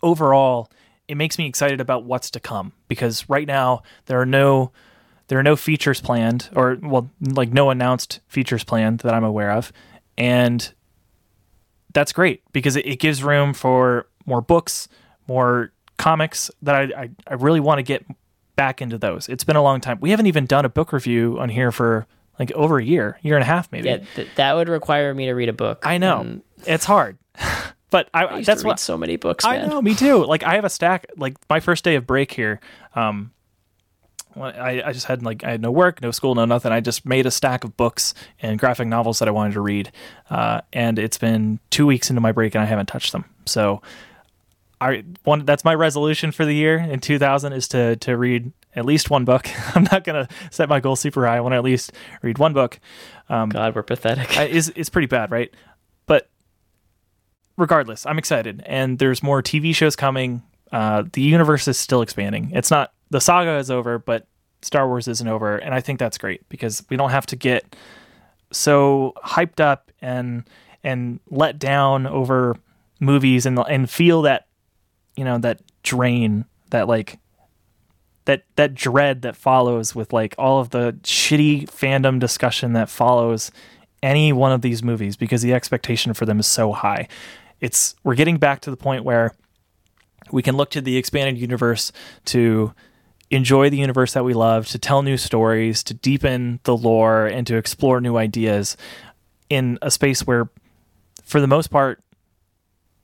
overall it makes me excited about what's to come, because right now there are no... There are no features planned, or, well, like no announced features planned that I'm aware of. And that's great, because it, it gives room for more books, more comics that I, I, I really want to get back into those. It's been a long time. We haven't even done a book review on here for like over a year, year and a half maybe. Yeah, th- that would require me to read a book. I know. And... It's hard. But I, I used that's to read what so many books, man. I know, me too. Like, I have a stack, like my first day of break here, um, I, I just had like I had no work, no school, no nothing. I just made a stack of books and graphic novels that I wanted to read, uh, and it's been two weeks into my break and I haven't touched them. So, I one that's my resolution for the year in two thousand is to to read at least one book. I'm not gonna set my goal super high. I want to at least read one book. Um, God, we're pathetic. I, it's, it's pretty bad, right? But regardless, I'm excited, and there's more T V shows coming. Uh, the universe is still expanding. It's not. The saga is over, but Star Wars isn't over, and I think that's great, because we don't have to get so hyped up and and let down over movies and and feel that, you know, that drain, that like that that dread that follows with like all of the shitty fandom discussion that follows any one of these movies, because the expectation for them is so high. It's we're getting back to the point where we can look to the expanded universe to enjoy the universe that we love, to tell new stories, to deepen the lore, and to explore new ideas in a space where, for the most part,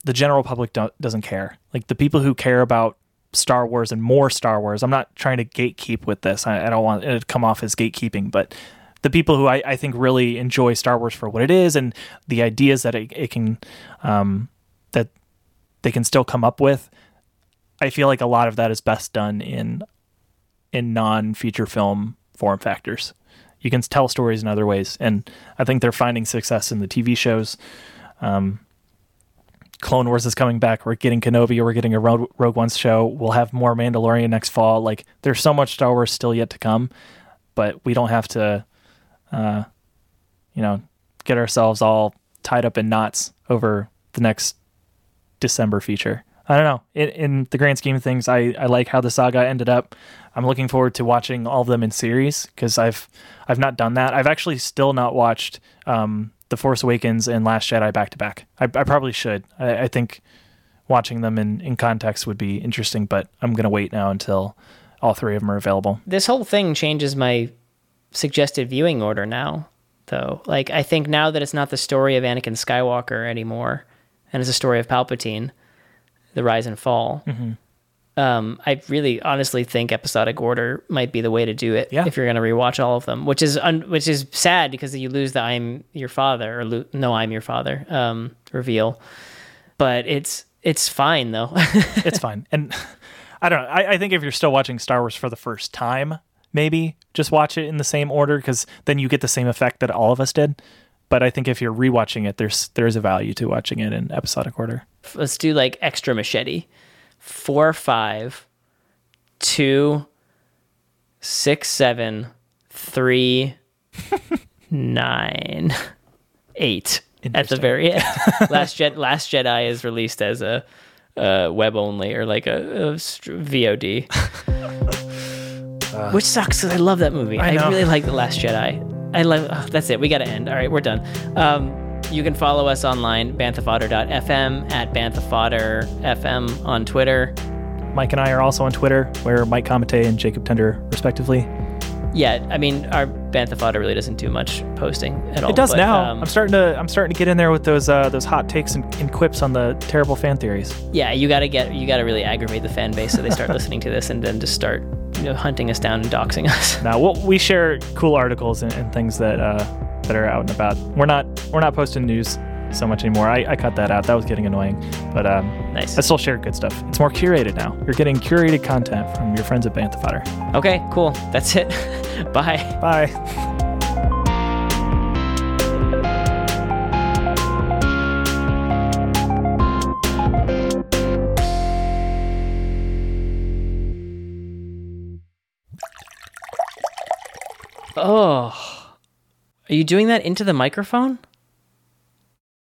the general public don't, doesn't care. Like, the people who care about Star Wars and more Star Wars, I'm not trying to gatekeep with this. I, I don't want it to come off as gatekeeping, but the people who I, I think really enjoy Star Wars for what it is and the ideas that it, it can, um, that they can still come up with, I feel like a lot of that is best done in in non-feature film form factors. You can tell stories in other ways, and I think they're finding success in the T V shows. Um, Clone Wars is coming back. We're getting Kenobi. We're getting a Rogue, Rogue One show. We'll have more Mandalorian next fall. Like, there's so much Star Wars still yet to come, but we don't have to, uh, you know, get ourselves all tied up in knots over the next December feature. I don't know. In, in the grand scheme of things, I, I like how the saga ended up. I'm looking forward to watching all of them in series, because I've I've not done that. I've actually still not watched um, The Force Awakens and Last Jedi back to back. I probably should. I, I think watching them in, in context would be interesting, but I'm going to wait now until all three of them are available. This whole thing changes my suggested viewing order now, though. Like, I think now that it's not the story of Anakin Skywalker anymore, and it's a story of Palpatine, the rise and fall. Mm-hmm. Um, I really honestly think episodic order might be the way to do it. Yeah. If you're going to rewatch all of them, which is, un- which is sad, because you lose the, I'm your father or lo- no, I'm your father, um, reveal, but it's, it's fine though. It's fine. And I don't know. I, I think if you're still watching Star Wars for the first time, maybe just watch it in the same order, because then you get the same effect that all of us did. But I think if you're rewatching it, there's there's a value to watching it in episodic order. Let's do like extra machete. Four, five, two, six, seven, three, nine, eight. At the very end, Last Je- Last Jedi is released as a uh, web only, or like a, a V O D, uh, which sucks, because I love that movie. I, I really like The Last Jedi. I love, oh, that's it. We got to end. All right, we're done. Um, you can follow us online, bantha fodder dot f m, at bantha fodder f m on Twitter. Mike and I are also on Twitter, where Mike Comite and Jacob Tender, respectively. Yeah, I mean, our Bantha Fodder really doesn't do much posting at all. It does but, now. Um, I'm starting to I'm starting to get in there with those uh, those hot takes and, and quips on the terrible fan theories. Yeah, you gotta get you gotta really aggravate the fan base so they start listening to this and then just start you know hunting us down and doxing us. No, we'll, we share cool articles and, and things that uh, that are out and about. We're not we're not posting news so much anymore. I, I cut that out. That was getting annoying, but um, nice. I still share good stuff. It's more curated now. You're getting curated content from your friends at Bantha Fodder. Okay, cool. That's it. Bye. Bye. Oh, are you doing that into the microphone?